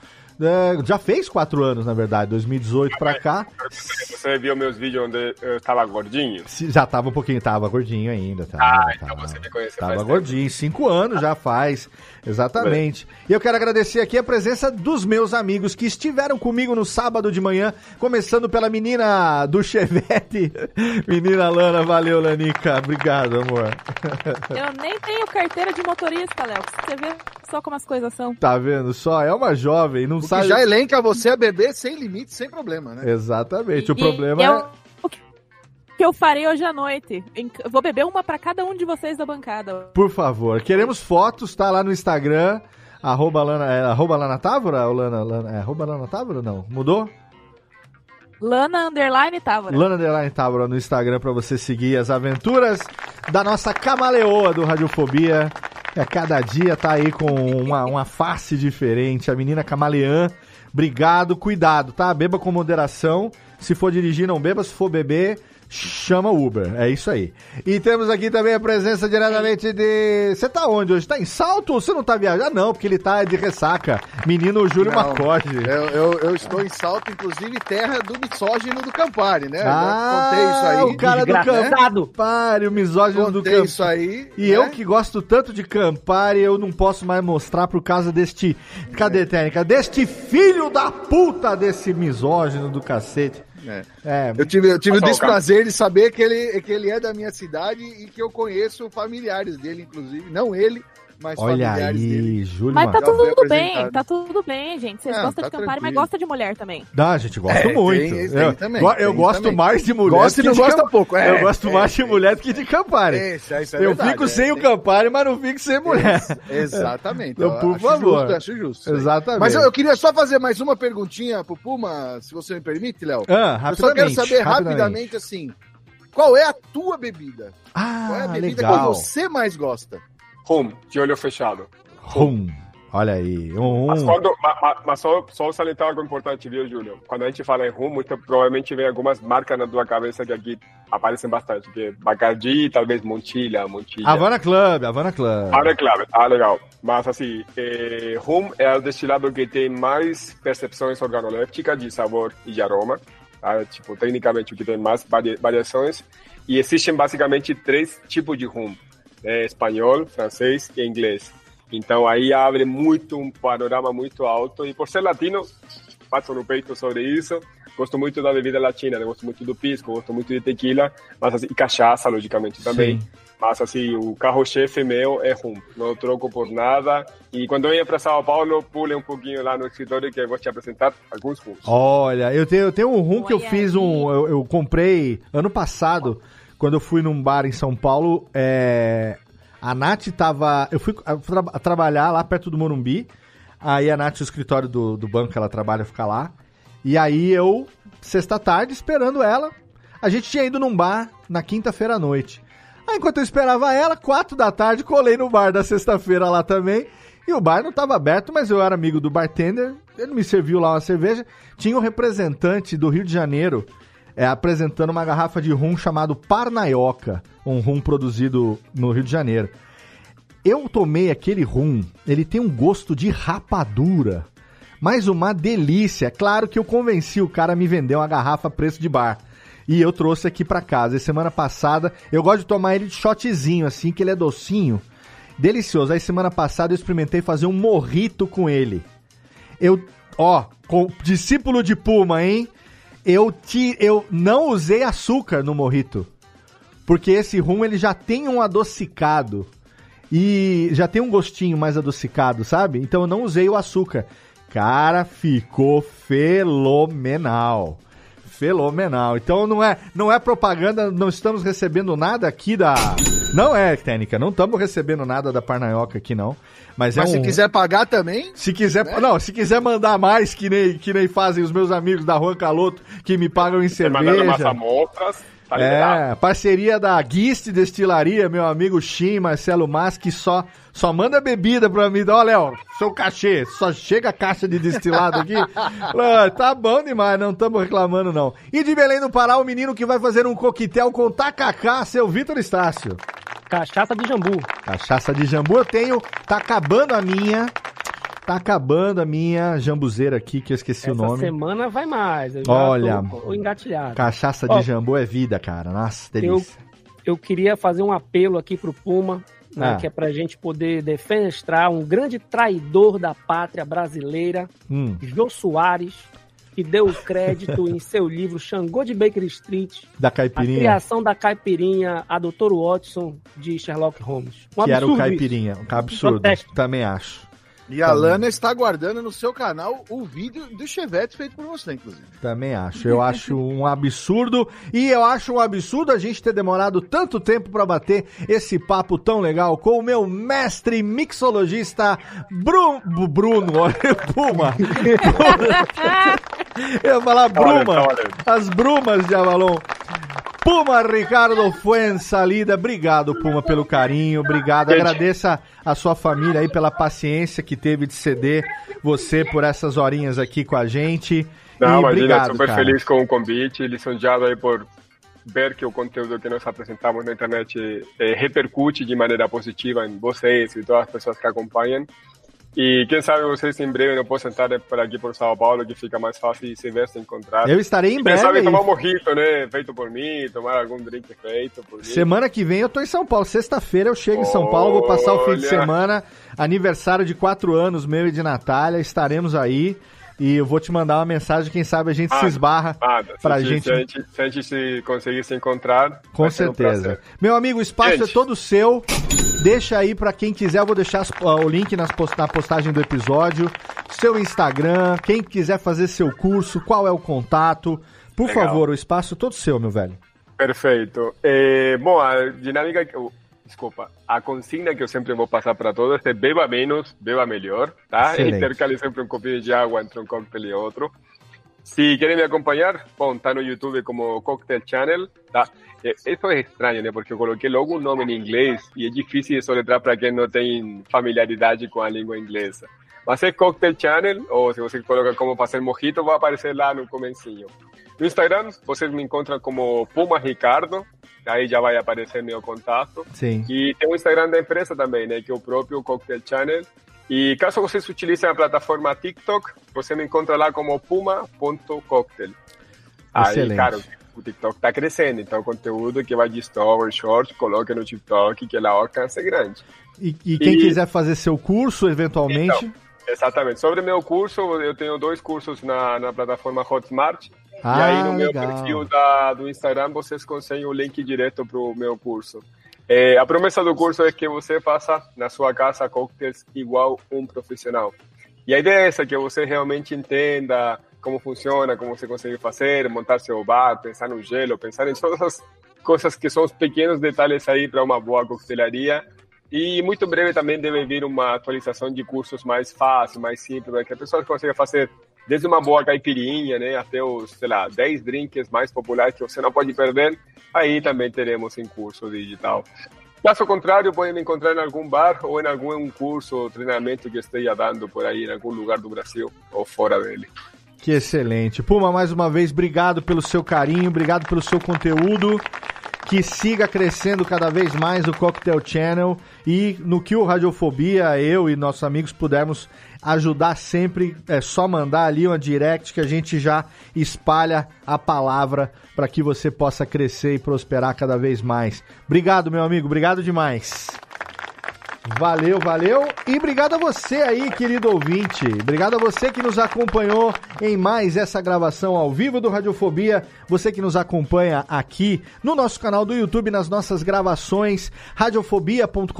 É, já fez quatro anos, na verdade, dois mil e dezoito pra cá. Você viu meus vídeos onde eu tava gordinho? Já tava um pouquinho, tava gordinho ainda. Tava, ah, então tava, você me conheceu. Tava gordinho, tempo. Cinco anos já faz, exatamente. Bem. E eu quero agradecer aqui a presença dos meus amigos que estiveram comigo no sábado de manhã, começando pela menina do Chevette, menina Lana, valeu, Lanica, obrigado, amor. Eu nem tenho carteira de motorista, Léo, você vê só como as coisas são. Tá vendo só, é uma jovem, não sabe... já elenca você a beber sem limite, sem problema, né? Exatamente, e, o problema eu, é... O que eu farei hoje à noite? Vou beber uma pra cada um de vocês da bancada. Por favor, queremos fotos, tá lá no Instagram, arroba Lana, é, arroba Lana Távora, ou Lana, Lana, é, arroba Lana Távora, não, mudou? Lana Underline Távora. Lana Underline Távora no Instagram pra você seguir as aventuras da nossa camaleoa do Radiofobia. É, cada dia tá aí com uma, uma face diferente. A menina camaleã, obrigado, cuidado, tá? Beba com moderação. Se for dirigir, não beba. Se for beber, chama o Uber. É isso aí. E temos aqui também a presença diretamente de... Você tá onde hoje? Tá em Salto ou você não tá viajando? Não, porque ele tá de ressaca. Menino Júlio Macorde. Eu, eu, eu estou em Salto, inclusive terra do misógino do Campari, né? Ah, eu contei isso aí. O cara do Campari, o misógino do Campari. Isso aí. E né? Eu que gosto tanto de Campari, eu não posso mais mostrar por causa deste... Cadê, técnica? Deste filho da puta desse misógino do cacete. É. É. Eu tive, eu tive o desprazer de saber que ele, que ele é da minha cidade e que eu conheço familiares dele, inclusive. Não ele, mas olha familiares aí, dele. Júlio, mas tá tudo bem, tá tudo bem, gente. Vocês ah, gostam tá de Campari, mas gostam de mulher também. Não, a gente gosta é, muito. Tem, tem, eu também, eu, eu gosto também. mais de mulher. Gosto e não gosta pouco. É, eu gosto é, mais de é, mulher do que de Campari. É, isso, isso é eu verdade, fico é, sem é, o Campari, mas não fico sem mulher. É, exatamente. Então, por acho favor. Justo, acho justo. Exatamente. Mas eu, eu queria só fazer mais uma perguntinha pro Puma, se você me permite, Léo. Ah, eu só quero saber rapidamente, rapidamente assim, qual é a tua bebida? Ah, qual é a bebida legal. que você mais gosta? Rum, de olho fechado. Rum, olha aí. Um, um. Mas, quando, mas, mas só, só salientar algo importante, viu, Júlio? Quando a gente fala em rum, muito provavelmente vem algumas marcas na tua cabeça que aqui aparecem bastante. Que é Bacardi, talvez Montilha, Montilha. Havana Club, Havana Club. Havana Club, ah, legal. Mas assim, é, rum é o destilado que tem mais percepções organolépticas de sabor e de aroma. Tá? Tipo, tecnicamente, o que tem mais varia- variações. E existem basicamente três tipos de rum. É espanhol, francês e inglês. Então aí abre muito um panorama muito alto. E por ser latino, passo no peito sobre isso. Gosto muito da bebida latina, né? Gosto muito do pisco, gosto muito de tequila, mas assim, e cachaça, logicamente, também. Sim. Mas assim, o carro-chefe meu é rum. Não troco por nada. E quando eu ia para São Paulo, pulei um pouquinho lá no escritório que eu vou te apresentar alguns rums. Olha, eu tenho, eu tenho um rum que eu fiz um... Eu, eu comprei ano passado... Quando eu fui num bar em São Paulo, é... a Nath tava... Eu fui tra- trabalhar lá perto do Morumbi. Aí a Nath, o escritório do, do banco que ela trabalha, fica lá. E aí eu, sexta-tarde, esperando ela. A gente tinha ido num bar na quinta-feira à noite. Aí, enquanto eu esperava ela, quatro da tarde, colei no bar da sexta-feira lá também. E o bar não estava aberto, mas eu era amigo do bartender. Ele me serviu lá uma cerveja. Tinha um representante do Rio de Janeiro... É, apresentando uma garrafa de rum chamado Parnaioca, um rum produzido no Rio de Janeiro. Eu tomei aquele rum, ele tem um gosto de rapadura, mas uma delícia. Claro que eu convenci o cara a me vender uma garrafa a preço de bar. E eu trouxe aqui pra casa, e semana passada, eu gosto de tomar ele de shotzinho, assim, que ele é docinho. Delicioso. Aí semana passada eu experimentei fazer um mojito com ele. Eu, ó, com, discípulo de Puma, hein? Eu, te, eu não usei açúcar no mojito. porque esse rum ele já tem um adocicado e já tem um gostinho mais adocicado, sabe? Então eu não usei o açúcar. Cara, ficou fenomenal. Fenomenal. Então não é, não é propaganda, não estamos recebendo nada aqui da... Não é, técnica, não estamos recebendo nada da Parnaioca aqui, não. Mas, Mas é se um... quiser pagar também... Se quiser, né? Não, se quiser mandar mais, que nem, que nem fazem os meus amigos da Juan Caloto, que me pagam em se cerveja. Massa Motras, tá é, parceria da Guiste Destilaria, meu amigo Chim, Marcelo Mas, que só, só manda bebida pra mim. Ó, Léo, seu cachê, só chega a caixa de destilado aqui. Não, tá bom demais, não estamos reclamando, não. E de Belém do Pará, o menino que vai fazer um coquetel com tacacá, seu Vitor Estácio. Cachaça de jambu. Cachaça de jambu eu tenho. Tá acabando a minha. Tá acabando a minha jambuzeira aqui, que eu esqueci Essa o nome. Essa semana vai mais. Eu já Olha, tô, tô engatilhado. Cachaça de Ó, jambu é vida, cara. Nossa, delícia. Eu, eu queria fazer um apelo aqui pro Puma, né, ah. que é pra gente poder defenestrar um grande traidor da pátria brasileira, hum. Jô Soares, que deu crédito em seu livro Xangô de Baker Street, da caipirinha. A criação da caipirinha, a doutor Watson de Sherlock Holmes. Um que era o caipirinha, um absurdo, protesto. Também acho. E também. A Lana está guardando no seu canal o vídeo do Chevette feito por você, inclusive. Também acho, eu acho um absurdo, e eu acho um absurdo a gente ter demorado tanto tempo para bater esse papo tão legal com o meu mestre mixologista Bruno, Bruno, olha, Puma. Eu ia falar bruma, olha, olha. As brumas de Avalon. Puma Ricardo Fuensalida, obrigado, Puma, pelo carinho, obrigado. Gente. Agradeça a sua família aí pela paciência que teve de ceder você por essas horinhas aqui com a gente. Não, e imagina, obrigado, super cara. Feliz com o convite, lisonjeado aí por ver que o conteúdo que nós apresentamos na internet é, repercute de maneira positiva em vocês e todas as pessoas que acompanham. E quem sabe vocês em breve não possam estar por aqui por São Paulo, que fica mais fácil se ver, se encontrar. Eu estarei em quem breve. Quem sabe tomar um mojito, né? Feito por mim, tomar algum drink feito por mim. Semana que vem eu tô em São Paulo. Sexta-feira eu chego em São Paulo, vou passar o fim de semana. Aniversário de quatro anos meu e de Natália. Estaremos aí. E eu vou te mandar uma mensagem, quem sabe a gente ah, se esbarra ah, pra se, gente... Se a gente... Se a gente se conseguir se encontrar... Com certeza. Um Meu amigo, o espaço gente. É todo seu. Deixa aí pra quem quiser, eu vou deixar o link nas post... na postagem do episódio. Seu Instagram, quem quiser fazer seu curso, qual é o contato. Por Legal. Favor, o espaço é todo seu, meu velho. Perfeito. É, bom, a dinâmica... Desculpa, a consigna que eu sempre vou passar para todos é beba menos, beba melhor, tá? Excelente. Intercale sempre um copinho de água entre um cocktail e outro. Se querem me acompanhar, bom, tá no YouTube como Cocktail Channel, tá? Isso é estranho, né? Porque eu coloquei logo um nome em inglês e é difícil de soletrar para quem não tem familiaridade com a língua inglesa. Mas é Cocktail Channel, ou se você coloca como fazer mojito, vai aparecer lá no comencinho. No Instagram, vocês me encontram como Puma Ricardo, aí já vai aparecer meu contato. Sim. E tem o Instagram da empresa também, né, que é o próprio Cocktail Channel. E caso vocês utilizem a plataforma TikTok, você me encontra lá como puma ponto cocktail. Excelente. Aí, cara, o TikTok tá crescendo, então o conteúdo que vai de story, short, coloque no TikTok, que lá o alcance é grande. E, e quem e... quiser fazer seu curso, eventualmente... Então, exatamente. Sobre meu curso, eu tenho dois cursos na, na plataforma Hotmart. Ah, e aí no meu legal. Perfil da, do Instagram vocês conseguem o link direto para o meu curso. É, a promessa do curso é que você faça na sua casa cocktails igual um profissional. E a ideia é essa, que você realmente entenda como funciona, como você consegue fazer, montar seu bar, pensar no gelo, pensar em todas as coisas que são os pequenos detalhes aí para uma boa coquetelaria. E muito breve também deve vir uma atualização de cursos mais fáceis, mais simples, para que a pessoa consiga fazer desde uma boa caipirinha, né, até os, sei lá, dez drinks mais populares que você não pode perder, aí também teremos em curso digital. Caso contrário, podem me encontrar em algum bar ou em algum curso ou treinamento que esteja dando por aí, em algum lugar do Brasil ou fora dele. Que excelente. Puma, mais uma vez, obrigado pelo seu carinho, obrigado pelo seu conteúdo. Que siga crescendo cada vez mais o Cocktail Channel e no que o Radiofobia, eu e nossos amigos pudermos ajudar sempre, é só mandar ali uma direct que a gente já espalha a palavra para que você possa crescer e prosperar cada vez mais. Obrigado, meu amigo, obrigado demais. Valeu, valeu. E obrigado a você aí, querido ouvinte. Obrigado a você que nos acompanhou em mais essa gravação ao vivo do Radiofobia. Você que nos acompanha aqui no nosso canal do YouTube, nas nossas gravações, radiofobia.com.br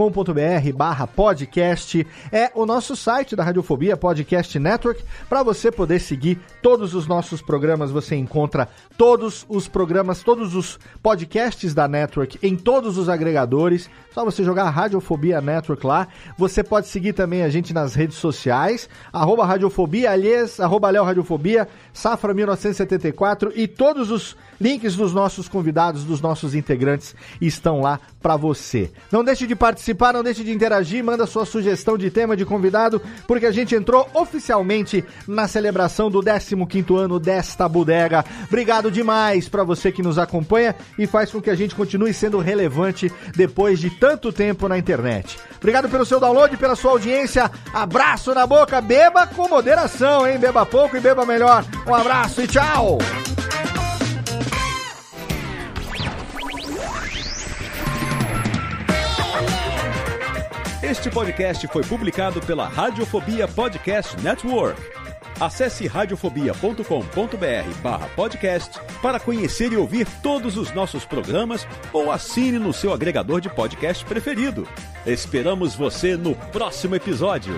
barra podcast. É o nosso site da Radiofobia Podcast Network, para você poder seguir todos os nossos programas. Você encontra todos os programas, todos os podcasts da Network em todos os agregadores. Só você jogar Radiofobia Network lá. Você pode seguir também a gente nas redes sociais, arroba Radiofobia, aliás, arroba Léo Radiofobia, Safra mil novecentos e setenta e quatro, e todos os links dos nossos convidados, dos nossos integrantes, estão lá para você. Não deixe de participar, não deixe de interagir, manda sua sugestão de tema, de convidado, porque a gente entrou oficialmente na celebração do décimo quinto ano desta bodega. Obrigado demais para você que nos acompanha e faz com que a gente continue sendo relevante depois de tanto tempo na internet. Obrigado pelo seu download, pela sua audiência. Abraço na boca, beba com moderação, hein? Beba pouco e beba melhor. Um abraço e tchau! Este podcast foi publicado pela Radiofobia Podcast Network. Acesse radiofobia.com.br barra podcast para conhecer e ouvir todos os nossos programas ou assine no seu agregador de podcast preferido. Esperamos você no próximo episódio.